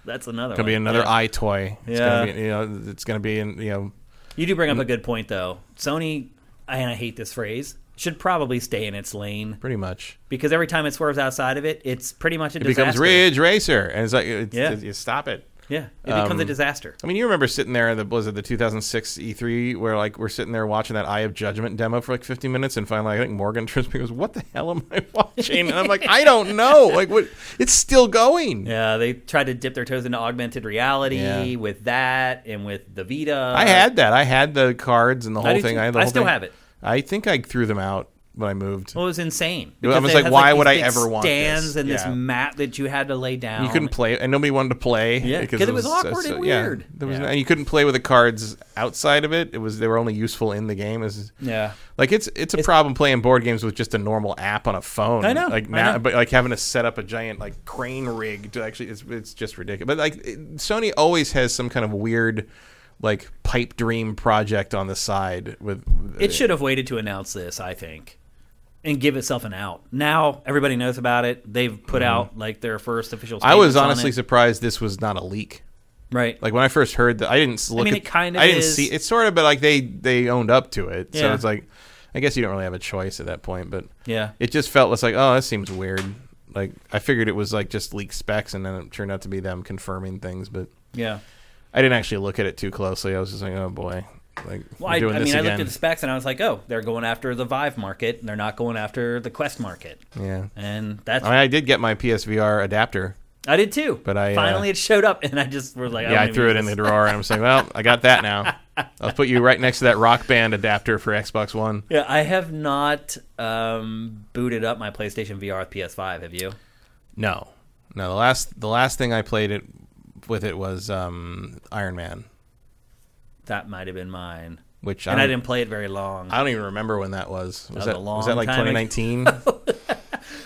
That's another one. It's going to be another yeah. iToy. It's yeah. Gonna be, you know, it's going to be, in, you know. You do bring up a good point, though. Sony, and I hate this phrase, should probably stay in its lane. Pretty much. Because every time it swerves outside of it, it's pretty much a it disaster. It becomes Ridge Racer. And it's like, it's, yeah. it's, you stop it. Yeah, it um, becomes a disaster. I mean, you remember sitting there in the was it the two thousand six E three where like we're sitting there watching that Eye of Judgment demo for like fifteen minutes, and finally I think Morgan turns to me and goes, "What the hell am I watching?" And I'm like, "I don't know. Like, what? It's still going." Yeah, they tried to dip their toes into augmented reality yeah. with that and with the Vita. I had that. I had the cards and the whole I thing. I, had the I whole still thing. have it. I think I threw them out when I moved. Well, it was insane. I was like, why like would I ever want this? Stands and yeah. this mat that you had to lay down. You couldn't play, and nobody wanted to play. Yeah, because it, it was awkward so, so, and weird. Yeah, there was, yeah. And you couldn't play with the cards outside of it. It was they were only useful in the game. It was, yeah, like it's it's a it's, problem playing board games with just a normal app on a phone. I know, like now, I know. But like having to set up a giant like crane rig to actually, it's it's just ridiculous. But like it, Sony always has some kind of weird. Like pipe dream project on the side with. It should have waited to announce this, I think. and give itself an out. Now everybody knows about it. They've put mm. out like their first official statement. I was honestly on surprised this was not a leak. Right. Like when I first heard that, I didn't look I mean, at, it kind of I didn't is, see it's sort of, but like they, they owned up to it. Yeah. So it's like, I guess you don't really have a choice at that point, but yeah, it just felt less like, oh, that seems weird. Like I figured it was like just leaked specs, and then it turned out to be them confirming things. But yeah, I didn't actually look at it too closely. I was just like, oh boy. Like, well, I, I mean, again. I looked at the specs and I was like, "Oh, they're going after the Vive market, and they're not going after the Quest market." Yeah, and that's. I mean, I did get my P S V R adapter. I did too. But I finally uh, it showed up, and I just was like, "Yeah, I, I threw it this. in the drawer," and I'm saying, "Well, I got that now. I'll put you right next to that Rock Band adapter for Xbox One." Yeah, I have not um, booted up my PlayStation V R with P S five. Have you? No, no. The last the last thing I played it with it was um, Iron Man. That might have been mine. Which and I, I didn't play it very long. I don't even remember when that was. Was that, was that, a long was that like twenty nineteen?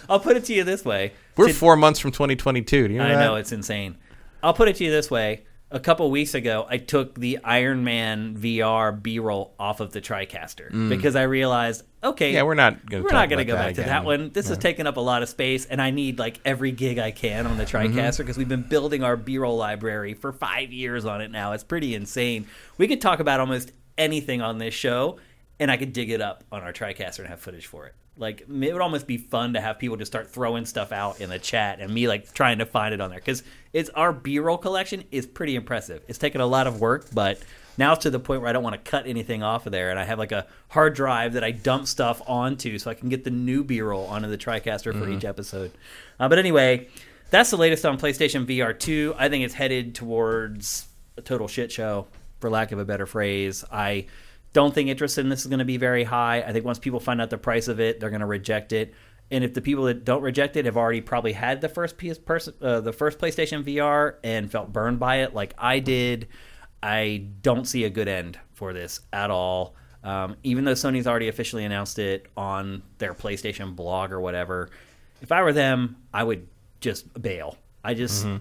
I'll put it to you this way. We're it's four in, months from twenty twenty-two. Do you know I that? know. It's insane. I'll put it to you this way. A couple weeks ago, I took the Iron Man V R B-roll off of the TriCaster mm. because I realized, okay, yeah, we're not going to go again. back to that one. This yeah. is taking up a lot of space, and I need like every gig I can on the TriCaster because mm-hmm. we've been building our B-roll library for five years on it now. It's pretty insane. We could talk about almost anything on this show, and I could dig it up on our TriCaster and have footage for it. Like, it would almost be fun to have people just start throwing stuff out in the chat and me, like, trying to find it on there. Because it's our B-roll collection is pretty impressive. It's taken a lot of work, but now it's to the point where I don't want to cut anything off of there. And I have, like, a hard drive that I dump stuff onto so I can get the new B-roll onto the TriCaster for mm-hmm. each episode. Uh, but anyway, that's the latest on PlayStation V R two. I think it's headed towards a total shit show, for lack of a better phrase. I... Don't think interest in this is going to be very high. I think once people find out the price of it, they're going to reject it. And if the people that don't reject it have already probably had the first P S person, uh, the first PlayStation V R and felt burned by it, like I did, I don't see a good end for this at all. Um, even though Sony's already officially announced it on their PlayStation blog or whatever, if I were them, I would just bail. I just. Mm-hmm.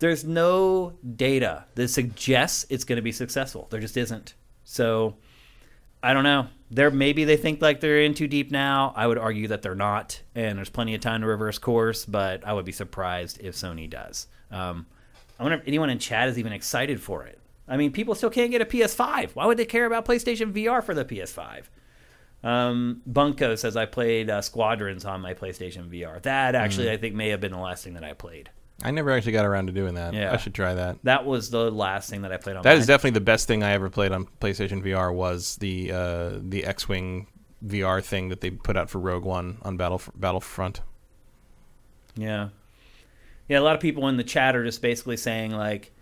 There's no data that suggests it's going to be successful. There just isn't. So, I don't know. They're, maybe they think like they're in too deep now. I would argue that they're not, and there's plenty of time to reverse course, but I would be surprised if Sony does. Um, I wonder if anyone in chat is even excited for it. I mean, people still can't get a P S five. Why would they care about PlayStation V R for the P S five? Um, Bunko says, I played uh, Squadrons on my PlayStation V R. That actually, mm. I think, may have been the last thing that I played. I never actually got around to doing that. Yeah. I should try that. That was the last thing that I played on. That is definitely the best thing I ever played on PlayStation V R was the uh, the X-Wing V R thing that they put out for Rogue One on Battlef- Battlefront. Yeah. Yeah, a lot of people in the chat are just basically saying, like,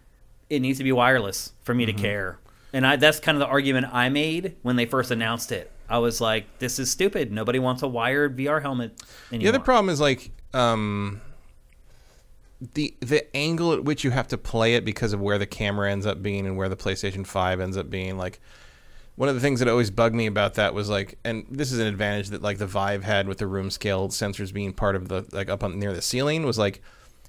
it needs to be wireless for me mm-hmm. to care. And I, that's kind of the argument I made when they first announced it. I was like, this is stupid. Nobody wants a wired V R helmet anymore. The other problem is, like... Um, The the angle at which you have to play it because of where the camera ends up being and where the PlayStation five ends up being, like, one of the things that always bugged me about that was, like, and this is an advantage that, like, the Vive had with the room scale sensors being part of the, like, up on near the ceiling, was, like,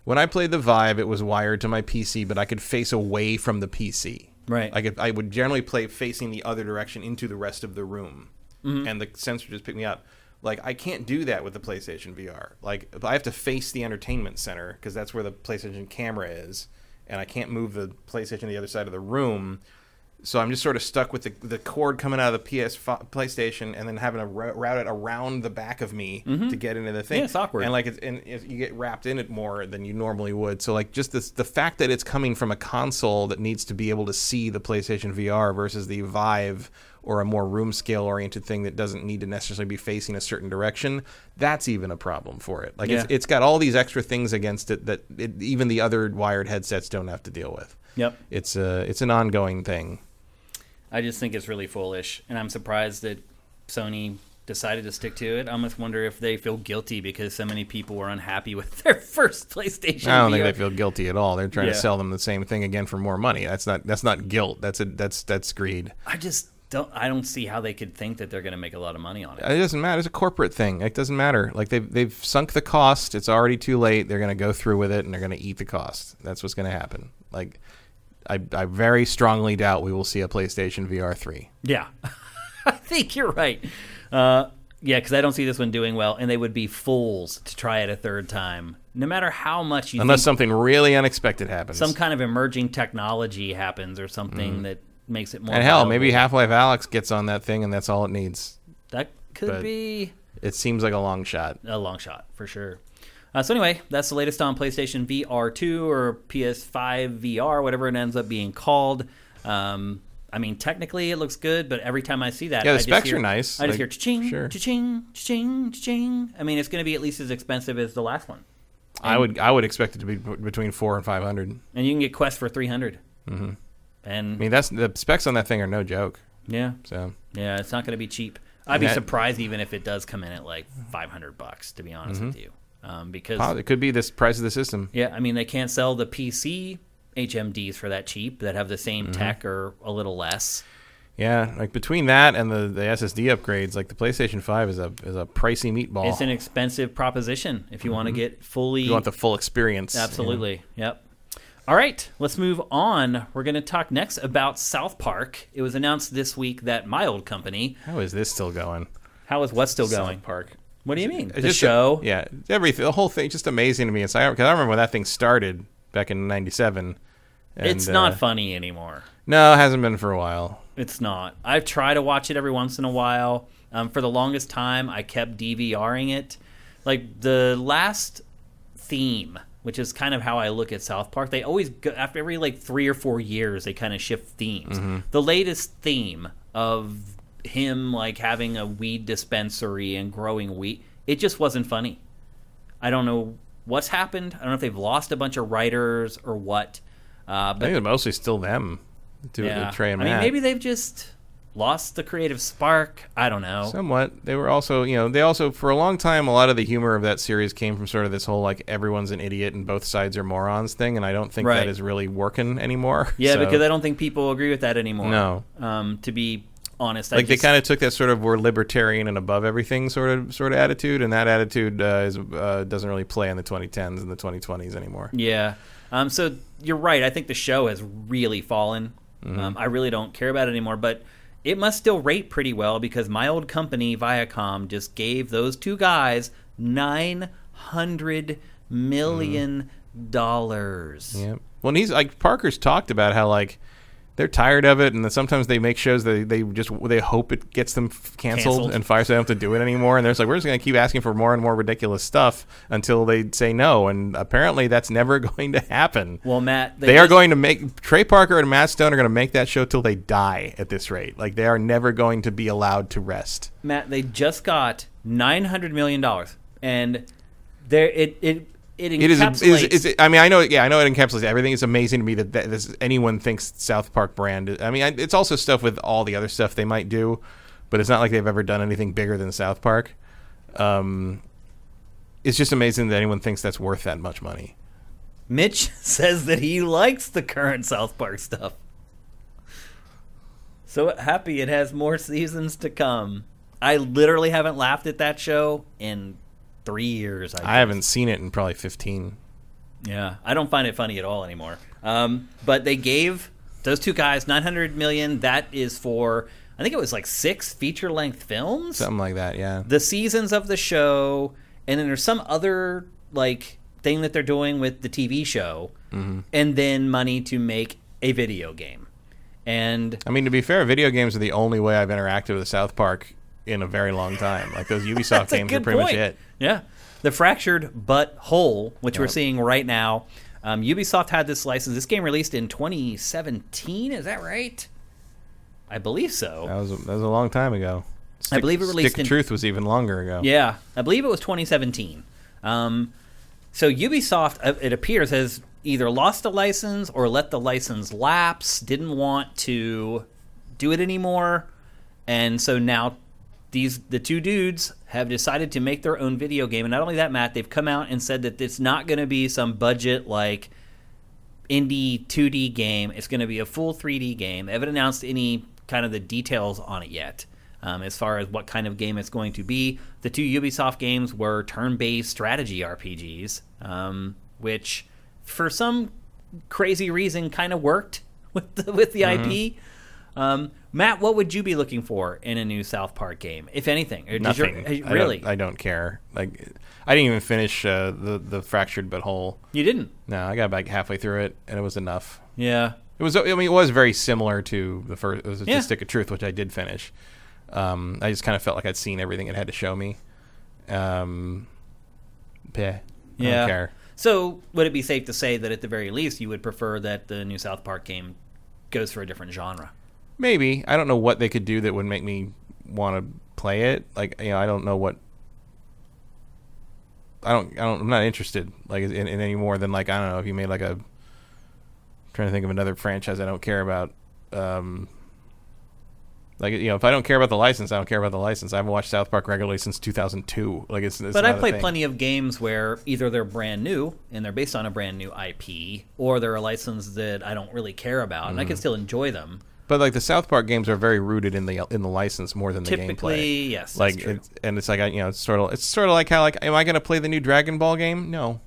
when I played the Vive, it was wired to my P C, but I could face away from the P C. Right. Like, if I would generally play facing the other direction into the rest of the room, mm-hmm. and the sensor just picked me up. Like, I can't do that with the PlayStation V R. Like, I have to face the entertainment center because that's where the PlayStation camera is, and I can't move the PlayStation to the other side of the room. So I'm just sort of stuck with the the cord coming out of the P S PlayStation and then having to r- route it around the back of me mm-hmm. to get into the thing. Yeah, it's awkward. And, like, it's, and it's, you get wrapped in it more than you normally would. So, like, just this, the fact that it's coming from a console that needs to be able to see the PlayStation V R versus the Vive or a more room scale oriented thing that doesn't need to necessarily be facing a certain direction, that's even a problem for it. Like, yeah. it's, it's got all these extra things against it that it, even the other wired headsets don't have to deal with. Yep. It's a, it's an ongoing thing. I just think it's really foolish, and I'm surprised that Sony decided to stick to it. I almost wonder if they feel guilty because so many people were unhappy with their first PlayStation. I don't V R. think they feel guilty at all. They're trying yeah. to sell them the same thing again for more money. That's not that's not guilt. That's a that's that's greed. I just Don't, I don't see how they could think that they're going to make a lot of money on it. It doesn't matter. It's a corporate thing. It doesn't matter. Like, they've, they've sunk the cost. It's already too late. They're going to go through with it, and they're going to eat the cost. That's what's going to happen. Like, I, I very strongly doubt we will see a PlayStation V R three. Yeah. I think you're right. Uh, Yeah, because I don't see this one doing well, and they would be fools to try it a third time. No matter how much you Unless think something really unexpected happens. Some kind of emerging technology happens or something mm. that makes it more... And hell, viable. Maybe Half-Life Alyx gets on that thing, and that's all it needs. That could but be... It seems like a long shot. A long shot, for sure. Uh, so anyway, that's the latest on PlayStation V R two or P S five V R, whatever it ends up being called. Um... I mean, technically it looks good, but every time I see that, yeah, the I specs just hear, are nice. I just like, hear cha-ching, sure. cha-ching, cha-ching, cha-ching. I mean, it's going to be at least as expensive as the last one. And I would I would expect it to be between four and five hundred. And you can get Quest for three hundred. Mm-hmm. And I mean, that's the specs on that thing are no joke. Yeah. So yeah, it's not going to be cheap. I'd be that, surprised even if it does come in at like five hundred bucks. To be honest mm-hmm. with you, um, because oh, it could be this price of the system. Yeah, I mean, they can't sell the P C H M Ds for that cheap that have the same mm-hmm. tech or a little less. Yeah, like between that and the, the S S D upgrades, like the PlayStation five is a is a pricey meatball. It's an expensive proposition if you mm-hmm. want to get fully... You want the full experience. Absolutely, yeah. Yep. All right, let's move on. We're going to talk next about South Park. It was announced this week that my old company... How is this still going? How is what still going? South Park. What do you mean? It's the just show? A, yeah, everything, the whole thing, just amazing to me. Because I, I remember when that thing started... Back in ninety-seven. And, it's not uh, funny anymore. No, it hasn't been for a while. It's not. I've tried to watch it every once in a while. Um, for the longest time, I kept DVRing it. Like, the last theme, which is kind of how I look at South Park, they always go, after every, like, three or four years, they kind of shift themes. Mm-hmm. The latest theme of him, like, having a weed dispensary and growing wheat, it just wasn't funny. I don't know what's happened. I don't know if they've lost a bunch of writers or what. Uh, but I think it's mostly still them. To, yeah. to Trey and I mean, Matt. Maybe they've just lost the creative spark. I don't know. Somewhat. They were also, you know, they also, for a long time, a lot of the humor of that series came from sort of this whole, like, everyone's an idiot and both sides are morons thing, and I don't think right. that is really working anymore. Yeah, so. Because I don't think people agree with that anymore. No. Um, to be honest. I like just, they kind of took that sort of we're libertarian and above everything sort of sort of attitude, and that attitude uh, is uh, doesn't really play in the twenty tens and the twenty twenties anymore. Yeah, um, so you're right. I think the show has really fallen. Mm-hmm. Um, I really don't care about it anymore, but it must still rate pretty well because my old company Viacom just gave those two guys nine hundred million dollars. Mm. Yep. Well, and he's like Parker's talked about how like. They're tired of it, and then sometimes they make shows that they, they just they hope it gets them canceled, canceled. And fires them to do it anymore. And they're just like, we're just going to keep asking for more and more ridiculous stuff until they say no. And apparently, that's never going to happen. Well, Matt, they, they just, are going to make Trey Parker and Matt Stone are going to make that show till they die. At this rate, like they are never going to be allowed to rest. Matt, they just got nine hundred million dollars, and there it it. It encapsulates. It is, is, is, I mean, I know. Yeah, I know. It encapsulates everything. It's amazing to me that, that this, anyone thinks South Park brand. I mean, it's also stuff with all the other stuff they might do, but it's not like they've ever done anything bigger than South Park. Um, it's just amazing that anyone thinks that's worth that much money. Mitch says that he likes the current South Park stuff. So happy it has more seasons to come. I literally haven't laughed at that show in. Three years. I, I haven't seen it in probably fifteen. Yeah, I don't find it funny at all anymore. Um, but they gave those two guys nine hundred million dollars. That is for, I think it was like six feature-length films, something like that. Yeah, the seasons of the show, and then there's some other like thing that they're doing with the T V show, mm-hmm. and then money to make a video game. And I mean, to be fair, video games are the only way I've interacted with South Park in a very long time. Like those Ubisoft games are pretty point. much it. Yeah. The Fractured But Whole, which yep. we're seeing right now. Um, Ubisoft had this license. This game released in twenty seventeen. Is that right? I believe so. That was a, that was a long time ago. Stick, I believe it released Stick in... Truth was even longer ago. Yeah. I believe it was twenty seventeen. Um, so Ubisoft, it appears, has either lost the license or let the license lapse, didn't want to do it anymore, and so now... These the two dudes have decided to make their own video game, and not only that, Matt, they've come out and said that it's not going to be some budget like indie two D game. It's going to be a full three D game. They haven't announced any kind of the details on it yet, um, as far as what kind of game it's going to be. The two Ubisoft games were turn-based strategy R P Gs, um, which for some crazy reason kind of worked with the, with the mm-hmm. I P. Um, Matt, what would you be looking for in a new South Park game, if anything? Or nothing. Your, really? I don't, I don't care. Like, I didn't even finish uh, the the Fractured But Whole. You didn't? No, I got back halfway through it, and it was enough. Yeah. It was. I mean, it was very similar to the first. It was yeah. The Stick of Truth, which I did finish. Um, I just kind of felt like I'd seen everything it had to show me. Um, yeah. I yeah. don't care. So, would it be safe to say that at the very least, you would prefer that the new South Park game goes for a different genre? Maybe. I don't know what they could do that would make me want to play it. Like, you know, I don't know what. I don't. I don't. I'm not interested. Like, in, in any more than like I don't know if you made like a. I'm trying to think of another franchise I don't care about. Um, like you know, if I don't care about the license, I don't care about the license. I haven't watched South Park regularly since two thousand two. Like it's. it's but I played plenty of games where either they're brand new and they're based on a brand new I P, or they're a license that I don't really care about, mm. and I can still enjoy them. But like the South Park games are very rooted in the in the license more than the Typically, gameplay. Typically, yes. Like, that's true. It's, and it's like you know, it's sort of it's sort of like how like am I going to play the new Dragon Ball game? No,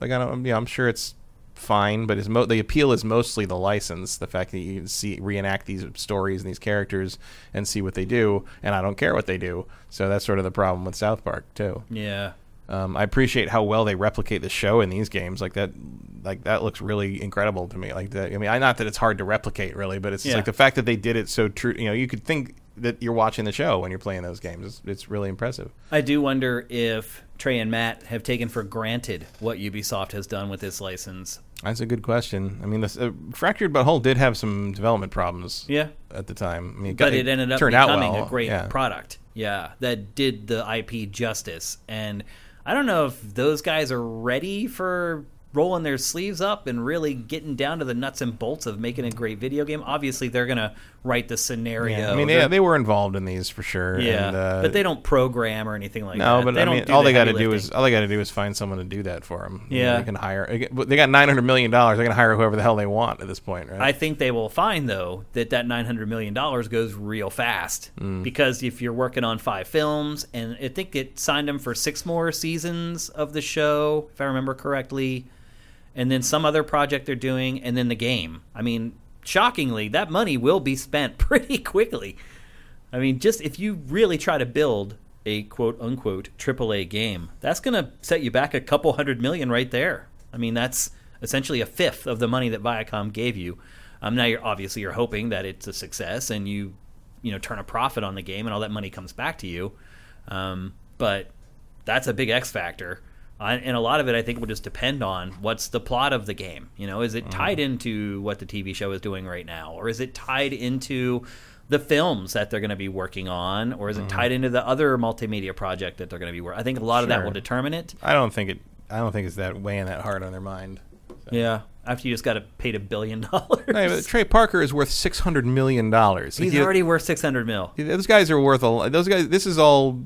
like I don't. You know, I'm sure it's fine, but it's mo- the appeal is mostly the license, the fact that you see reenact these stories and these characters and see what they do, and I don't care what they do. So that's sort of the problem with South Park too. Yeah. Um, I appreciate how well they replicate the show in these games. Like that, like that looks really incredible to me. Like that, I mean, I not that it's hard to replicate, really, but it's just yeah. like the fact that they did it so true. You know, you could think that you're watching the show when you're playing those games. It's, it's really impressive. I do wonder if Trey and Matt have taken for granted what Ubisoft has done with its license. That's a good question. I mean, this, uh, Fractured But Whole did have some development problems. Yeah. At the time, I mean, it got, but it, it ended up turned becoming out well. a great yeah. product. Yeah, that did the I P justice and. I don't know if those guys are ready for rolling their sleeves up and really getting down to the nuts and bolts of making a great video game. Obviously, they're going to write the scenario. Yeah, I mean, they, they were involved in these for sure. Yeah, and, uh, but they don't program or anything like no, that. No, but they I don't mean, do all the they got to do is all they got to do is find someone to do that for them. Yeah, they can hire. They got nine hundred million dollars. They can hire whoever the hell they want at this point, right? I think they will find though that that nine hundred million dollars goes real fast mm. because if you're working on five films, and I think it signed them for six more seasons of the show, if I remember correctly. And then some other project they're doing, and then the game. I mean, shockingly, that money will be spent pretty quickly. I mean, just if you really try to build a quote-unquote triple A game, that's going to set you back a couple hundred million right there. I mean, that's essentially a fifth of the money that Viacom gave you. Um, now, you're obviously, you're hoping that it's a success, and you you know, turn a profit on the game, and all that money comes back to you. Um, but that's a big X factor. I, and a lot of it, I think, will just depend on what's the plot of the game. You know, is it tied into what the T V show is doing right now? Or is it tied into the films that they're going to be working on? Or is it tied into the other multimedia project that they're going to be working on? I think a lot sure. of that will determine it. I don't think it. I don't think it's that weighing that hard on their mind. So. Yeah. After you just got to pay a billion dollars. Hey, but Trey Parker is worth six hundred million dollars. He's like, already he, worth six hundred mil. Those guys are worth a lot. Those guys. This is all.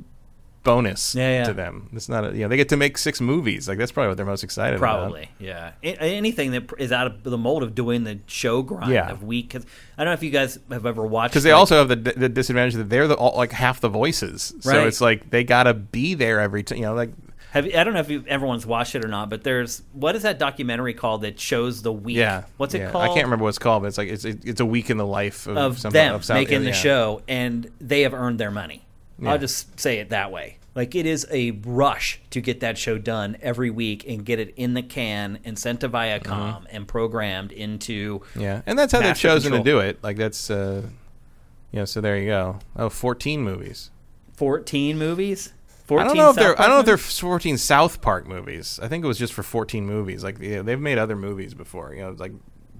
Bonus yeah, yeah. to them. It's not a, you know, they get to make six movies. Like that's probably what they're most excited probably, about. Probably, yeah. I, anything that is out of the mold of doing the show grind yeah. of week. Cause I don't know if you guys have ever watched. Because they like, also have the, the disadvantage that they're the all, like half the voices, right. So it's like they gotta be there every time. You know, like have I don't know if you've, everyone's watched it or not, but there's what is that documentary called that shows the week? Yeah, what's yeah. it called? I can't remember what it's called, but it's like it's it, it's a week in the life of, of something, them of South, making yeah. the show, and they have earned their money. Yeah. I'll just say it that way. Like, it is a rush to get that show done every week and get it in the can and sent to Viacom mm-hmm. and programmed into. Yeah, and that's how they've chosen to do it. Like, that's, uh, you know, so there you go. Oh, fourteen movies. fourteen movies? fourteen I don't know if they're, I don't know if they're fourteen South Park movies. I think it was just for fourteen movies. Like, yeah, they've made other movies before, you know, like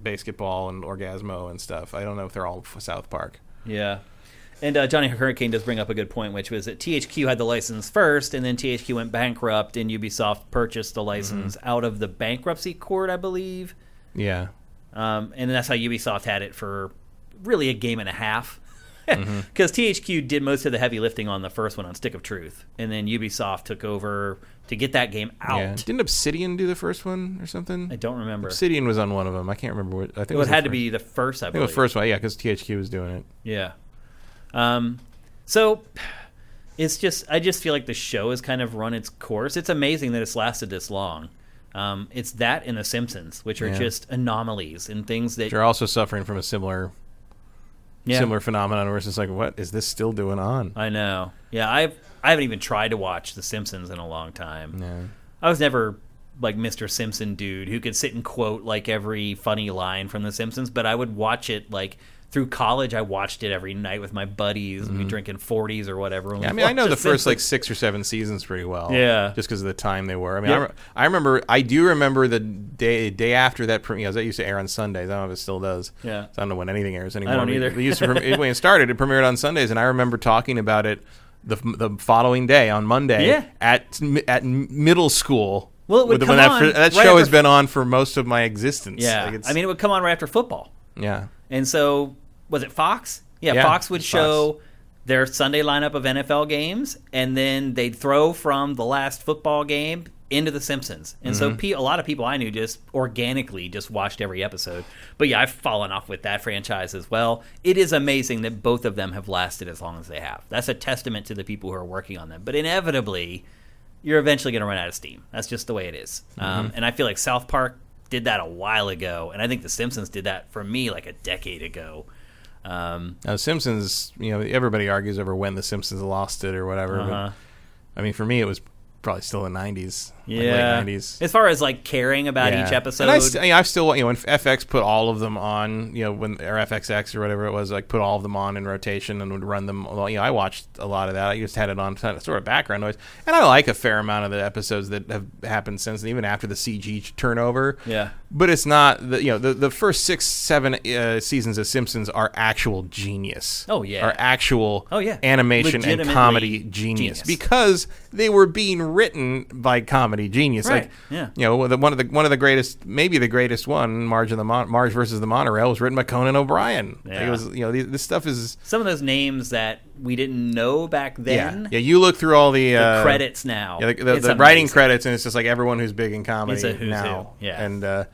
Basketball and Orgasmo and stuff. I don't know if they're all South Park. Yeah. And uh, Johnny Hurricane does bring up a good point, which was that T H Q had the license first, and then T H Q went bankrupt, and Ubisoft purchased the license mm-hmm. out of the bankruptcy court, I believe. Yeah. Um, and that's how Ubisoft had it for really a game and a half. Because mm-hmm. T H Q did most of the heavy lifting on the first one, on Stick of Truth, and then Ubisoft took over to get that game out. Yeah. Didn't Obsidian do the first one or something? I don't remember. Obsidian was on one of them. I can't remember. What, I think it, it was had to be the first, I believe. I think the first one, yeah, because T H Q was doing it. Yeah. Um, so it's just, I just feel like the show has kind of run its course. It's amazing that it's lasted this long. Um, it's that and The Simpsons, which are yeah. just anomalies and things that... They're also suffering from a similar yeah. similar phenomenon where it's just like, what is this still doing on? I know. Yeah, I've, I haven't even tried to watch The Simpsons in a long time. No. I was never like Mister Simpson dude who could sit and quote like every funny line from The Simpsons, but I would watch it like through college. I watched it every night with my buddies mm-hmm. and we'd drinking forties or whatever. Yeah, I mean, I know the, the first like six or seven seasons pretty well. Yeah, just because of the time they were. I mean, yep. I, I remember. I do remember the day day after that premiere. You know, that used to air on Sundays. I don't know if it still does. Yeah, so I don't know when anything airs anymore. I don't either. It used to prem- when it started, it premiered on Sundays, and I remember talking about it the the following day on Monday yeah. at at middle school. Well, it would come that, on that show right has been on for most of my existence. Yeah, like I mean, it would come on right after football. Yeah, and so was it Fox? Yeah, yeah Fox would show Fox. their Sunday lineup of N F L games, and then they'd throw from the last football game into The Simpsons. And mm-hmm. so pe- a lot of people I knew just organically just watched every episode. But yeah, I've fallen off with that franchise as well. It is amazing that both of them have lasted as long as they have. That's a testament to the people who are working on them. But inevitably, you're eventually going to run out of steam. That's just the way it is. Mm-hmm. Um, and I feel like South Park did that a while ago, and I think The Simpsons did that for me like a decade ago. Um, now, The Simpsons, you know, everybody argues over when The Simpsons lost it or whatever. Uh-huh. But, I mean, for me, it was probably still the nineties, yeah. like late nineties. As far as like caring about yeah. each episode, and I st- you know, I've still you know when F X put all of them on, you know, when or F X X or whatever it was, like put all of them on in rotation and would run them. Well, you know, I watched a lot of that. I just had it on sort of background noise, and I like a fair amount of the episodes that have happened since, even after the C G turnover. Yeah, but it's not the you know the, the first six seven uh, seasons of Simpsons are actual genius. Oh yeah, are actual oh yeah animation and comedy genius, genius because they were being written by comedy genius, right. like yeah. you know, the, one of the one of the greatest, maybe the greatest one, Marge and the Mon- Marge versus the Monorail, was written by Conan O'Brien. Yeah. Like it was, you know, this stuff is some of those names that we didn't know back then. Yeah, yeah you look through all the, the uh, credits now, yeah, the, the, the writing credits, and it's just like everyone who's big in comedy now. Who. Yeah, and uh,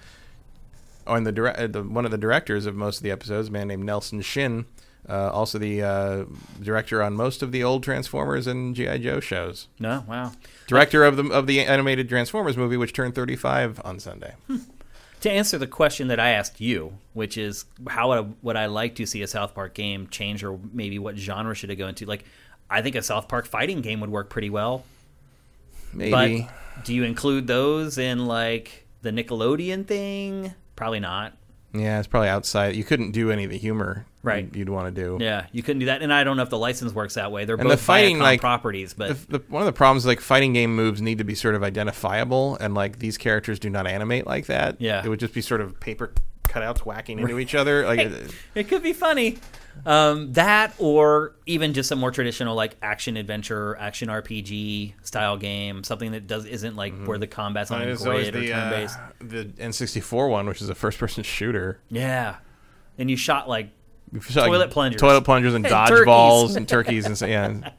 on the, dire- the one of the directors of most of the episodes, a man named Nelson Shin, uh, also the uh, director on most of the old Transformers and G I. Joe shows. No, wow. Director of the of the animated Transformers movie, which turned thirty-five on Sunday. Hmm. To answer the question that I asked you, which is how would I, would I like to see a South Park game change, or maybe what genre should it go into? Like, I think a South Park fighting game would work pretty well. Maybe. But do you include those in like the Nickelodeon thing? Probably not. Yeah, it's probably outside. You couldn't do any of the humor right. you'd, you'd want to do. Yeah, you couldn't do that. And I don't know if the license works that way. They're and both the fighting, Viacom like, properties. But the, the, one of the problems is like fighting game moves need to be sort of identifiable, and like these characters do not animate like that. Yeah. It would just be sort of paper cutouts whacking into each other. Like right. it, it could be funny. Um, that or even just a more traditional like action adventure, action R P G style game, something that does isn't like mm-hmm. where the combat's on a grid or turn based. Uh, the N sixty-four one, which is a first person shooter. Yeah, and you shot like you shot, toilet like, plungers, toilet plungers, and, and dodgeballs and turkeys and so yeah.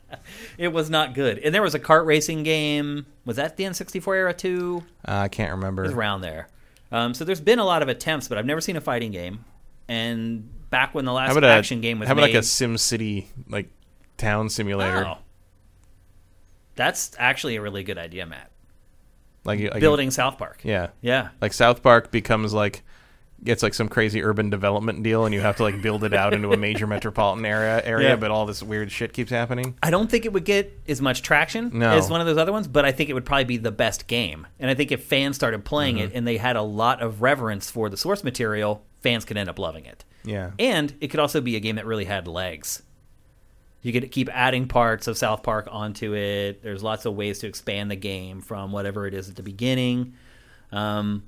It was not good. And there was a kart racing game. Was that the N sixty-four era too? Uh, I can't remember. It was around there. Um, so there's been a lot of attempts, but I've never seen a fighting game. And back when the last a, action game was made. How about made, like a Sim City, like, town simulator? Wow. That's actually a really good idea, Matt. Like, like Building South Park. Yeah. Yeah. Like South Park becomes like, it's like some crazy urban development deal and you have to like build it out into a major metropolitan area, area yeah. but all this weird shit keeps happening. I don't think it would get as much traction no. as one of those other ones, but I think it would probably be the best game. And I think if fans started playing mm-hmm. it and they had a lot of reverence for the source material, fans could end up loving it. Yeah. And it could also be a game that really had legs. You could keep adding parts of South Park onto it. There's lots of ways to expand the game from whatever it is at the beginning. Um,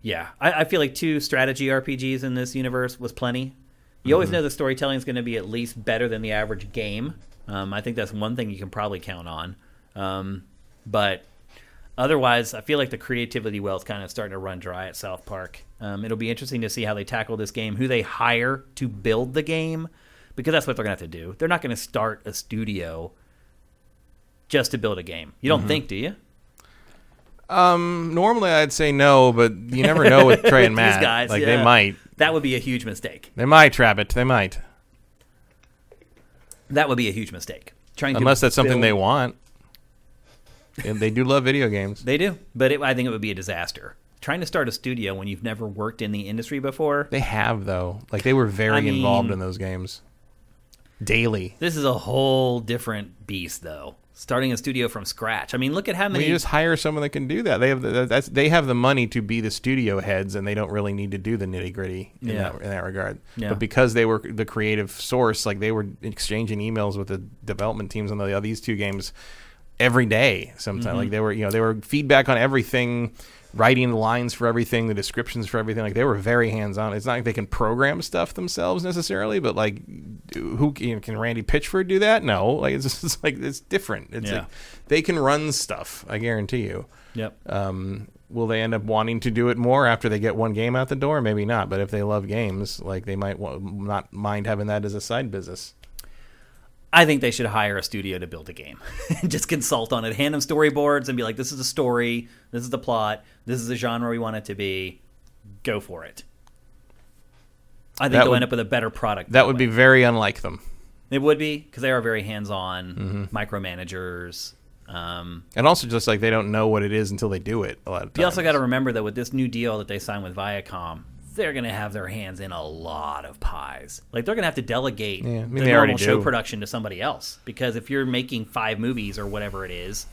yeah. I, I feel like two strategy R P Gs in this universe was plenty. You mm-hmm. always know the storytelling is going to be at least better than the average game. Um, I think that's one thing you can probably count on. Um, but otherwise, I feel like the creativity well is kind of starting to run dry at South Park. Um, it'll be interesting to see how they tackle this game, who they hire to build the game, because that's what they're going to have to do. They're not going to start a studio just to build a game. You don't mm-hmm. think, do you? Um, normally I'd say no, but you never know with Trey and Matt. These guys, like yeah. they might. That would be a huge mistake. They might trap it. They might. That would be a huge mistake. Trying Unless to that's build... something they want. They do love video games. They do, but it, I think it would be a disaster. trying to start a studio when you've never worked in the industry before. They have, though. Like, they were very I mean, involved in those games. Daily. This is a whole different beast, though. Starting a studio from scratch. I mean, look at how many... Well, you just hire someone that can do that. They have the, that's, they have the money to be the studio heads, and they don't really need to do the nitty-gritty in, yeah. that, in that regard. Yeah. But because they were the creative source, like, they were exchanging emails with the development teams on the, uh, these two games every day sometimes. Mm-hmm. Like, they were, you know, they were feedback on everything, writing the lines for everything, the descriptions for everything. Like, they were very hands-on. It's not like they can program stuff themselves necessarily, but, like, who you know, can Randy Pitchford do that? No. Like, it's just, it's like, it's different. It's yeah. like, they can run stuff, I guarantee you. Yep. Um, will they end up wanting to do it more after they get one game out the door? Maybe not. But if they love games, like, they might w- not mind having that as a side business. I think they should hire a studio to build a game. Just consult on it. Hand them storyboards and be like, this is the story. This is the plot. This is the genre we want it to be. Go for it. I think that they'll would, end up with a better product. That, that would way. be very unlike them. It would be, because they are very hands-on, mm-hmm. micromanagers. Um, and also just like they don't know what it is until they do it a lot of times. You also got to remember that with this new deal that they signed with Viacom, they're going to have their hands in a lot of pies. Like, they're going to have to delegate yeah, I mean, the normal show production to somebody else. Because if you're making five movies or whatever it is,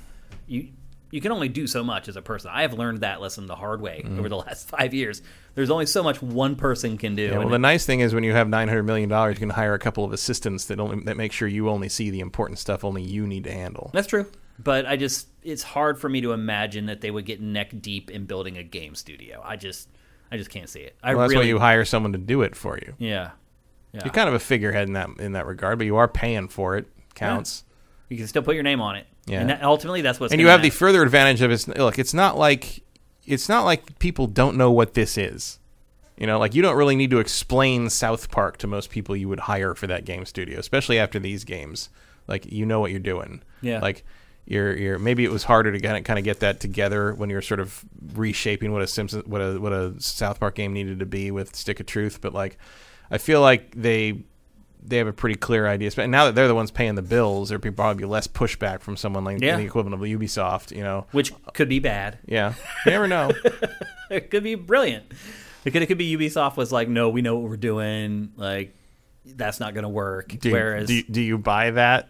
you you can only do so much as a person. I have learned that lesson the hard way mm. over the last five years. There's only so much one person can do. Yeah, well, the nice thing is when you have nine hundred million dollars, you can hire a couple of assistants that only that make sure you only see the important stuff only you need to handle. That's true. But I just, it's hard for me to imagine that they would get neck deep in building a game studio. I just... I just can't see it. I well, that's really... why you hire someone to do it for you. Yeah. yeah. You're kind of a figurehead in that in that regard, but you are paying for it. Counts. Yeah. You can still put your name on it. Yeah. And that, ultimately, that's what's. And you have happen. the further advantage of it's look. It's not like it's not like people don't know what this is. You know, like you don't really need to explain South Park to most people you would hire for that game studio, especially after these games. Like you know what you're doing. Yeah. Like. You're, you're, maybe it was harder to kind of, kind of get that together when you're sort of reshaping what a Simpsons, what a what a South Park game needed to be with Stick of Truth. But like, I feel like they they have a pretty clear idea. And now that they're the ones paying the bills, there would probably be less pushback from someone like yeah. the equivalent of Ubisoft, you know, which could be bad. Yeah, you never know. It could be brilliant. It could it could be Ubisoft was like, no, we know what we're doing. Like. That's not going to work. Do you, Whereas, do you, do you buy that?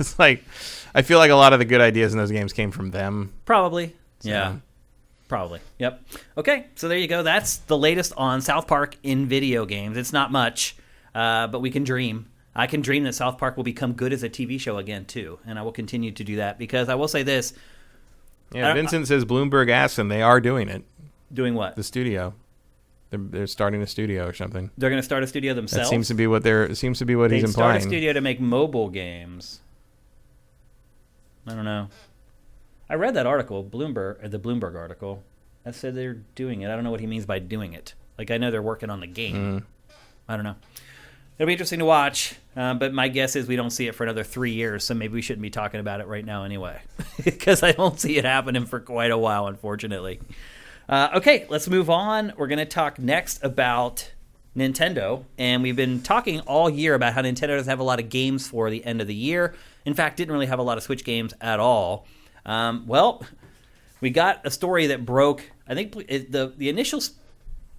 It's like, I feel like a lot of the good ideas in those games came from them. Probably. So. Yeah. Probably. Yep. Okay. So there you go. That's the latest on South Park in video games. It's not much, uh, but we can dream. I can dream that South Park will become good as a T V show again, too. And I will continue to do that because I will say this. Yeah. Vincent I, says Bloomberg asked them. They are doing it. Doing what? The studio. They're, they're starting a studio or something. They're going to start a studio themselves. That seems to be what they're. It seems to be what They'd he's implying. Start a studio to make mobile games. I don't know. I read that article, Bloomberg, the Bloomberg article. That said they're doing it. I don't know what he means by doing it. Like I know they're working on the game. Mm. I don't know. It'll be interesting to watch, uh, but my guess is we don't see it for another three years, so maybe we shouldn't be talking about it right now anyway, because I don't see it happening for quite a while, unfortunately. Uh, okay, let's move on. We're going to talk next about Nintendo. And we've been talking all year about how Nintendo doesn't have a lot of games for the end of the year. In fact, didn't really have a lot of Switch games at all. Um, well, we got a story that broke. I think it, the, the initial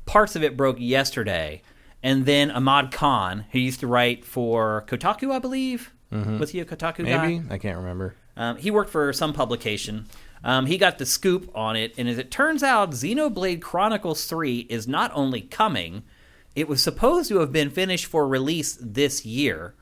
parts of it broke yesterday. And then Ahmad Khan, who used to write for Kotaku, I believe. Mm-hmm. Was he a Kotaku Maybe? guy? Maybe. I can't remember. Um, he worked for some publication. Um, he got the scoop on it, and as it turns out, Xenoblade Chronicles three is not only coming, it was supposed to have been finished for release this year,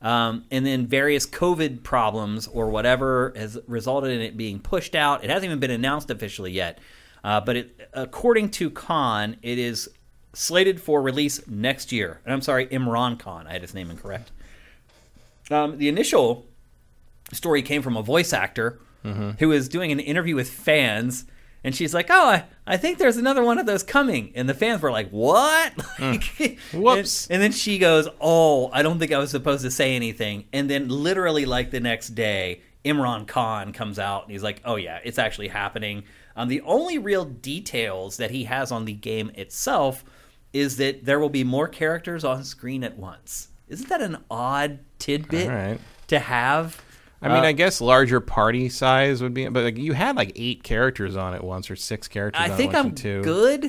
um, and then various COVID problems or whatever has resulted in it being pushed out. It hasn't even been announced officially yet, uh, but it, according to Khan, it is slated for release next year. And I'm sorry, Imran Khan. I had his name incorrect. Um, the initial story came from a voice actor, mm-hmm. who is doing an interview with fans, and she's like, oh, I, I think there's another one of those coming. And the fans were like, what? Mm. Whoops. And, and then she goes, oh, I don't think I was supposed to say anything. And then literally like the next day, Imran Khan comes out, and he's like, oh, yeah, it's actually happening. Um, the only real details that he has on the game itself is that there will be more characters on screen at once. Isn't that an odd tidbit All right. to have? I mean, uh, I guess larger party size would be, but like you had like eight characters on it once, or six characters. I on think it once I'm two. Good.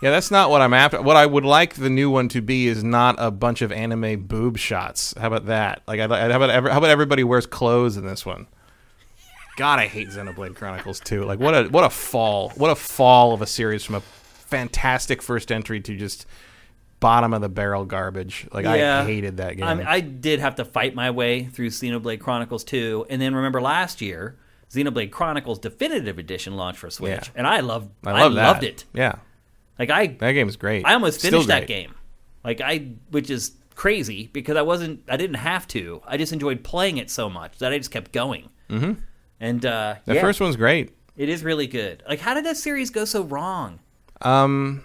Yeah, that's not what I'm after. What I would like the new one to be is not a bunch of anime boob shots. How about that? Like, I'd, how about every, how about everybody wears clothes in this one? God, I hate Xenoblade Chronicles two. Like, what a what a fall, what a fall of a series from a fantastic first entry to just bottom of the barrel garbage. Like, yeah. I hated that game. I, mean, I did have to fight my way through Xenoblade Chronicles two, and then remember last year, Xenoblade Chronicles Definitive Edition launched for Switch, yeah. and I loved, I, love I that. loved it. Yeah. Like I, that game is great. I almost finished that game, like I, which is crazy because I wasn't, I didn't have to. I just enjoyed playing it so much that I just kept going. Mm-hmm. And uh, the yeah, first one's great. It is really good. Like, how did that series go so wrong? Um,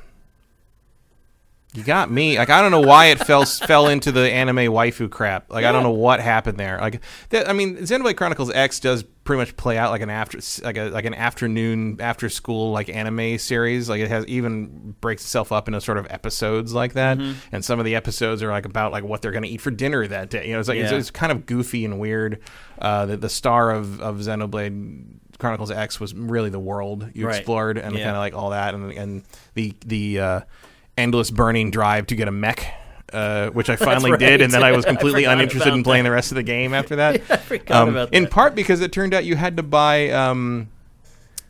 you got me. Like, I don't know why it fell fell into the anime waifu crap. Like, yeah. I don't know what happened there. Like, that, I mean, Xenoblade Chronicles X does pretty much play out like an after like a like an afternoon after school like anime series. Like, it has even breaks itself up into sort of episodes like that, mm-hmm. and some of the episodes are like about like what they're going to eat for dinner that day, you know. It's like yeah. it's, it's kind of goofy and weird. uh the, the star of of Xenoblade Chronicles X was really the world you right. explored and yeah. kind of like all that, and and the the uh endless burning drive to get a mech, Uh, which I finally right. did, and then I was completely I uninterested in playing that. the rest of the game after that. yeah, I forgot um, about that. In part because it turned out you had to buy um,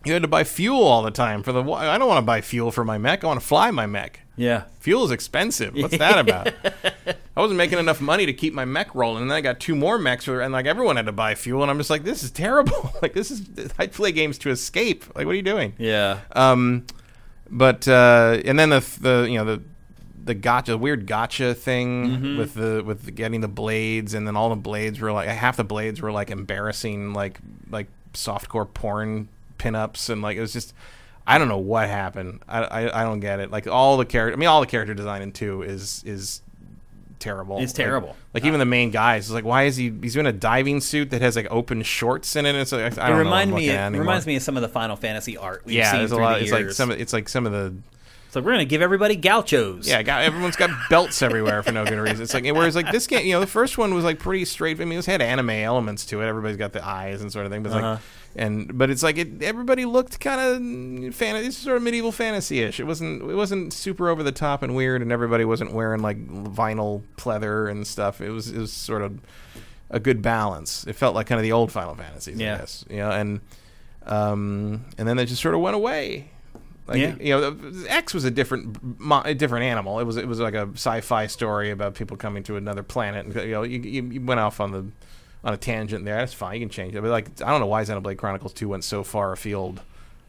you had to buy fuel all the time for the. I don't want to buy fuel for my mech. I want to fly my mech. Yeah, fuel is expensive. What's that about? I wasn't making enough money to keep my mech rolling, and then I got two more mechs, and like everyone had to buy fuel, and I'm just like, this is terrible. Like this is I play games to escape. Like, what are you doing? Yeah. Um, but uh, and then the the you know the. The gotcha, weird gotcha thing mm-hmm. with the with the getting the blades, and then all the blades were like half the blades were like embarrassing, like like softcore porn pinups, and like it was just I don't know what happened. I, I, I don't get it. Like all the character, I mean, all the character design in two is is terrible. It's terrible. Like, like yeah. even the main guys is like, why is he? He's doing a diving suit that has like open shorts in it. It's like I don't it remind know. Me, it reminds me of some of the Final Fantasy art. We've yeah, seen there's a lot. The it's years. like some. It's like some of the. So we're gonna give everybody gauchos. Yeah, everyone's got belts everywhere for no good reason. It's like whereas like this game, you know, the first one was like pretty straight. I mean, it had anime elements to it. Everybody's got the eyes and sort of thing, but it's uh-huh. like, and but it's like it, everybody looked kind of fantasy, sort of medieval fantasy-ish. It wasn't it wasn't super over the top and weird, and everybody wasn't wearing like vinyl pleather and stuff. It was it was sort of a good balance. It felt like kind of the old Final Fantasies, yeah. I guess. You know, and um, and then they just sort of went away. Like, yeah. you know, X was a different, a different animal. It was, it was like a sci-fi story about people coming to another planet, and you know, you, you went off on the, on a tangent there. That's fine. You can change it, but like, I don't know why Xenoblade Chronicles two went so far afield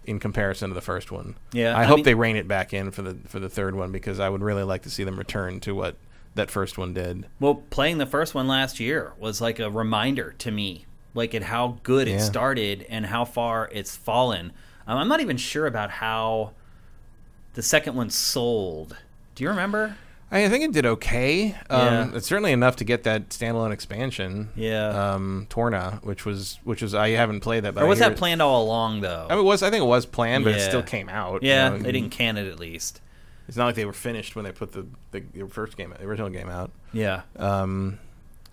in comparison to the first one. Yeah, I, I hope mean, they rein it back in for the for the third one, because I would really like to see them return to what that first one did. Well, playing the first one last year was like a reminder to me, like at how good yeah. it started and how far it's fallen. I'm not even sure about how the second one sold. Do you remember? I think it did okay. Yeah. Um, it's certainly enough to get that standalone expansion. Yeah. Um, Torna, which was which is I haven't played that. But or was that it, planned all along though? I mean, it was I think it was planned, but yeah. it still came out. Yeah, you know? They didn't can it at least. It's not like they were finished when they put the the, the first game, the original game out. Yeah. Um,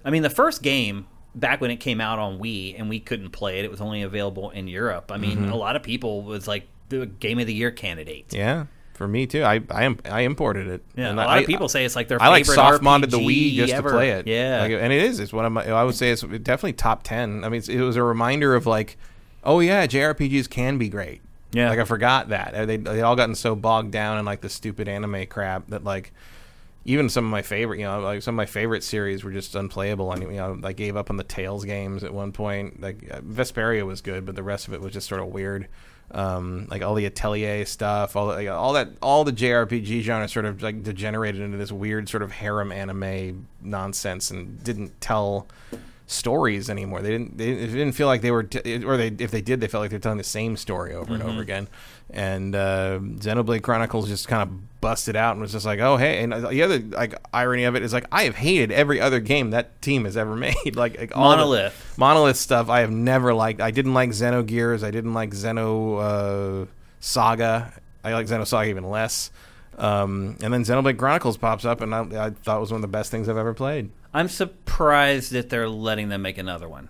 I mean, the first game. Back when it came out on Wii and we couldn't play it, it was only available in Europe. I mean, mm-hmm. a lot of people was like the Game of the Year candidate. Yeah, for me too. I I, I imported it. Yeah, and a lot I, of people I, say it's like their I favorite I like soft-modded the Wii just ever. to play it. Yeah. Like, and it is. It's one of my, I would say it's definitely top ten. I mean, it's, it was a reminder of like, oh yeah, J R P Gs can be great. Yeah. Like I forgot that. They they all gotten so bogged down in like the stupid anime crap that like, even some of my favorite, you know, like some of my favorite series were just unplayable. I mean, you know, I gave up on the Tales games at one point. Like Vesperia was good, but the rest of it was just sort of weird. Um, like all the Atelier stuff, all the, like, all that, all the J R P G genre sort of like degenerated into this weird sort of harem anime nonsense and didn't tell stories anymore. They didn't. They it didn't feel like they were, t- or they if they did, they felt like they were telling the same story over mm-hmm. and over again. And uh, Xenoblade Chronicles just kind of busted out and was just like, oh hey. And the other like irony of it is like I have hated every other game that team has ever made. like, like all Monolith, the Monolith stuff. I have never liked. I didn't like Xenogears. I didn't like Xeno uh, Saga. I like Xenosaga even less. Um, and then Xenoblade Chronicles pops up, and I, I thought it was one of the best things I've ever played. I'm surprised that they're letting them make another one.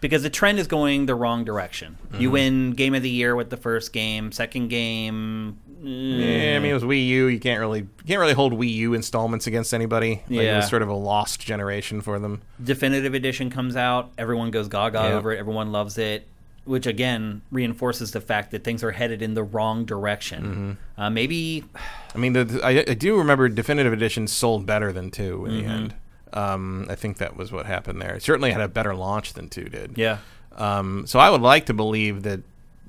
because the trend is going the wrong direction. Mm-hmm. You win Game of the Year with the first game, second game. Mm. Yeah, I mean, it was Wii U. You can't really you can't really hold Wii U installments against anybody. Like, yeah. It was sort of a lost generation for them. Definitive Edition comes out. Everyone goes gaga yeah. over it. Everyone loves it, which, again, reinforces the fact that things are headed in the wrong direction. Mm-hmm. Uh, maybe... I mean, the, the, I, I do remember Definitive Edition sold better than two in mm-hmm. the end. Um, I think that was what happened there. It certainly had a better launch than two did. Yeah. Um, so I would like to believe that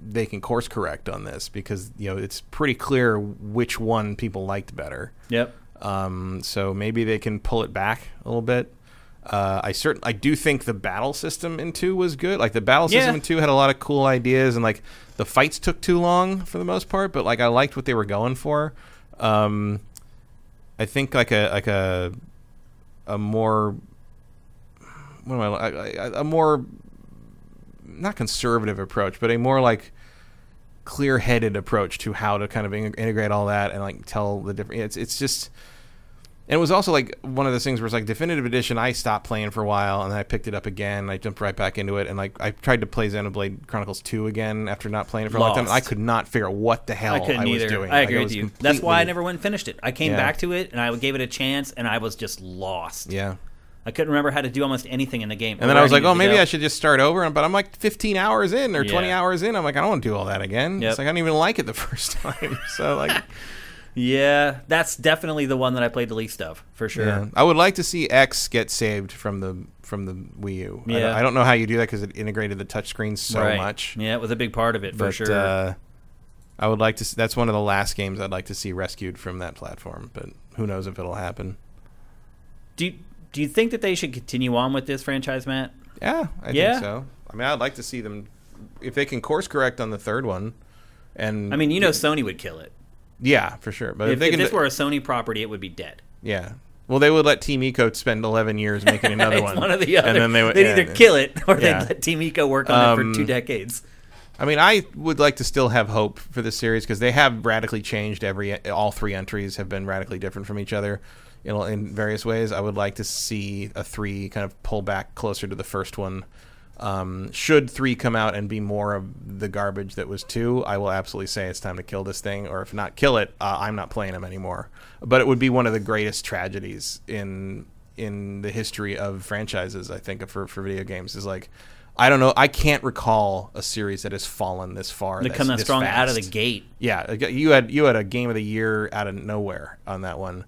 they can course correct on this, because, you know, it's pretty clear which one people liked better. Yep. Um, so maybe they can pull it back a little bit. Uh, I certain I do think the battle system in two was good. Like, the battle system yeah. in two had a lot of cool ideas, and, like, the fights took too long for the most part, but, like, I liked what they were going for. Um, I think like a like a a more what am I a, a more not conservative approach, but a more like clear-headed approach to how to kind of in- integrate all that and, like, tell the different. It's it's just. And it was also, like, one of those things where it's, like, Definitive Edition, I stopped playing for a while, and then I picked it up again, and I jumped right back into it, and, like, I tried to play Xenoblade Chronicles two again after not playing it for Lost. a long time. I could not figure out what the hell I, I was either. doing. I agree like, with I you. Completely... That's why I never went and finished it. I came yeah. back to it, and I gave it a chance, and I was just lost. Yeah. I couldn't remember how to do almost anything in the game. And then I was like, oh, maybe I should just start over. But I'm like fifteen hours in or yeah. twenty hours in. I'm like, I don't want to do all that again. Yep. It's like, I don't even like it the first time. So, like... Yeah, that's definitely the one that I played the least of, for sure. Yeah. I would like to see X get saved from the from the Wii U. Yeah. I, don't, I don't know how you do that, because it integrated the touchscreen so right. much. Yeah, it was a big part of it, for but, sure. Uh, I would like to. See, that's one of the last games I'd like to see rescued from that platform, but who knows if it'll happen. Do you, Do you think that they should continue on with this franchise, Matt? Yeah, I yeah. think so. I mean, I'd like to see them, if they can course correct on the third one. And I mean, you know, Sony would kill it. Yeah, for sure. But if, if, they if can this d- were a Sony property, it would be dead. Yeah. Well, they would let Team Ico spend eleven years making another it's one. One or the other. And then they would, they'd yeah, either kill it or yeah. they'd let Team Ico work on um, it for two decades. I mean, I would like to still have hope for this series, because they have radically changed. Every all three entries have been radically different from each other in, in various ways. I would like to see a three kind of pull back closer to the first one. Um, should three come out and be more of the garbage that was two, I will absolutely say it's time to kill this thing, or if not kill it, uh, I'm not playing them anymore. But it would be one of the greatest tragedies in in the history of franchises, I think, for, for video games. Is like, I don't know, I can't recall a series that has fallen this far. They come that strong fast. Out of the gate. Yeah, you had you had a Game of the Year out of nowhere on that one,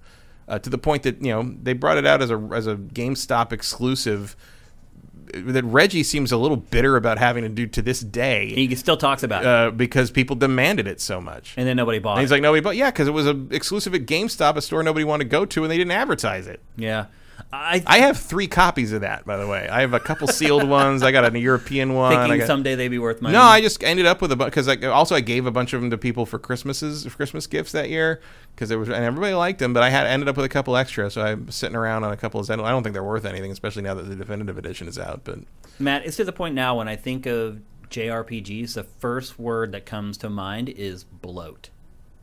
uh, to the point that, you know, they brought it out as a as a GameStop exclusive. That Reggie seems a little bitter about having to do to this day. He still talks about uh, it. Because people demanded it so much. And then nobody bought and he's it. He's like, nobody bought Yeah, because it was an exclusive at GameStop, a store nobody wanted to go to, and they didn't advertise it. Yeah. I th- I have three copies of that, by the way. I have a couple sealed ones. I got a European one. Thinking I got... someday they'd be worth money. No, I just ended up with a bunch. Because I, also I gave a bunch of them to people for Christmases, Christmas gifts that year. Because there was, and everybody liked them, but I had ended up with a couple extra. So I'm sitting around on a couple of Zen. I don't think they're worth anything, especially now that the Definitive Edition is out. But Matt, it's to the point now when I think of J R P Gs, the first word that comes to mind is bloat.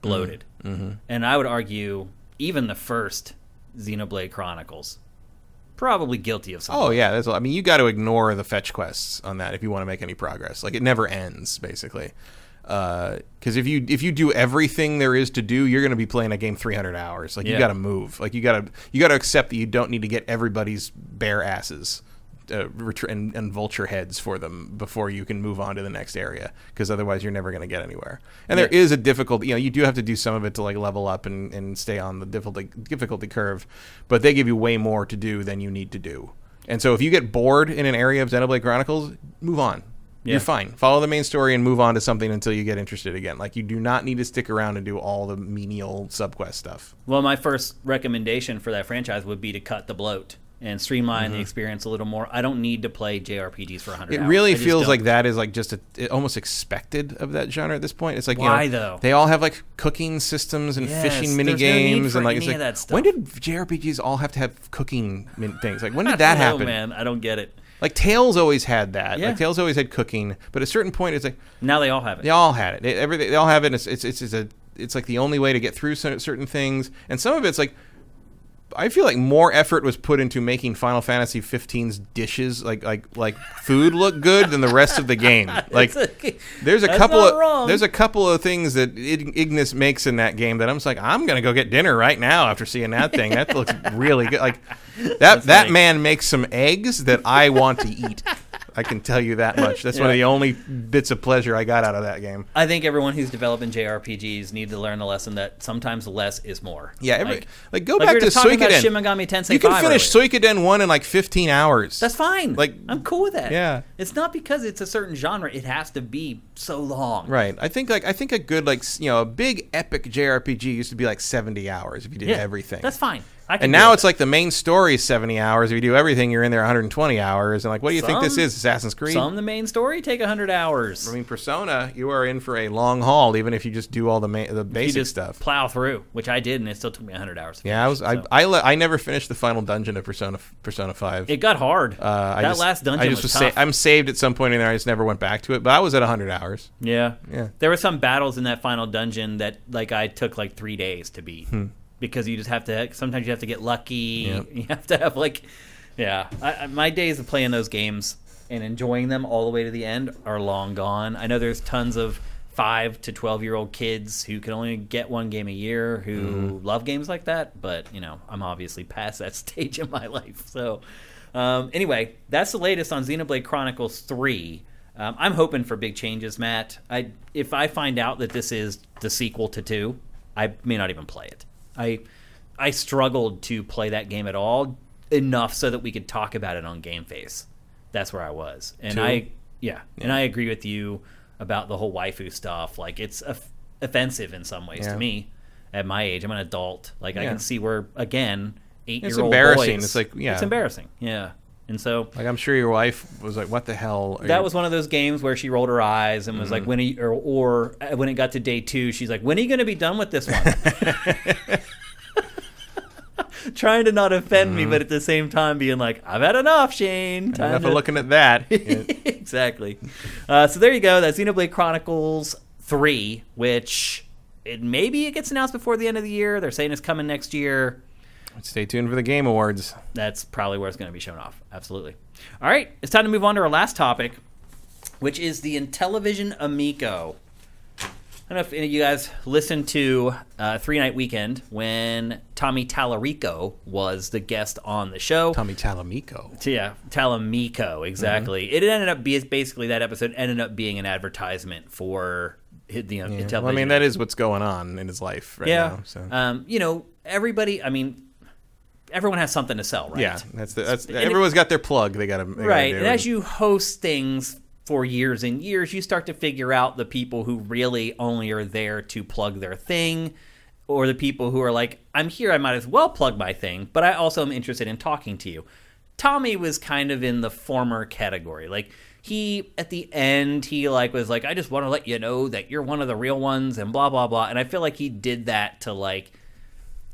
Bloated. Mm-hmm. And I would argue even the first... Xenoblade Chronicles probably guilty of something. Oh yeah, that's, I mean, you got to ignore the fetch quests on that if you want to make any progress. Like, it never ends, basically, because uh, if you if you do everything there is to do, you're going to be playing a game three hundred hours. Like, yeah. you got to move. Like, you got to you got to accept that you don't need to get everybody's bare asses uh, and, and vulture heads for them before you can move on to the next area, because otherwise you're never going to get anywhere. And yeah. there is a difficult, you know, you do have to do some of it to, like, level up and, and stay on the difficulty, difficulty curve, but they give you way more to do than you need to do. And so if you get bored in an area of Xenoblade Chronicles, move on. Yeah. You're fine. Follow the main story and move on to something until you get interested again. Like, you do not need to stick around and do all the menial subquest stuff. Well, my first recommendation for that franchise would be to cut the bloat and streamline mm-hmm. the experience a little more. I don't need to play J R P Gs for one hundred hours. It really feels don't. like that is like just a, it almost expected of that genre at this point. It's like, why, you know, though? They all have like cooking systems and yes, fishing mini games no and like it's like that stuff. When did J R P Gs all have to have cooking min- things? Like, when did that happen? Oh man, I don't get it. Like, Tales always had that. Yeah. Like, Tales always had cooking, but at a certain point it's like now they all have it. They all had it. They, every, they all have it. And it's it's it's, it's a it's like the only way to get through certain things. And some of it's like I feel like more effort was put into making Final Fantasy fifteen's dishes, like like like food, look good than the rest of the game. Like a, there's a couple of wrong. there's a couple of things that Ignis makes in that game that I'm just like, I'm gonna go get dinner right now after seeing that thing. That looks really good. Like that That's that funny. Man makes some eggs that I want to eat. I can tell you that much. That's yeah. one of the only bits of pleasure I got out of that game. I think everyone who's developing J R P Gs need to learn the lesson that sometimes less is more. Yeah, every, like, like go like back we to Suikoden. Shin Megami Tensei you can five finish earlier. Suikoden one in like fifteen hours. That's fine. Like I'm cool with that. Yeah, it's not because it's a certain genre. It has to be so long. Right. I think like I think a good like you know a big epic J R P G used to be like seventy hours if you did yeah, everything. That's fine. And now it's like the main story is seventy hours. If you do everything, you're in there one hundred twenty hours. And like, what do you some, think this is, Assassin's Creed? Some of the main story take one hundred hours. I mean, Persona, you are in for a long haul, even if you just do all the ma- the basic you just stuff. Plow through, which I did, and it still took me one hundred hours. To finish, yeah, I was. So. I I, le- I never finished the final dungeon of Persona Persona five. It got hard. Uh, that just, last dungeon I just was, was tough. Sa- I'm saved at some point in there. I just never went back to it. But I was at one hundred hours. Yeah, yeah. There were some battles in that final dungeon that like I took like three days to beat. Hmm. Because you just have to, sometimes you have to get lucky. Yep. You have to have, like, yeah. I, my days of playing those games and enjoying them all the way to the end are long gone. I know there's tons of five to twelve-year-old kids who can only get one game a year who mm. love games like that. But, you know, I'm obviously past that stage in my life. So, um, anyway, that's the latest on Xenoblade Chronicles three. Um, I'm hoping for big changes, Matt. I If I find out that this is the sequel to two, I may not even play it. I I struggled to play that game at all enough so that we could talk about it on Game Face. That's where I was. And Two? I yeah, yeah, and I agree with you about the whole waifu stuff. Like it's off- offensive in some ways yeah. to me at my age. I'm an adult. Like yeah. I can see where again, eight-year-old boys. It's embarrassing. Boys, it's like yeah. It's embarrassing. Yeah. And so like I'm sure your wife was like what the hell are that you... was one of those games where she rolled her eyes and was mm-hmm. like when are you, or, or when it got to day two she's like when are you going to be done with this one? Trying to not offend mm-hmm. me but at the same time being like I've had enough Shane time enough to... of looking at that. Exactly. Uh, so there you go, that's Xenoblade Chronicles three, which it maybe it gets announced before the end of the year. They're saying it's coming next year. Stay tuned for the Game Awards. That's probably where it's going to be shown off. Absolutely. All right. It's time to move on to our last topic, which is the Intellivision Amico. I don't know if any of you guys listened to uh, Three Night Weekend when Tommy Tallarico was the guest on the show. Tommy Tallamico. Yeah, Tallamico, exactly. Mm-hmm. It ended up being, basically that episode ended up being an advertisement for the uh, yeah. Intellivision. Well, I mean, that is what's going on in his life right yeah. now. So. Um, you know, everybody, I mean... Everyone has something to sell, right? Yeah, that's the, that's, everyone's got their plug. They got to right. And as you host things for years and years, you start to figure out the people who really only are there to plug their thing, or the people who are like, "I'm here, I might as well plug my thing," but I also am interested in talking to you. Tommy was kind of in the former category. Like he, at the end, he like was like, "I just want to let you know that you're one of the real ones," and blah blah blah. And I feel like he did that to like.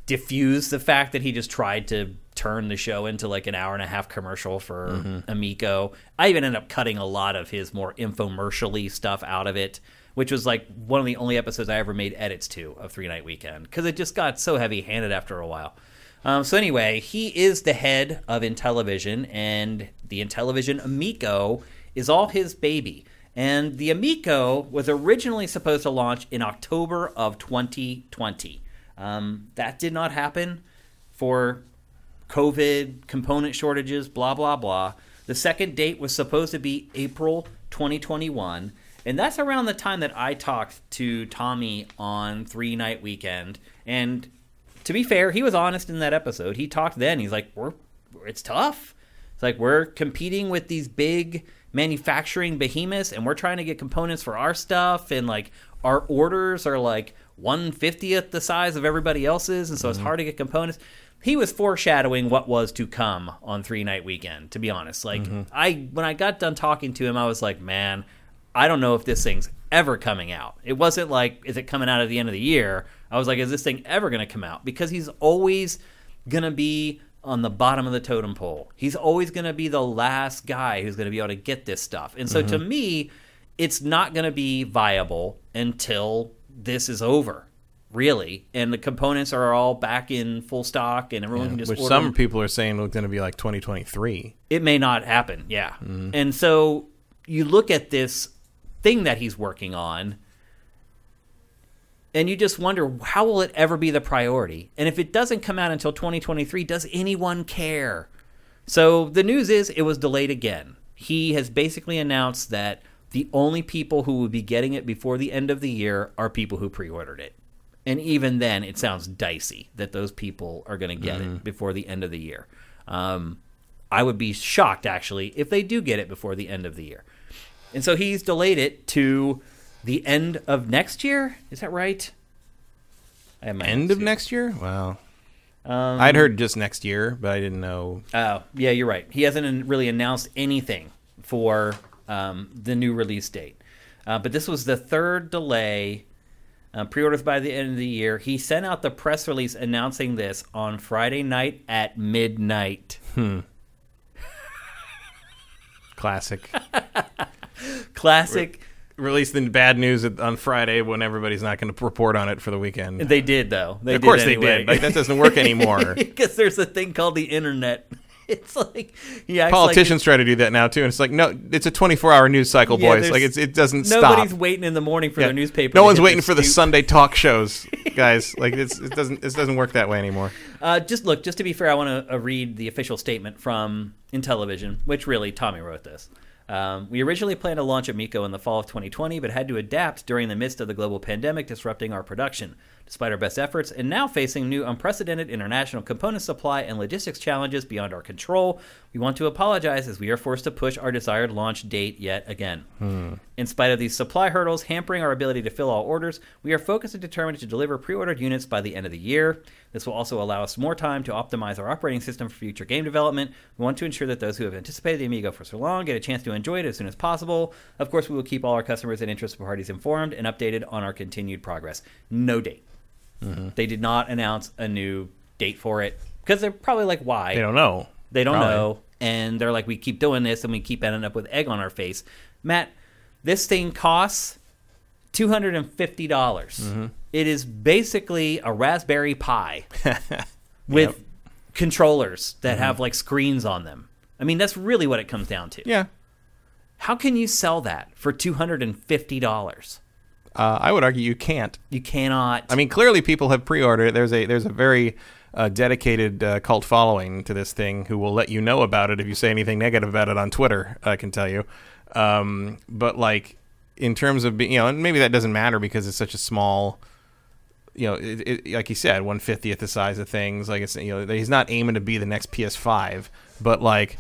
Diffuse the fact that he just tried to turn the show into like an hour and a half commercial for mm-hmm. Amico. I even ended up cutting a lot of his more infomercial-y stuff out of it, which was like one of the only episodes I ever made edits to of Three Night Weekend because it just got so heavy-handed after a while. Um, so anyway, he is the head of Intellivision, and the Intellivision Amico is all his baby. And the Amico was originally supposed to launch in October of twenty twenty. Um, that did not happen for COVID, component shortages, blah, blah, blah. The second date was supposed to be April twenty twenty-one, and that's around the time that I talked to Tommy on Three Night Weekend. And to be fair, he was honest in that episode. He talked then. He's like, "We're it's tough. It's like we're competing with these big manufacturing behemoths, and we're trying to get components for our stuff, and like our orders are like one fiftieth the size of everybody else's, and so it's hard to get components." He was foreshadowing what was to come on Three Night Weekend, to be honest. Like mm-hmm. I when I got done talking to him, I was like, man, I don't know if this thing's ever coming out. It wasn't like, is it coming out at the end of the year? I was like, is this thing ever going to come out? Because he's always going to be on the bottom of the totem pole. He's always going to be the last guy who's going to be able to get this stuff. And so mm-hmm. to me, it's not going to be viable until this is over. really, and the components are all back in full stock, and everyone yeah, can just which order. Some people are saying it's going to be like twenty twenty-three. It may not happen, yeah. Mm-hmm. And so you look at this thing that he's working on, and you just wonder, how will it ever be the priority? And if it doesn't come out until twenty twenty-three, does anyone care? So the news is it was delayed again. He has basically announced that the only people who will be getting it before the end of the year are people who pre-ordered it. And even then, it sounds dicey that those people are going to get mm-hmm. it before the end of the year. Um, I would be shocked, actually, if they do get it before the end of the year. And so he's delayed it to the end of next year? Is that right? I have my end of next year? Wow. Um, I'd heard just next year, but I didn't know. Oh, yeah, you're right. He hasn't really announced anything for um, the new release date. Uh, but this was the third delay. Uh, pre-orders by the end of the year. He sent out the press release announcing this on Friday night at midnight. Hmm. Classic. Classic. Re- released the bad news on Friday when everybody's not going to report on it for the weekend. They did, though. They of did course anyway. They did. Like, that doesn't work anymore. Because there's a thing called the internet. It's like he acts politicians like try to do that now too, and it's like no, it's a twenty-four hour news cycle, yeah, boys. Like it's it doesn't nobody's stop. Nobody's waiting in the morning for yeah. their newspaper. No one's waiting for the Sunday talk shows, guys. Like it's it doesn't it doesn't work that way anymore. Uh, just look, just to be fair, I want to uh, read the official statement from Intellivision, which really Tommy wrote this. Um, we originally planned to launch Amico in the fall of twenty twenty, but had to adapt during the midst of the global pandemic disrupting our production. Despite our best efforts, and now facing new unprecedented international component supply and logistics challenges beyond our control, we want to apologize as we are forced to push our desired launch date yet again. Hmm. In spite of these supply hurdles hampering our ability to fill all orders, we are focused and determined to deliver pre-ordered units by the end of the year. This will also allow us more time to optimize our operating system for future game development. We want to ensure that those who have anticipated the Amigo for so long get a chance to enjoy it as soon as possible. Of course, we will keep all our customers and interested parties informed and updated on our continued progress. No date. Mm-hmm. They did not announce a new date for it because they're probably like, why? They don't know. They don't probably. know. And they're like, we keep doing this and we keep ending up with egg on our face. Matt, this thing costs two hundred fifty dollars. Mm-hmm. It is basically a Raspberry Pi with yep. controllers that mm-hmm. have like screens on them. I mean, that's really what it comes down to. Yeah. How can you sell that for two hundred fifty dollars? Uh, I would argue you can't. You cannot. I mean, clearly people have pre-ordered it. There's a there's a very uh, dedicated uh, cult following to this thing who will let you know about it if you say anything negative about it on Twitter, I can tell you. Um, but, like, in terms of being, you know, and maybe that doesn't matter because it's such a small, you know, it, it, like you said, one fiftieth the size of things. Like, it's, you know, he's not aiming to be the next P S five, but, like,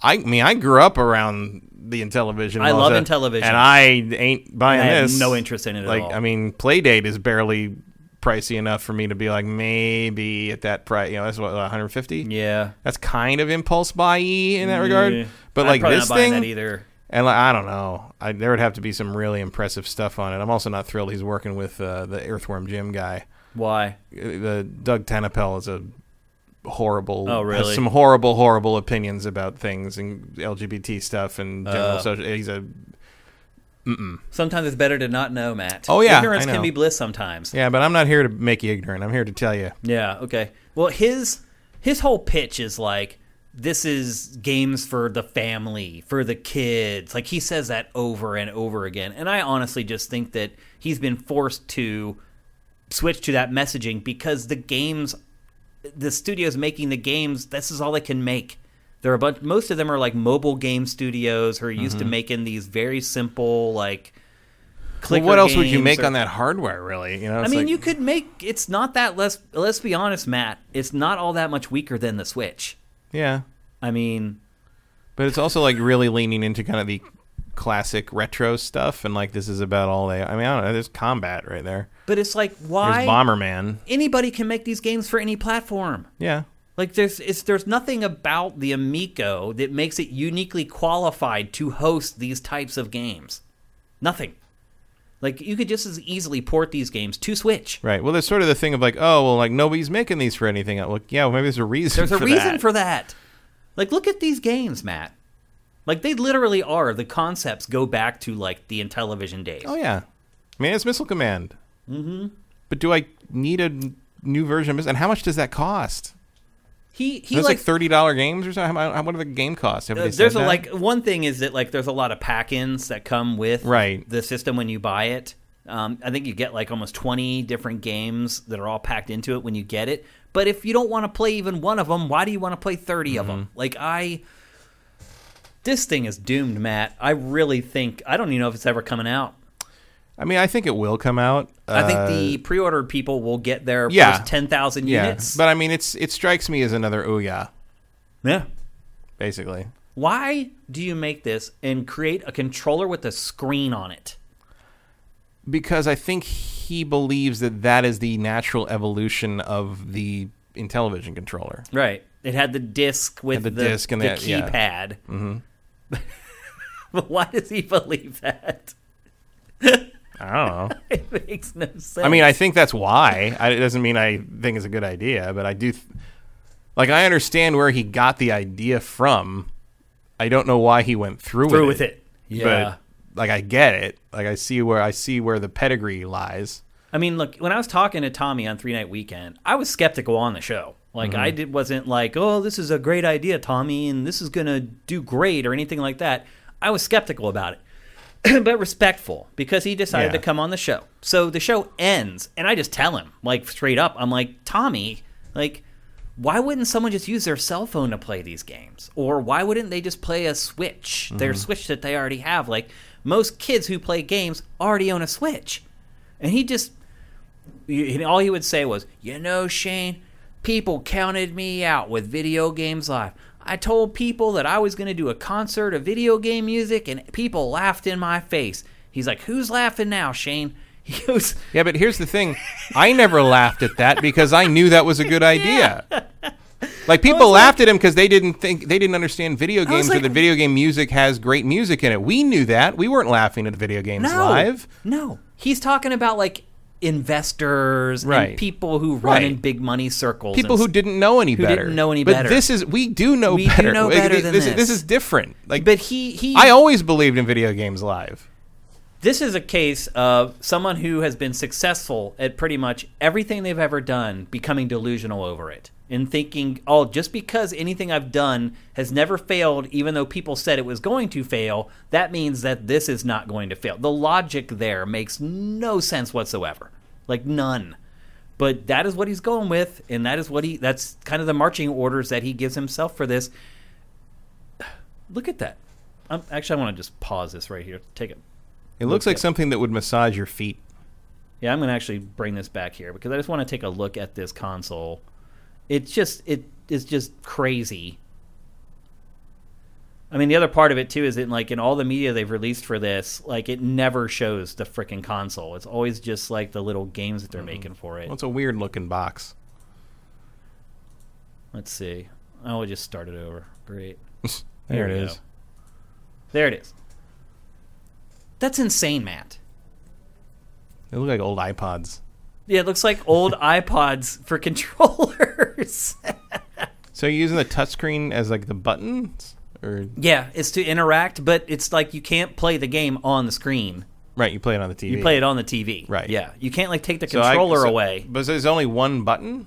I mean, I grew up around the Intellivision. I love that, Intellivision. And I ain't buying I this. I have no interest in it like, at all. Like, I mean, Playdate is barely pricey enough for me to be like, maybe at that price, you know, that's what, one hundred fifty? Yeah. That's kind of impulse buy-y in that yeah. regard. But, I'm like, this not thing. That either. And, like, I don't know. I, there would have to be some really impressive stuff on it. I'm also not thrilled he's working with uh, the Earthworm Jim guy. Why? The Doug Tenapel is a. horrible oh, really? has some horrible horrible opinions about things and L G B T stuff and general uh, social he's a mm-mm. Sometimes it's better to not know, Matt. Oh yeah, ignorance can be bliss sometimes. Yeah, but I'm not here to make you ignorant. I'm here to tell you. Yeah, okay. Well, his his whole pitch is like, this is games for the family, for the kids. Like, he says that over and over again, and I honestly just think that he's been forced to switch to that messaging because the games the studios making the games, this is all they can make. There are a bunch, most of them are like mobile game studios who are used mm-hmm. to making these very simple, like, clicker well, what else games would you make or, on that hardware, really? You know, I mean, like, you could make, it's not that, less, let's be honest, Matt, it's not all that much weaker than the Switch. Yeah. I mean. But it's also, like, really leaning into kind of the classic retro stuff, and, like, this is about all they, I mean, I don't know, there's combat right there. But it's like, why? There's Bomberman. Anybody can make these games for any platform. Yeah. Like, there's it's, there's nothing about the Amico that makes it uniquely qualified to host these types of games. Nothing. Like, you could just as easily port these games to Switch. Right. Well, there's sort of the thing of like, oh, well, like, nobody's making these for anything. Like, yeah, well, maybe there's a reason for that. There's a reason for that. Like, look at these games, Matt. Like, they literally are. The concepts go back to, like, the Intellivision days. Oh, yeah. I mean, it's Missile Command. Mm-hmm. But do I need a new version? And how much does that cost? He he like, like thirty dollars games or something. How, how, what are the game costs? Uh, there's a, like one thing is that like there's a lot of pack-ins that come with right. the system when you buy it. Um, I think you get like almost twenty different games that are all packed into it when you get it. But if you don't want to play even one of them, why do you want to play thirty mm-hmm. of them? Like I, this thing is doomed, Matt. I really think I don't even know if it's ever coming out. I mean, I think it will come out. I think uh, the pre-ordered people will get their yeah. first ten thousand yeah. units. But I mean, it's it strikes me as another Ouya. Yeah. Basically. Why do you make this and create a controller with a screen on it? Because I think he believes that that is the natural evolution of the Intellivision controller. Right. It had the disc with the, the, disc and the, the keypad. Yeah. Mm-hmm. But why does he believe that? I don't know. It makes no sense. I mean, I think that's why. I, it doesn't mean I think it's a good idea, but I do. Th- like, I understand where he got the idea from. I don't know why he went through, through with, with it. Through with it, yeah. But, like, I get it. Like, I see where I see where the pedigree lies. I mean, look, when I was talking to Tommy on Three Night Weekend, I was skeptical on the show. Like, mm-hmm. I did, wasn't like, oh, this is a great idea, Tommy, and this is going to do great or anything like that. I was skeptical about it. But respectful, because he decided yeah. to come on the show. So the show ends, and I just tell him, like, straight up, I'm like, Tommy, like, why wouldn't someone just use their cell phone to play these games? Or why wouldn't they just play a Switch, mm-hmm. their Switch that they already have? Like, most kids who play games already own a Switch. And he just, and all he would say was, you know, Shane, people counted me out with Video Games Live. I told people that I was going to do a concert of video game music, and people laughed in my face. He's like, who's laughing now, Shane? He goes, yeah, but here's the thing. I never laughed at that because I knew that was a good idea. Yeah. Like, people laughed like, at him because they didn't think they didn't understand video games like, or that video game music has great music in it. We knew that. We weren't laughing at Video Games no, Live. No. He's talking about, like, investors right. and people who run right. in big money circles. People who didn't know any who better. Didn't know any but better. This is we do know we better. We do know better like, than this. This. Is, this is different. Like, but he, he, I always believed in Video Games Live. This is a case of someone who has been successful at pretty much everything they've ever done, becoming delusional over it and thinking, "Oh, just because anything I've done has never failed, even though people said it was going to fail, that means that this is not going to fail." The logic there makes no sense whatsoever. Like, none. But that is what he's going with, and that is what he that's kind of the marching orders that he gives himself for this. Look at that. I'm, actually, I want to just pause this right here. Take it. It looks like something that would massage your feet. Yeah, I'm going to actually bring this back here because I just want to take a look at this console. It's just it is just crazy. I mean, the other part of it too is in like in all the media they've released for this, like it never shows the freaking console. It's always just like the little games that they're mm. making for it. Well, it's a weird looking box. Let's see. Oh, we just started over. Great. there, there it is. Go. There it is. That's insane, Matt. They look like old iPods. Yeah, it looks like old iPods for controllers. So you're using the touchscreen as like the buttons? Or? Yeah, it's to interact, but it's like you can't play the game on the screen. Right, you play it on the T V. You play it on the T V. Right. Yeah, you can't like take the so controller I, so, away. But so there's only one button?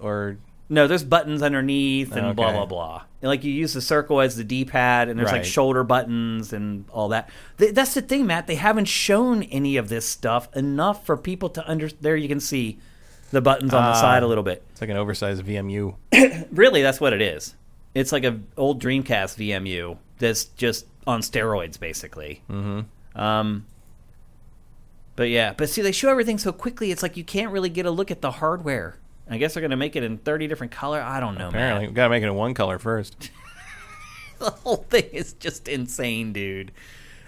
Or no, there's buttons underneath and okay. blah, blah, blah. And, like, you use the circle as the D-pad, and there's right. like shoulder buttons and all that. Th- that's the thing, Matt. They haven't shown any of this stuff enough for people to understand. There you can see the buttons on uh, the side a little bit. It's like an oversized V M U. Really, that's what it is. It's like an old Dreamcast V M U that's just on steroids, basically. Mm-hmm. Um, but yeah, but see, they show everything so quickly, it's like you can't really get a look at the hardware. I guess they're going to make it in thirty different colors. I don't know, Apparently, man. Apparently, we've got to make it in one color first. The whole thing is just insane, dude.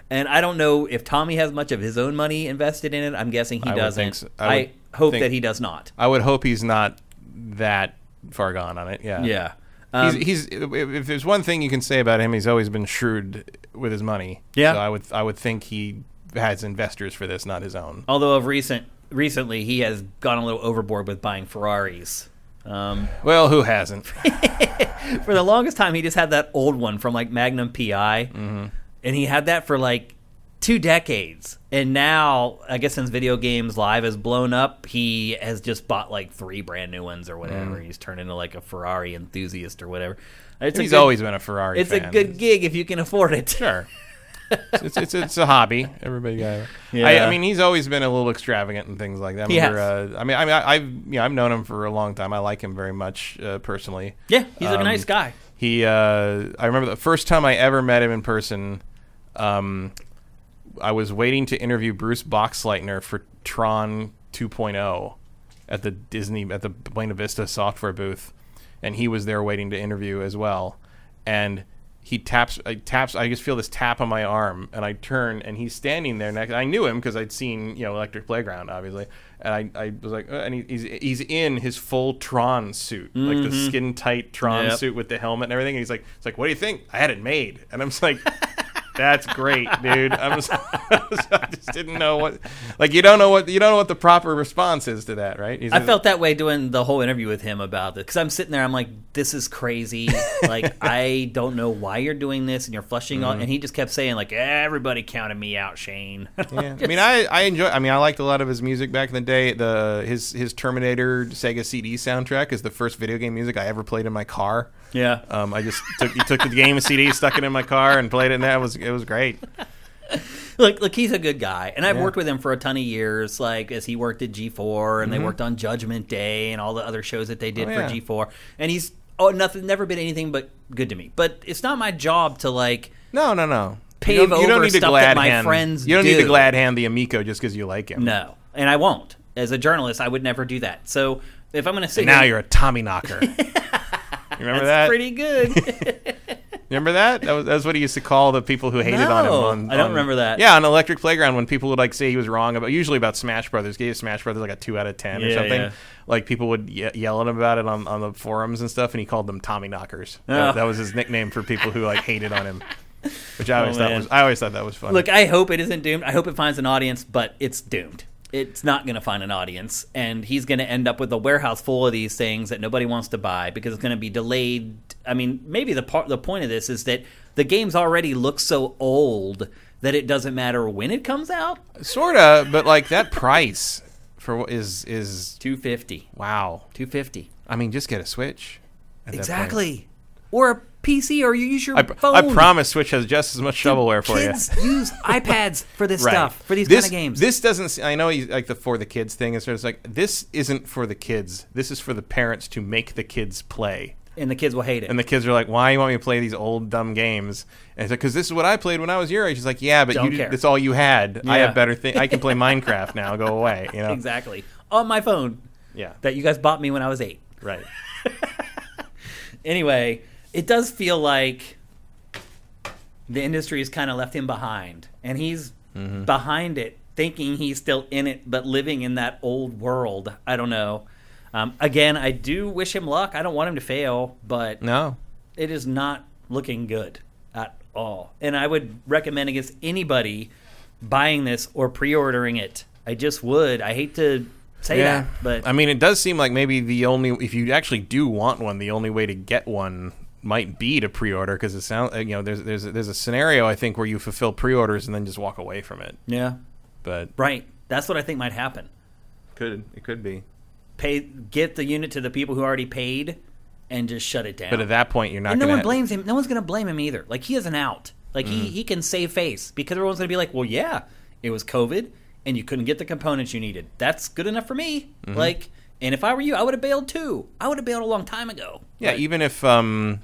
And I don't know if Tommy has much of his own money invested in it. I'm guessing he I doesn't. So. I, I hope that he does not. I would hope he's not that far gone on it. Yeah. Yeah. Um, he's, he's if there's one thing you can say about him, he's always been shrewd with his money. Yeah. So I would I would think he has investors for this, not his own. Although of recent recently he has gone a little overboard with buying Ferraris. Um, well, who hasn't? For the longest time, he just had that old one from like Magnum P I, mm-hmm. and he had that for like two decades. And now, I guess since video games live has blown up, he has just bought like three brand new ones or whatever. Mm. He's turned into like a Ferrari enthusiast or whatever. It's He's good, always been a Ferrari it's fan. It's a good gig if you can afford it. Sure. It's, it's it's a hobby. Everybody got it. Yeah. I, I mean, he's always been a little extravagant and things like that. I mean, yes. uh, I mean, I mean, I, I've you know, I've known him for a long time. I like him very much uh, personally. Yeah, he's um, a nice guy. He, uh, I remember the first time I ever met him in person. Um, I was waiting to interview Bruce Boxleitner for Tron two point oh at the Disney at the Buena Vista software booth, and he was there waiting to interview as well, and. He taps, I taps. I just feel this tap on my arm, and I turn, and he's standing there next. I knew him because I'd seen, you know, Electric Playground, obviously, and I, I was like, uh, and he, he's he's in his full Tron suit, mm-hmm. like the skin tight Tron yep. suit with the helmet and everything. And he's like, it's like, what do you think? I had it made, and I'm just like, that's great, dude. I'm just, I just didn't know what, like, you don't know what you don't know what the proper response is to that, right? He's, I felt that way doing the whole interview with him about this because I'm sitting there, I'm like, this is crazy, like, I don't know why you're doing this and you're flushing mm-hmm. on, and he just kept saying like, everybody counted me out, Shane. Yeah. just, I mean, I, I enjoy. I mean, I liked a lot of his music back in the day. The his his Terminator Sega C D soundtrack is the first video game music I ever played in my car. Yeah, um, I just took took the game of C D, stuck it in my car, and played it. And that was it was great. Look, look, he's a good guy, and I've yeah. worked with him for a ton of years. Like as he worked at G four, and mm-hmm. they worked on Judgment Day and all the other shows that they did oh, for yeah. G four. And he's oh nothing, never been anything but good to me. But it's not my job to like no, no, no pave you don't, you don't over need stuff that my hand. friends. You don't do. need to glad hand the Amico just because you like him. No, and I won't. As a journalist, I would never do that. So if I'm going to say now, you're a Tommy knocker. Remember That's that? Pretty good. Remember that? That was, that was what he used to call the people who hated no, on him. On, I don't on, remember that. Yeah, on Electric Playground, when people would like say he was wrong about, usually about Smash Brothers, gave Smash Brothers like a two out of ten yeah, or something. Yeah. Like people would ye- yell at him about it on, on the forums and stuff, and he called them Tommy knockers. Oh. That, that was his nickname for people who like hated on him. Which I always oh, thought man. was I always thought that was funny. Look, I hope it isn't doomed. I hope it finds an audience, but it's doomed. It's not going to find an audience, and he's going to end up with a warehouse full of these things that nobody wants to buy because it's going to be delayed. I mean, maybe the part, the point of this is that the games already look so old that it doesn't matter when it comes out. Sort of, but like that price for is is two hundred fifty dollars. Wow, two hundred fifty dollars. I mean, just get a Switch. Exactly, or a P C, or you use your I, phone. I promise Switch has just as much shovelware for you. Kids use iPads for this right. stuff, for these this, kind of games. This doesn't, I know you, like the for the kids thing, it's like, this isn't for the kids. This is for the parents to make the kids play. And the kids will hate it. And the kids are like, why do you want me to play these old, dumb games? And it's like, because this is what I played when I was your age. It's like, yeah, but you, that's all you had. Yeah. I have better things. I can play Minecraft now. Go away. You know? Exactly. On my phone. Yeah. That you guys bought me when I was eight. Right. Anyway, it does feel like the industry has kind of left him behind, and he's mm-hmm. behind it, thinking he's still in it, but living in that old world. I don't know. Um, again, I do wish him luck. I don't want him to fail, but no, it is not looking good at all. And I would recommend against anybody buying this or pre-ordering it. I just would. I hate to say yeah. that, but I mean, it does seem like maybe the only, if you actually do want one, the only way to get one might be to pre-order, because it sounds, you know, there's there's there's a scenario I think where you fulfill pre-orders and then just walk away from it. Yeah, but right, that's what I think might happen. Could it could be pay get the unit to the people who already paid and just shut it down. But at that point, you're not. And no gonna one blames him. No one's going to blame him either. Like he is an out. Like mm. he he can save face because everyone's going to be like, well, yeah, it was COVID and you couldn't get the components you needed. That's good enough for me. Mm-hmm. Like, and if I were you, I would have bailed too. I would have bailed a long time ago. Yeah, like, even if um.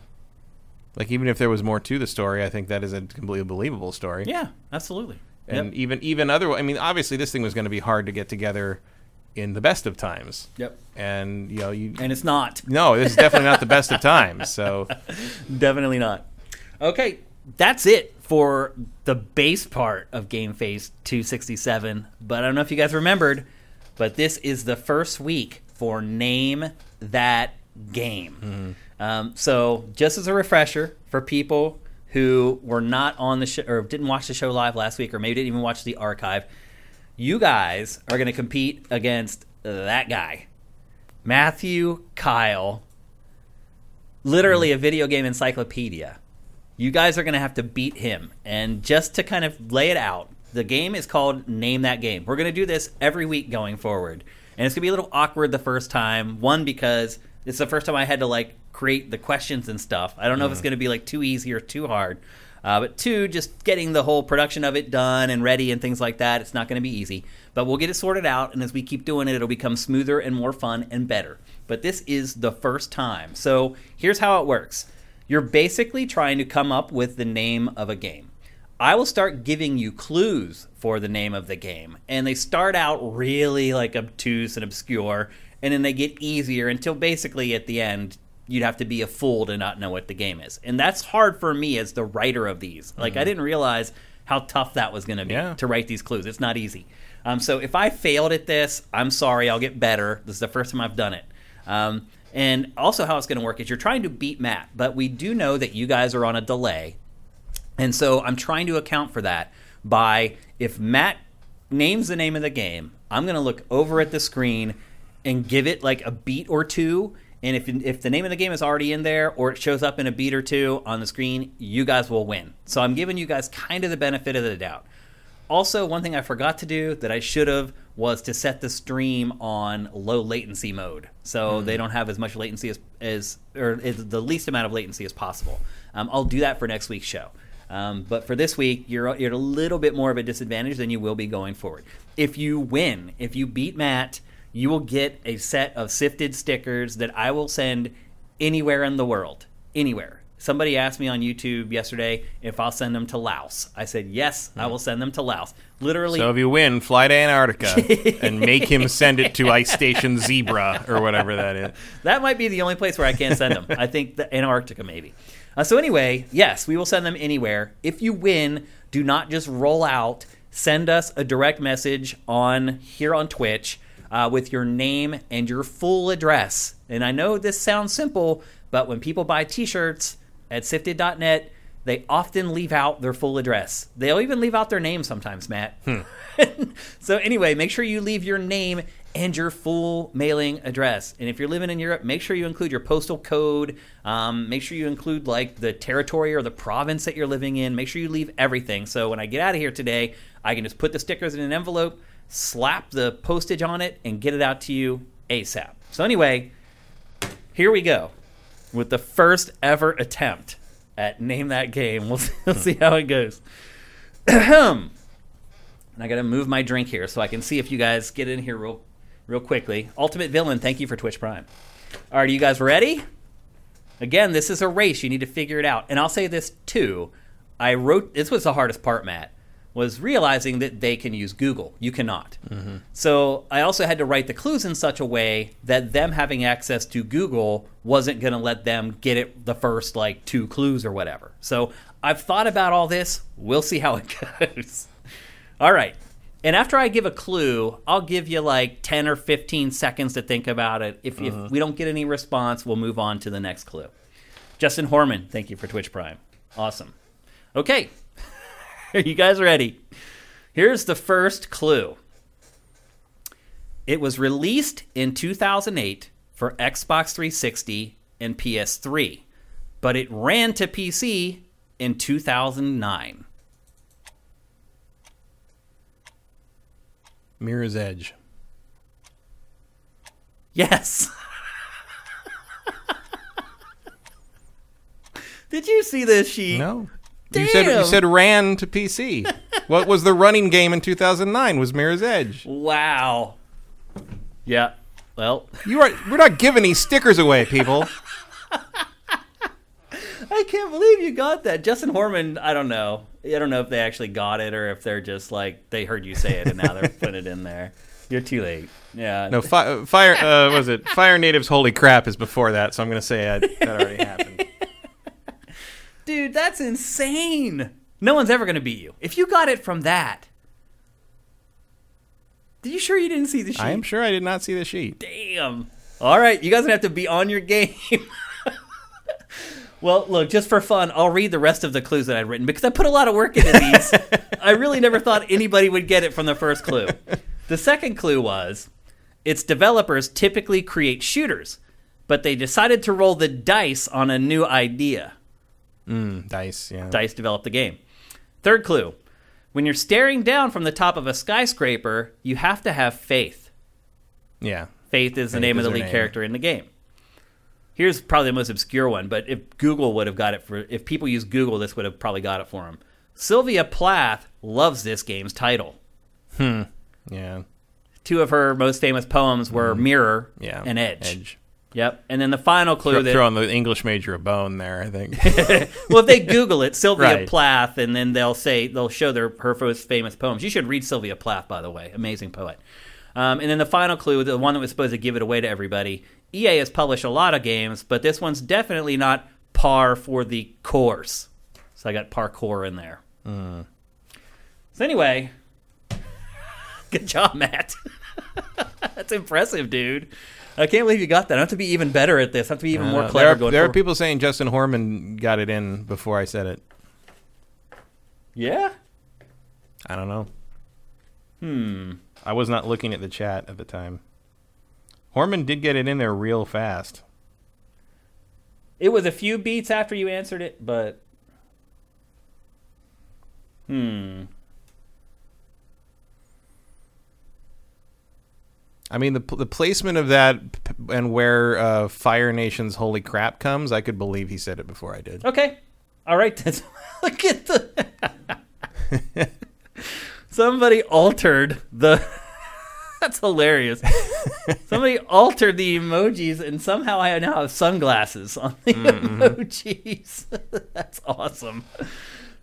Like, even if there was more to the story, I think that is a completely believable story. Yeah, absolutely. And yep. even even other, I mean, obviously this thing was going to be hard to get together in the best of times. Yep. And, you know, you... And it's not. No, this is definitely not the best of times, so... Definitely not. Okay, that's it for the base part of Game Phase two sixty-seven. But I don't know if you guys remembered, but this is the first week for Name That Game. Mm-hmm. Um, so just as a refresher for people who were not on the show or didn't watch the show live last week or maybe didn't even watch the archive, you guys are going to compete against that guy, Matthew Kyle, literally a video game encyclopedia. You guys are going to have to beat him. And just to kind of lay it out, The game is called Name That Game. We're going to do this every week going forward. And it's going to be a little awkward the first time. One, because it's the first time I had to, like, create the questions and stuff. I don't know mm. if it's going to be, like, too easy or too hard. Uh, but two, just getting the whole production of it done and ready and things like that. It's not going to be easy. But we'll get it sorted out. And as we keep doing it, it'll become smoother and more fun and better. But this is the first time. So here's how it works. You're basically trying to come up with the name of a game. I will start giving you clues for the name of the game, and they start out really like obtuse and obscure, and then they get easier until basically at the end you'd have to be a fool to not know what the game is. And that's hard for me as the writer of these. Like, mm-hmm. I didn't realize how tough that was going to be yeah. to write these clues. It's not easy. Um, so if I failed at this, I'm sorry, I'll get better. This is the first time I've done it. Um, and also how it's going to work is you're trying to beat Matt, but we do know that you guys are on a delay. And so I'm trying to account for that by, if Matt names the name of the game, I'm going to look over at the screen and give it like a beat or two. And if if the name of the game is already in there or it shows up in a beat or two on the screen, you guys will win. So I'm giving you guys kind of the benefit of the doubt. Also, one thing I forgot to do that I should have was to set the stream on low latency mode. So mm-hmm. they don't have as much latency as, as or is the least amount of latency as possible. Um, I'll do that for next week's show. Um, but for this week, you're, you're at a little bit more of a disadvantage than you will be going forward. If you win, if you beat Matt, you will get a set of Sifted stickers that I will send anywhere in the world. Anywhere. Somebody asked me on YouTube yesterday if I'll send them to Laos. I said, yes, mm-hmm. I will send them to Laos. Literally. So if you win, fly to Antarctica and make him send it to Ice Station Zebra or whatever that is. That might be the only place where I can send them. I think the Antarctica maybe. Uh, so anyway, yes, we will send them anywhere. If you win, do not just roll out. Send us a direct message on here on Twitch uh, with your name and your full address. And I know this sounds simple, but when people buy T-shirts at sifted dot net, they often leave out their full address. They'll even leave out their name sometimes, Matt. Hmm. So anyway, make sure you leave your name and your full mailing address. And if you're living in Europe, make sure you include your postal code. Um, make sure you include like the territory or the province that you're living in. Make sure you leave everything. So when I get out of here today, I can just put the stickers in an envelope, slap the postage on it, and get it out to you ASAP. So anyway, here we go with the first ever attempt at Name That Game. We'll see how it goes. And I got to move my drink here so I can see if you guys get in here real quick. Real quickly, Ultimate Villain, thank you for Twitch Prime. All right, are you guys ready? Again, this is a race. You need to figure it out. And I'll say this, too. I wrote, this was the hardest part, Matt, was realizing that they can use Google. You cannot. Mm-hmm. So I also had to write the clues in such a way that them having access to Google wasn't going to let them get it the first, like, two clues or whatever. So I've thought about all this. We'll see how it goes. All right. And after I give a clue, I'll give you like ten or fifteen seconds to think about it. If, uh-huh. if we don't get any response, we'll move on to the next clue. Justin Horman, thank you for Twitch Prime. Awesome. Okay. Are you guys ready? Here's the first clue. It was released in two thousand eight for Xbox three sixty and P S three, but it ran to P C in two thousand nine. Mirror's Edge. Yes. Did you see this sheet? No. Damn. You said you said ran to P C. What was the running game in two thousand nine? Was Mirror's Edge. Wow. Yeah. Well, you are we're not giving these stickers away, people. I can't believe you got that. Justin Horman, I don't know. I don't know if they actually got it or if they're just like, they heard you say it and now they're putting it in there. You're too late. Yeah. No, fi- Fire, uh, what was it? Fire Native's Holy Crap is before that, so I'm going to say I, that already happened. Dude, that's insane. No one's ever going to beat you. If you got it from that. Are you sure you didn't see the sheet? I am sure I did not see the sheet. Damn. All right. You guys are going to have to be on your game. Well, look, just for fun, I'll read the rest of the clues that I'd written because I put a lot of work into these. I really never thought anybody would get it from the first clue. The second clue was, its developers typically create shooters, but they decided to roll the dice on a new idea. Mm, dice, yeah. Dice developed the game. Third clue, When you're staring down from the top of a skyscraper, you have to have faith. Yeah. Faith is the faith name is of the lead name. Character in the game. Here's probably the most obscure one, but if Google would have got it for, if people use Google, this would have probably got it for them. Sylvia Plath loves this game's title. Hmm. Yeah. Two of her most famous poems were mm-hmm. Mirror yeah. and Edge. Edge. Yep. And then the final clue Throw, that... Throwing the English major a bone there, I think. Well, if they Google it, Sylvia right. Plath, and then they'll say, they'll show their her most famous poems. You should read Sylvia Plath, by the way. Amazing poet. Um, and then the final clue, the one that was supposed to give it away to everybody, E A has published a lot of games, but this one's definitely not par for the course. So I got parkour in there. Mm. So anyway, good job, Matt. That's impressive, dude. I can't believe you got that. I have to be even better at this. I have to be even uh, more clever. There, are, going there are people saying Justin Horman got it in before I said it. Yeah? I don't know. Hmm. I was not looking at the chat at the time. Horman did get it in there real fast. It was a few beats after you answered it, but... Hmm. I mean, the the placement of that and where uh, Fire Nation's Holy Crap comes, I could believe he said it before I did. Okay. All right. Look at the... Somebody altered the... That's hilarious. Somebody altered the emojis, and somehow I now have sunglasses on the mm-hmm. emojis. That's awesome.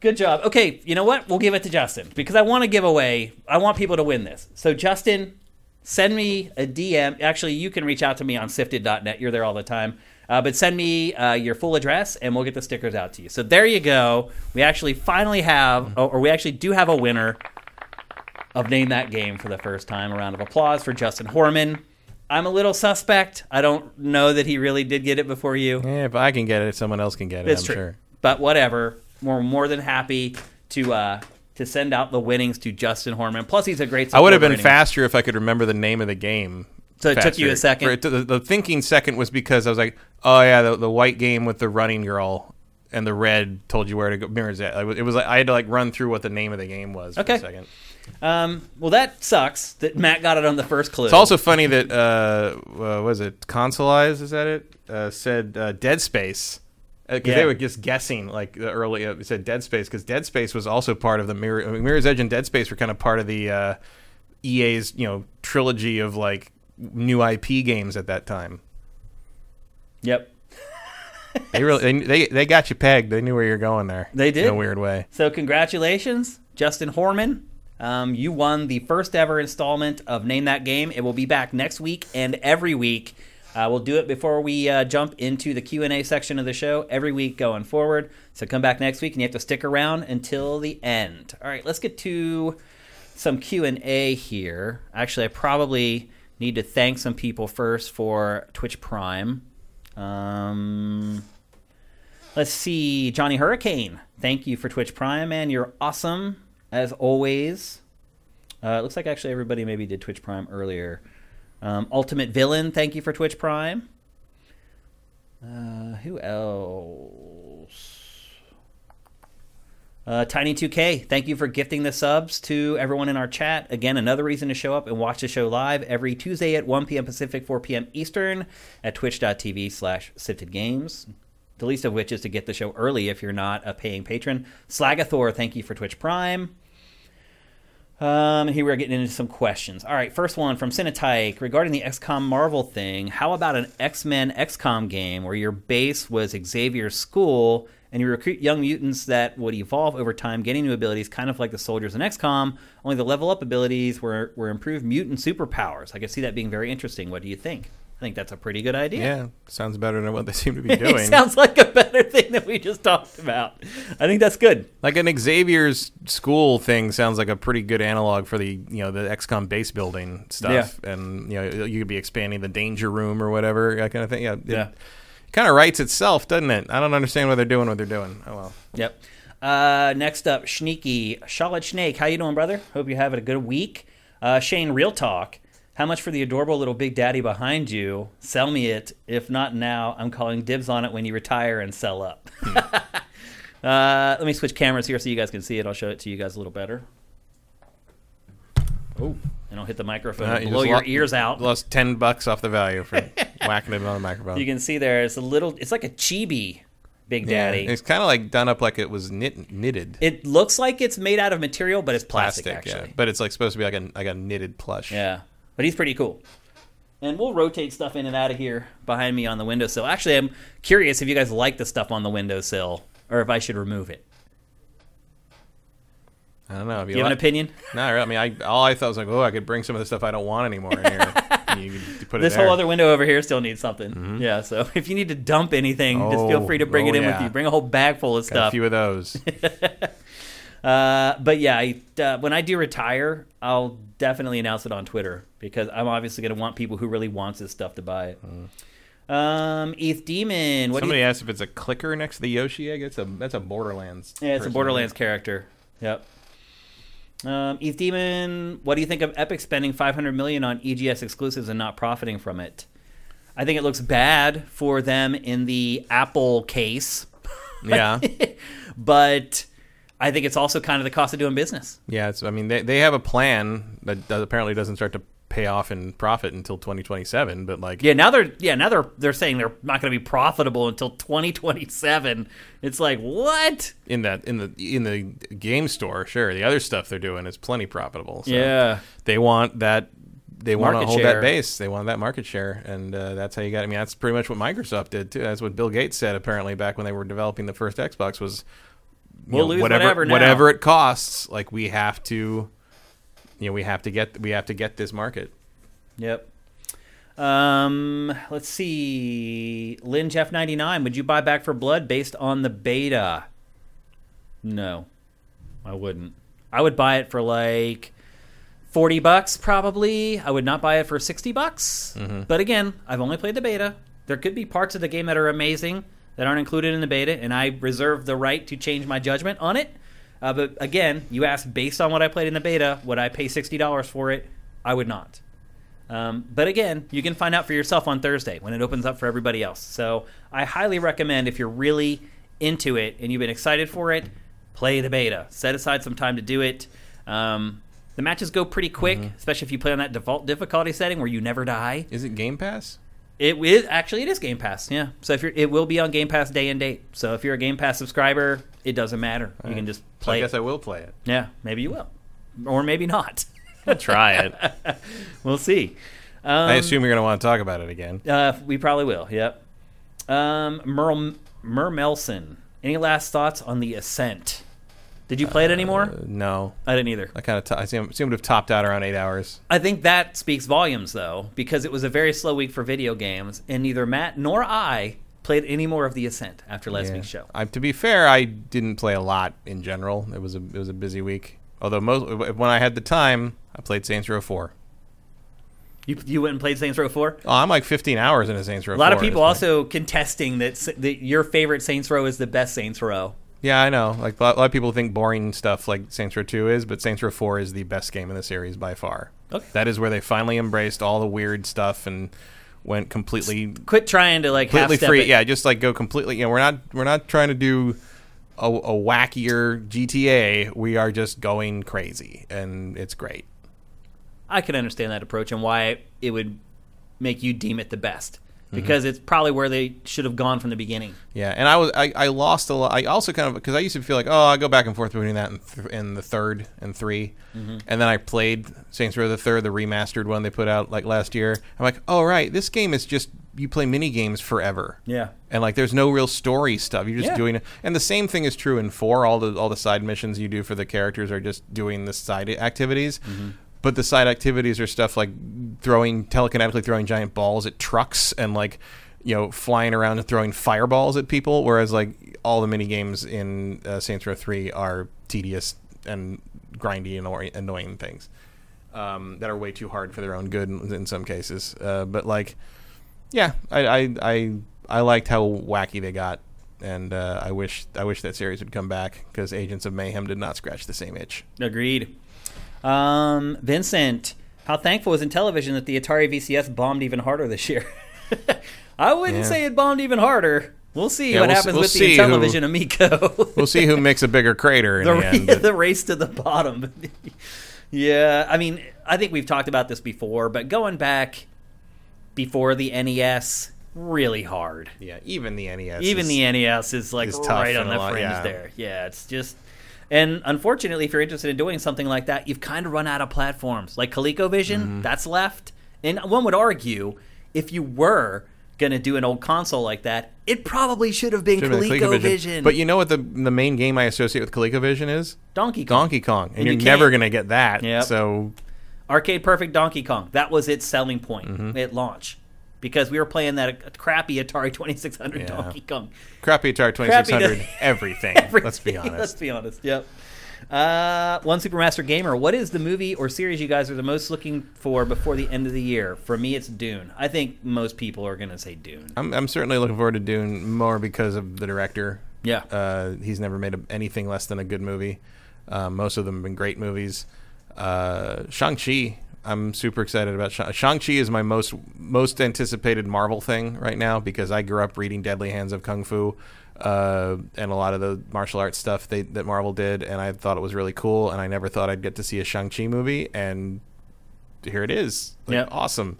Good job. Okay, you know what? We'll give it to Justin, because I want to give away... I want people to win this. So, Justin, send me a D M. Actually, you can reach out to me on sifted dot net. You're there all the time. Uh, but send me uh, your full address, and we'll get the stickers out to you. So, there you go. We actually finally have... Or we actually do have a winner... of Name That Game for the first time. A round of applause for Justin Horman. I'm a little suspect. I don't know that he really did get it before you. Yeah, if I can get it, someone else can get it, it's I'm true. Sure. But whatever. We're more than happy to uh, to send out the winnings to Justin Horman. Plus, he's a great supporter. I would have been rating. Faster if I could remember the name of the game. So it faster. Took you a second? It, the, the thinking second was because I was like, oh, yeah, the, the white game with the running girl and the red told you where to go. Mirrors that. It was like I had to like run through what the name of the game was for okay. a second. Um, well, that sucks that Matt got it on the first clue. It's also funny that, uh, uh was it Consolize? Is that it? Uh, said uh, Dead Space. Because uh, yeah. they were just guessing, like, uh, early. Uh, it said Dead Space, because Dead Space was also part of the Mirror. I mean, Mirror's Edge and Dead Space were kind of part of the uh, E A's, you know, trilogy of, like, new I P games at that time. Yep. they really they they got you pegged. They knew where you were going there. They did. In a weird way. So, congratulations, Justin Horman. Um, you won the first ever installment of Name That Game. It will be back next week and every week. Uh, we'll do it before we uh, jump into the Q and A section of the show every week going forward. So come back next week, and you have to stick around until the end. All right, let's get to some Q and A here. Actually, I probably need to thank some people first for Twitch Prime. Um, let's see. Johnny Hurricane, thank you for Twitch Prime, man. You're awesome. As always, uh, it looks like actually everybody maybe did Twitch Prime earlier. Um, Ultimate Villain, thank you for Twitch Prime. Uh, who else? Uh, Tiny two K, thank you for gifting the subs to everyone in our chat. Again, another reason to show up and watch the show live every Tuesday at one p.m. Pacific, four p.m. Eastern at twitch dot t v slash sifted games. The least of which is to get the show early if you're not a paying patron. Slagathor, thank you for Twitch Prime. Um, and here we're getting into some questions. All right, first one from Cinetyke. Regarding the X COM Marvel thing, how about an X-Men X COM game where your base was Xavier's school and you recruit young mutants that would evolve over time, getting new abilities, kind of like the soldiers in X COM, only the level-up abilities were, were improved mutant superpowers. I could see that being very interesting. What do you think? I think that's a pretty good idea. Yeah, sounds better than what they seem to be doing. It sounds like a better thing that we just talked about. I think that's good. Like an Xavier's school thing sounds like a pretty good analog for the you know the X COM base building stuff, yeah. and you know you could be expanding the danger room or whatever that kind of thing. Yeah, it yeah. kind of writes itself, doesn't it? I don't understand why they're doing what they're doing. Oh well. Yep. Uh, next up, Sneaky Charlotte Snake. How you doing, brother? Hope you're having a good week. Uh, Shane, real talk. How much for the adorable little big daddy behind you? Sell me it. If not now, I'm calling dibs on it when you retire and sell up. Uh, let me switch cameras here so you guys can see it. I'll show it to you guys a little better. Oh. And I'll hit the microphone. Uh, you blow your lost, ears out. Lost ten bucks off the value for whacking it on the microphone. You can see there. It's a little. It's like a chibi, Big Daddy. Yeah, it's kind of like done up like it was knit, knitted. It looks like it's made out of material, but it's plastic. plastic actually, yeah. But it's like supposed to be like a like a knitted plush. Yeah, but he's pretty cool. And we'll rotate stuff in and out of here behind me on the windowsill. Actually, I'm curious if you guys like the stuff on the windowsill or if I should remove it. I don't know. If you you like, have an opinion? No, I mean, I, all I thought was like, oh, I could bring some of the stuff I don't want anymore in here. And you put it this there. Whole other window over here still needs something. Mm-hmm. Yeah, so if you need to dump anything, oh, just feel free to bring oh, it in yeah. with you. Bring a whole bag full of Got stuff. A few of those. uh, but yeah, I, uh, when I do retire, I'll definitely announce it on Twitter because I'm obviously going to want people who really wants this stuff to buy it. Mm. Um, E T H Demon. What Somebody you... asked if it's a clicker next to the Yoshi egg. It's a, that's a Borderlands. Yeah, it's person. a Borderlands character. Yep. Um, E T H Demon, what do you think of Epic spending five hundred million dollars on E G S exclusives and not profiting from it? I think it looks bad for them in the Apple case. Yeah. But I think it's also kind of the cost of doing business. Yeah, it's, I mean, they, they have a plan that does, apparently doesn't start to pay off and profit until twenty twenty-seven, but like yeah now they're yeah now they're they're saying they're not going to be profitable until twenty twenty-seven. It's like, what? In that in the in the game store, sure, the other stuff they're doing is plenty profitable, so yeah they want that they want to hold that base, they want that market share, and uh, that's how you got I mean that's pretty much what Microsoft did too. That's what Bill Gates said apparently back when they were developing the first Xbox was we'll know, lose whatever whatever, now. whatever it costs, like we have to You know, we have to get we have to get this market. Yep. Um, let's see. Lynn Jeff ninety-nine. Would you buy Back for Blood based on the beta? No, I wouldn't. I would buy it for like forty bucks probably. I would not buy it for sixty bucks. Mm-hmm. But again, I've only played the beta. There could be parts of the game that are amazing that aren't included in the beta, and I reserve the right to change my judgment on it. Uh, but again, you asked based on what I played in the beta, would I pay sixty dollars for it? I would not. Um, but again, you can find out for yourself on Thursday when it opens up for everybody else. So I highly recommend, if you're really into it and you've been excited for it, play the beta. Set aside some time to do it. Um, the matches go pretty quick, mm-hmm. especially if you play on that default difficulty setting where you never die. Is it Game Pass? It is actually it is Game Pass, yeah. So if you're, it will be on Game Pass day and date. So if you're a Game Pass subscriber, it doesn't matter. All you right. can just play. So I guess it. I will play it. Yeah, maybe you will, or maybe not. I'll try it. We'll see. Um, I assume you're going to want to talk about it again. Uh, we probably will. Yep. Um, Merle Mermelson. Any last thoughts on the Ascent? Did you play it anymore? Uh, no, I didn't either. I kind of t- I seem to have topped out around eight hours. I think that speaks volumes, though, because it was a very slow week for video games, and neither Matt nor I played any more of The Ascent after last yeah. week's show. I, to be fair, I didn't play a lot in general. It was a it was a busy week. Although most when I had the time, I played Saints Row four. You you went and played Saints Row four? Oh, I'm like fifteen hours into Saints Row. A lot four of people also point. contesting that, that your favorite Saints Row is the best Saints Row. Yeah, I know. Like a lot of people think boring stuff like Saints Row two is, but Saints Row four is the best game in the series by far. Okay. That is where they finally embraced all the weird stuff and went completely just quit trying to like completely half-step free. It. Yeah, just like go completely. You know, we're not we're not trying to do a, a wackier G T A. We are just going crazy, and it's great. I can understand that approach and why it would make you deem it the best. Because mm-hmm. it's probably where they should have gone from the beginning. Yeah, and I was I, I lost a lot. I also kind of, because I used to feel like, oh, I go back and forth between that and, th- and the third and three. Mm-hmm. And then I played Saints Row the Third, the remastered one they put out like last year. I'm like, oh, right, this game is just, you play mini games forever. Yeah. And like there's no real story stuff. You're just yeah. doing it. And the same thing is true in four. All the, all the side missions you do for the characters are just doing the side activities. Mm-hmm. But the side activities are stuff like throwing, telekinetically throwing giant balls at trucks and like, you know, flying around and throwing fireballs at people. Whereas like all the mini games in uh, Saints Row three are tedious and grindy and annoying things um, that are way too hard for their own good in, in some cases. Uh, but like, yeah, I, I I I liked how wacky they got, and uh, I wish I wish that series would come back because Agents of Mayhem did not scratch the same itch. Agreed. Um, Vincent, how thankful is Intellivision that the Atari V C S bombed even harder this year? I wouldn't yeah. say it bombed even harder. We'll see yeah, what we'll, happens we'll with the Intellivision Amico. We'll see who makes a bigger crater in the, the end. But... the race to the bottom. Yeah, I mean, I think we've talked about this before, but going back before the N E S, really hard. Yeah, even the N E S. Even is, the N E S is like is right on the fringe yeah. there. Yeah, it's just... And unfortunately, if you're interested in doing something like that, you've kind of run out of platforms. Like ColecoVision, mm-hmm. that's left. And one would argue, if you were going to do an old console like that, it probably should have been, ColecoVision. been ColecoVision. But you know what the the main game I associate with ColecoVision is? Donkey Kong. Donkey Kong. And, and you're you never going to get that. Yep. So Arcade Perfect Donkey Kong. That was its selling point mm-hmm. at launch. Because we were playing that crappy Atari twenty-six hundred yeah. Donkey Kong. Crappy Atari twenty-six hundred, crappy everything, everything. Let's be honest. Let's be honest, yep. Uh, One Supermaster Gamer, what is the movie or series you guys are the most looking for before the end of the year? For me, it's Dune. I think most people are going to say Dune. I'm, I'm certainly looking forward to Dune more because of the director. Yeah. Uh, he's never made a, anything less than a good movie. Uh, most of them have been great movies. Uh, Shang-Chi. I'm super excited about Shang- Shang-Chi is my most most anticipated Marvel thing right now because I grew up reading Deadly Hands of Kung Fu uh, and a lot of the martial arts stuff they, that Marvel did, and I thought it was really cool, and I never thought I'd get to see a Shang-Chi movie, and here it is. Like, yeah. Awesome.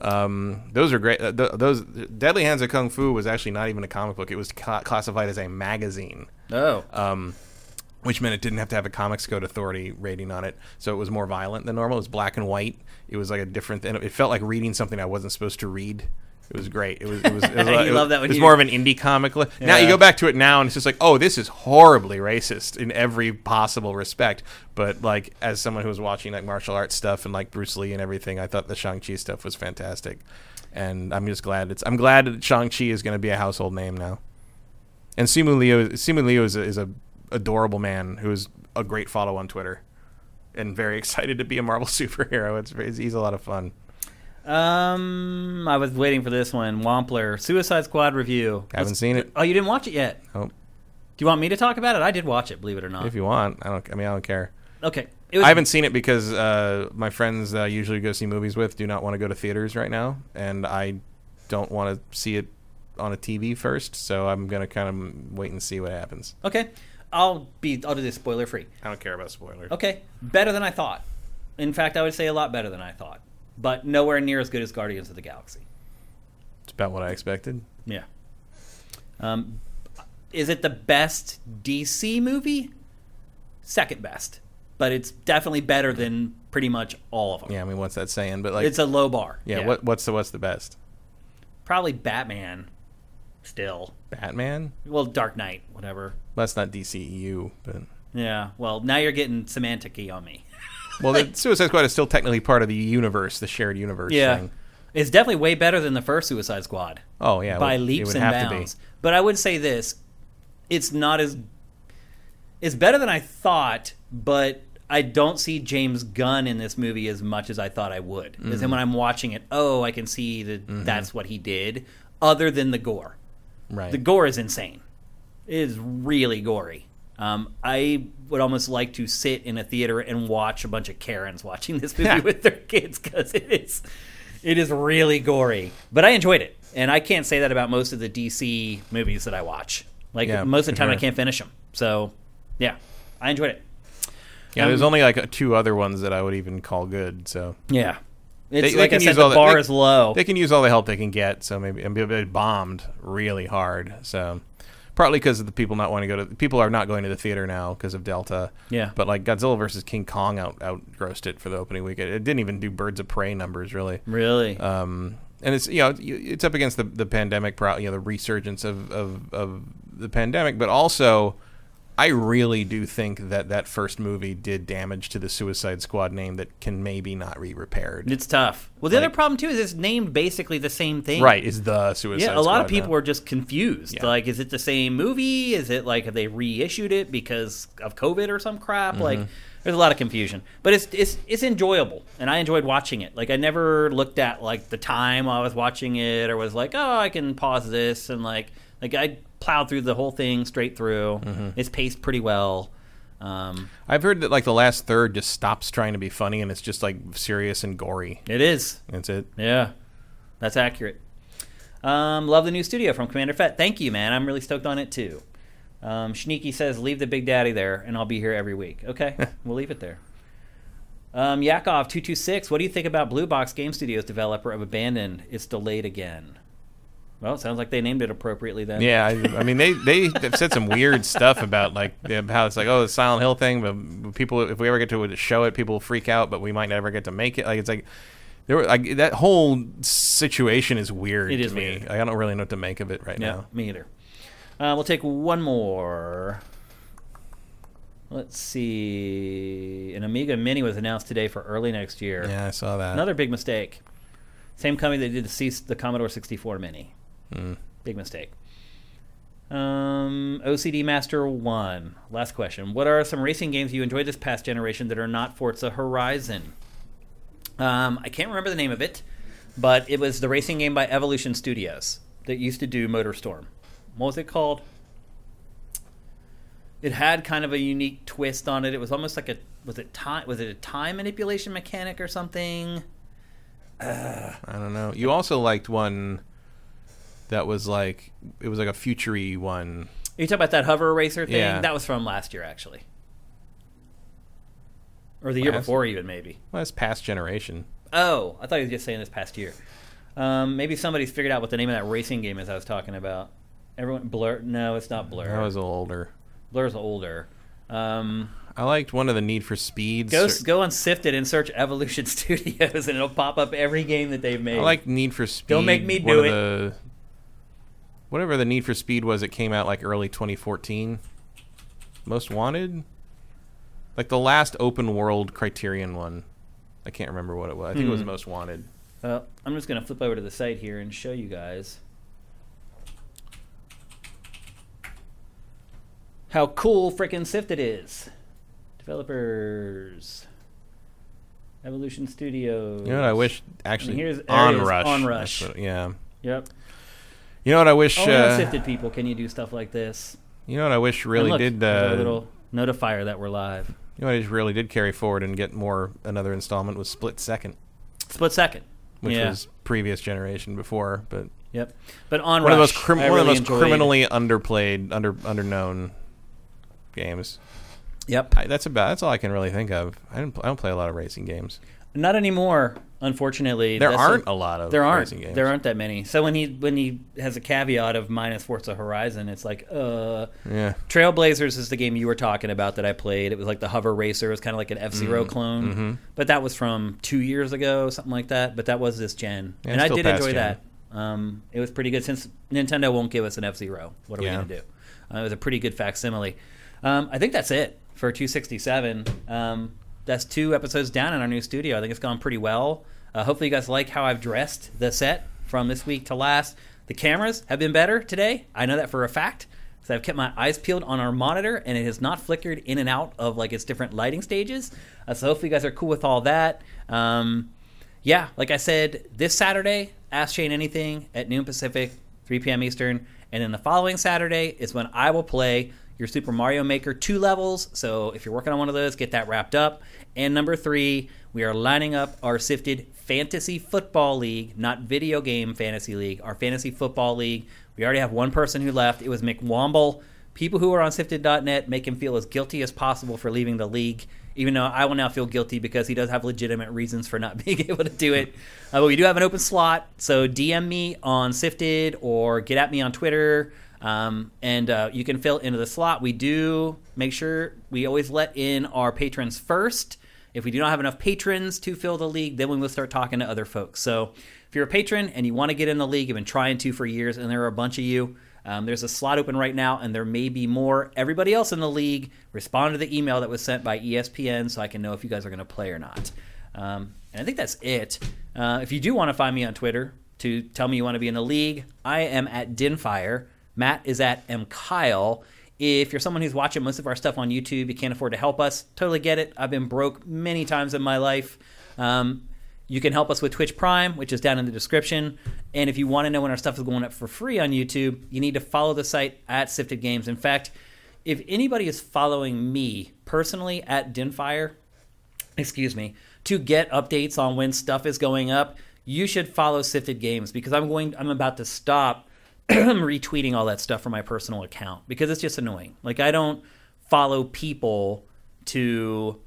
Um, those are great. Uh, th- those Deadly Hands of Kung Fu was actually not even a comic book. It was ca- classified as a magazine. Oh. Um Which meant it didn't have to have a Comics Code Authority rating on it, so it was more violent than normal. It was black and white. It was like a different thing. It felt like reading something I wasn't supposed to read. It was great. It was. It was. It was, it was, it was more of an indie comic. Li- yeah. Now you go back to it now, and it's just like, oh, this is horribly racist in every possible respect. But like, as someone who was watching like martial arts stuff and like Bruce Lee and everything, I thought the Shang-Chi stuff was fantastic, and I'm just glad it's. I'm glad that Shang-Chi is going to be a household name now, and Simu Liu. Simu Liu is a. Is a adorable man who's a great follow on Twitter and very excited to be a Marvel superhero. It's, it's he's a lot of fun. Um, I was waiting for this one. Wampler, Suicide Squad review. I haven't Let's, seen it. Oh, you didn't watch it yet? Oh. Do you want me to talk about it? I did watch it, believe it or not. If you want. I don't I mean I don't care. Okay. It was, I haven't seen it because uh, my friends that I usually go see movies with do not want to go to theaters right now, and I don't want to see it on a T V first, so I'm going to kind of wait and see what happens. Okay. I'll be. I'll do this spoiler free. I don't care about spoilers. Okay, better than I thought. In fact, I would say a lot better than I thought, but nowhere near as good as Guardians of the Galaxy. It's about what I expected. Yeah. Um, is it the best D C movie? Second best, but it's definitely better than pretty much all of them. Yeah, I mean, what's that saying? But like, it's a low bar. Yeah. yeah. What, what's the What's the best? Probably Batman. Still. Batman? Well, Dark Knight, whatever. That's not D C E U, but... Yeah, well, now you're getting semantic-y on me. Well, the Suicide Squad is still technically part of the universe, the shared universe yeah. thing. It's definitely way better than the first Suicide Squad. Oh, yeah. By well, leaps and bounds. But I would say this. It's not as... It's better than I thought, but I don't see James Gunn in this movie as much as I thought I would. Because mm-hmm. then when I'm watching it, oh, I can see that mm-hmm. that's what he did, other than the gore. Right. The gore is insane. It is really gory. Um, I would almost like to sit in a theater and watch a bunch of Karens watching this movie with their kids because it is, it is really gory. But I enjoyed it, and I can't say that about most of the D C movies that I watch. Like yeah, most of the time, sure. I can't finish them. So, yeah, I enjoyed it. Yeah, um, there's only like two other ones that I would even call good. So yeah. It's they, like they I said, the bar the, is low. They can use all the help they can get, so maybe and they bombed really hard. So partly because of the people not wanting to go to people are not going to the theater now because of Delta. Yeah. But like Godzilla versus King Kong out outgrossed it for the opening weekend. It didn't even do Birds of Prey numbers really. Really. Um, and it's you know it's up against the the pandemic, pro, you know the resurgence of, of of the pandemic, but also I really do think that that first movie did damage to the Suicide Squad name that can maybe not be repaired. It's tough. Well, the like, other problem, too, is it's named basically the same thing. Right, is the Suicide Squad. Yeah, a lot Squad of people now. are just confused. Yeah. Like, is it the same movie? Is it like, have they reissued it because of COVID or some crap? Mm-hmm. Like, there's a lot of confusion. But it's, it's it's enjoyable, and I enjoyed watching it. Like, I never looked at, like, the time while I was watching it or was like, oh, I can pause this and, like, like I... plowed through the whole thing straight through. Mm-hmm. It's paced pretty well. Um, I've heard that like the last third just stops trying to be funny and it's just like serious and gory. It is. That's it. Yeah. That's accurate. Um, love the new studio from Commander Fett. Thank you, man. I'm really stoked on it, too. Um, Sneaky says, leave the Big Daddy there, and I'll be here every week. Okay, we'll leave it there. Um, Yakov two two six, what do you think about Blue Box Game Studios developer of Abandoned? It's delayed again. Well, it sounds like they named it appropriately then. Yeah, I, I mean, they, they have said some weird stuff about like how it's like, oh, the Silent Hill thing, but people, if we ever get to show it, people will freak out, but we might never get to make it. Like, it's like, there were, like that whole situation is weird it to is me. Weird. Like, I don't really know what to make of it right yeah, now. Me either. Uh, we'll take one more. Let's see. An Amiga Mini was announced today for early next year. Yeah, I saw that. Another big mistake. Same company that did the, the Commodore sixty-four Mini. Mm. Big mistake. Um, O C D Master one. Last question. What are some racing games you enjoyed this past generation that are not Forza Horizon? Um, I can't remember the name of it, but it was the racing game by Evolution Studios that used to do MotorStorm. What was it called? It had kind of a unique twist on it. It was almost like a was it time was it a time manipulation mechanic or something? Uh, I don't know. You also liked one that was like it was like a future-y one. Are you talking about that hover racer thing? Yeah. That was from last year, actually, or the year last? Before, even maybe. Well, it's past generation. Oh, I thought he was just saying this past year. Um, maybe somebody's figured out what the name of that racing game is I was talking about. Everyone, Blur? No, it's not Blur. That was a little older. Blur's older. Um, I liked one of the Need for Speeds. Go, go on Sifted and search Evolution Studios, and it'll pop up every game that they've made. I like Need for Speed. Don't make me do it. The, whatever the Need for Speed was, it came out like early twenty fourteen. Most Wanted? Like the last open world Criterion one. I can't remember what it was. I think mm. it was Most Wanted. Uh, I'm just going to flip over to the site here and show you guys how cool frickin' Sifted is. Developers. Evolution Studios. You know what I wish? Actually, here's Onrush. Onrush. What, yeah. Yep. You know what I wish? Only uh, Sifted people can you do stuff like this. You know what I wish really look, did? Uh, a little notifier that we're live. You know what I just really did carry forward and get more another installment was Split Second. Split Second. Which yeah. was previous generation before, but. Yep. But Onrush. One of those, crim- really one of those criminally underplayed, under underknown games. Yep. I, that's about that's all I can really think of. I don't I don't play a lot of racing games. Not anymore, unfortunately. There aren't a, a lot of there aren't, racing games. There aren't that many. So when he when he has a caveat of minus Forza Horizon, it's like uh yeah. Trailblazers is the game you were talking about that I played. It was like the hover racer. It was kind of like an F-Zero mm-hmm. clone. Mm-hmm. But that was from two years ago, something like that. But that was this gen. Yeah, and I did enjoy gen. that. Um, it was pretty good since Nintendo won't give us an F-Zero. What are yeah. we going to do? Uh, it was a pretty good facsimile. Um, I think that's it for two sixty-seven. Um, that's two episodes down in our new studio. I think it's gone pretty well. Uh, hopefully you guys like how I've dressed the set from this week to last. The cameras have been better today. I know that for a fact because I've kept my eyes peeled on our monitor, and it has not flickered in and out of like its different lighting stages. Uh, so hopefully you guys are cool with all that. Um, yeah, like I said, this Saturday, Ask Shane Anything at noon Pacific, three p.m. Eastern. And then the following Saturday is when I will play your Super Mario Maker two levels, so if you're working on one of those, get that wrapped up. And number three, we are lining up our Sifted Fantasy Football League, not video game fantasy league, our Fantasy Football League. We already have one person who left. It was Mick Womble. People who are on Sifted dot net make him feel as guilty as possible for leaving the league, even though I will now feel guilty because he does have legitimate reasons for not being able to do it. Uh, but we do have an open slot, so D M me on Sifted or get at me on Twitter. Um, and uh, you can fill into the slot. We do make sure we always let in our patrons first. If we do not have enough patrons to fill the league, then we will start talking to other folks. So if you're a patron and you want to get in the league, you've been trying to for years, and there are a bunch of you, um, there's a slot open right now, and there may be more. Everybody else in the league, respond to the email that was sent by E S P N so I can know if you guys are going to play or not. Um, and I think that's it. Uh, if you do want to find me on Twitter to tell me you want to be in the league, I am at Dinfire. Matt is at mkyle. If you're someone who's watching most of our stuff on YouTube, you can't afford to help us, totally get it. I've been broke many times in my life. Um, you can help us with Twitch Prime, which is down in the description. And if you want to know when our stuff is going up for free on YouTube, you need to follow the site at Sifted Games. In fact, if anybody is following me personally at Dinfire, excuse me, to get updates on when stuff is going up, you should follow Sifted Games, because I'm going, I'm about to stop retweeting all that stuff from my personal account, because it's just annoying. Like, I don't follow people to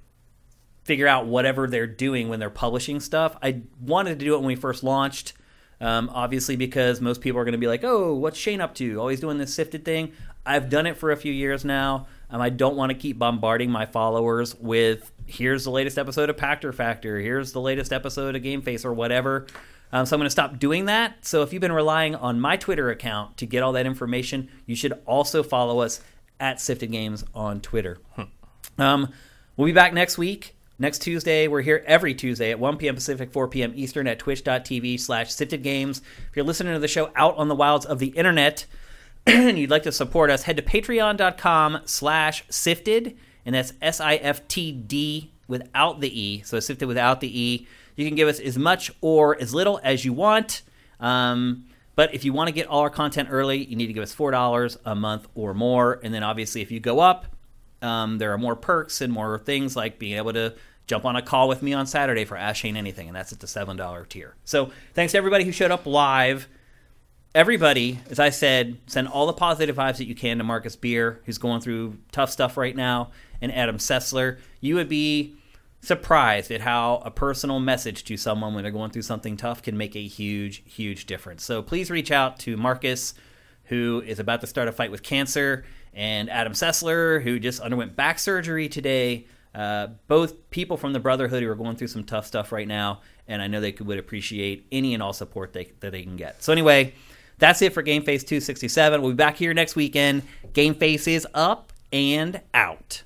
figure out whatever they're doing when they're publishing stuff. I wanted to do it when we first launched, um, obviously, because most people are going to be like, oh, what's Shane up to? Always doing this Sifted thing. I've done it for a few years now. Um, I don't want to keep bombarding my followers with, here's the latest episode of Pactor Factor, here's the latest episode of Game Face, or whatever. Um, so I'm going to stop doing that. So if you've been relying on my Twitter account to get all that information, you should also follow us at Sifted Games on Twitter. Hmm. Um, we'll be back next week. Next Tuesday, we're here every Tuesday at one p.m. Pacific, four p.m. Eastern at twitch dot t v slash Sifted Games. If you're listening to the show out on the wilds of the internet and you'd like to support us, head to patreon dot com slash Sifted, and that's S I F T D without the E, so Sifted without the E. You can give us as much or as little as you want, um, but if you want to get all our content early, you need to give us four dollars a month or more, and then obviously if you go up, um, there are more perks and more things like being able to jump on a call with me on Saturday for Ask Shane Anything, and that's at the seven dollars tier. So thanks to everybody who showed up live. Everybody, as I said, send all the positive vibes that you can to Marcus Beer, who's going through tough stuff right now, and Adam Sessler. You would be surprised at how a personal message to someone when they're going through something tough can make a huge, huge difference. So please reach out to Marcus, who is about to start a fight with cancer, and Adam Sessler, who just underwent back surgery today. Uh, both people from the Brotherhood who are going through some tough stuff right now, and I know they could, would appreciate any and all support they, that they can get. So anyway, that's it for Game Face two sixty-seven. We'll be back here next weekend. Game Face is up and out.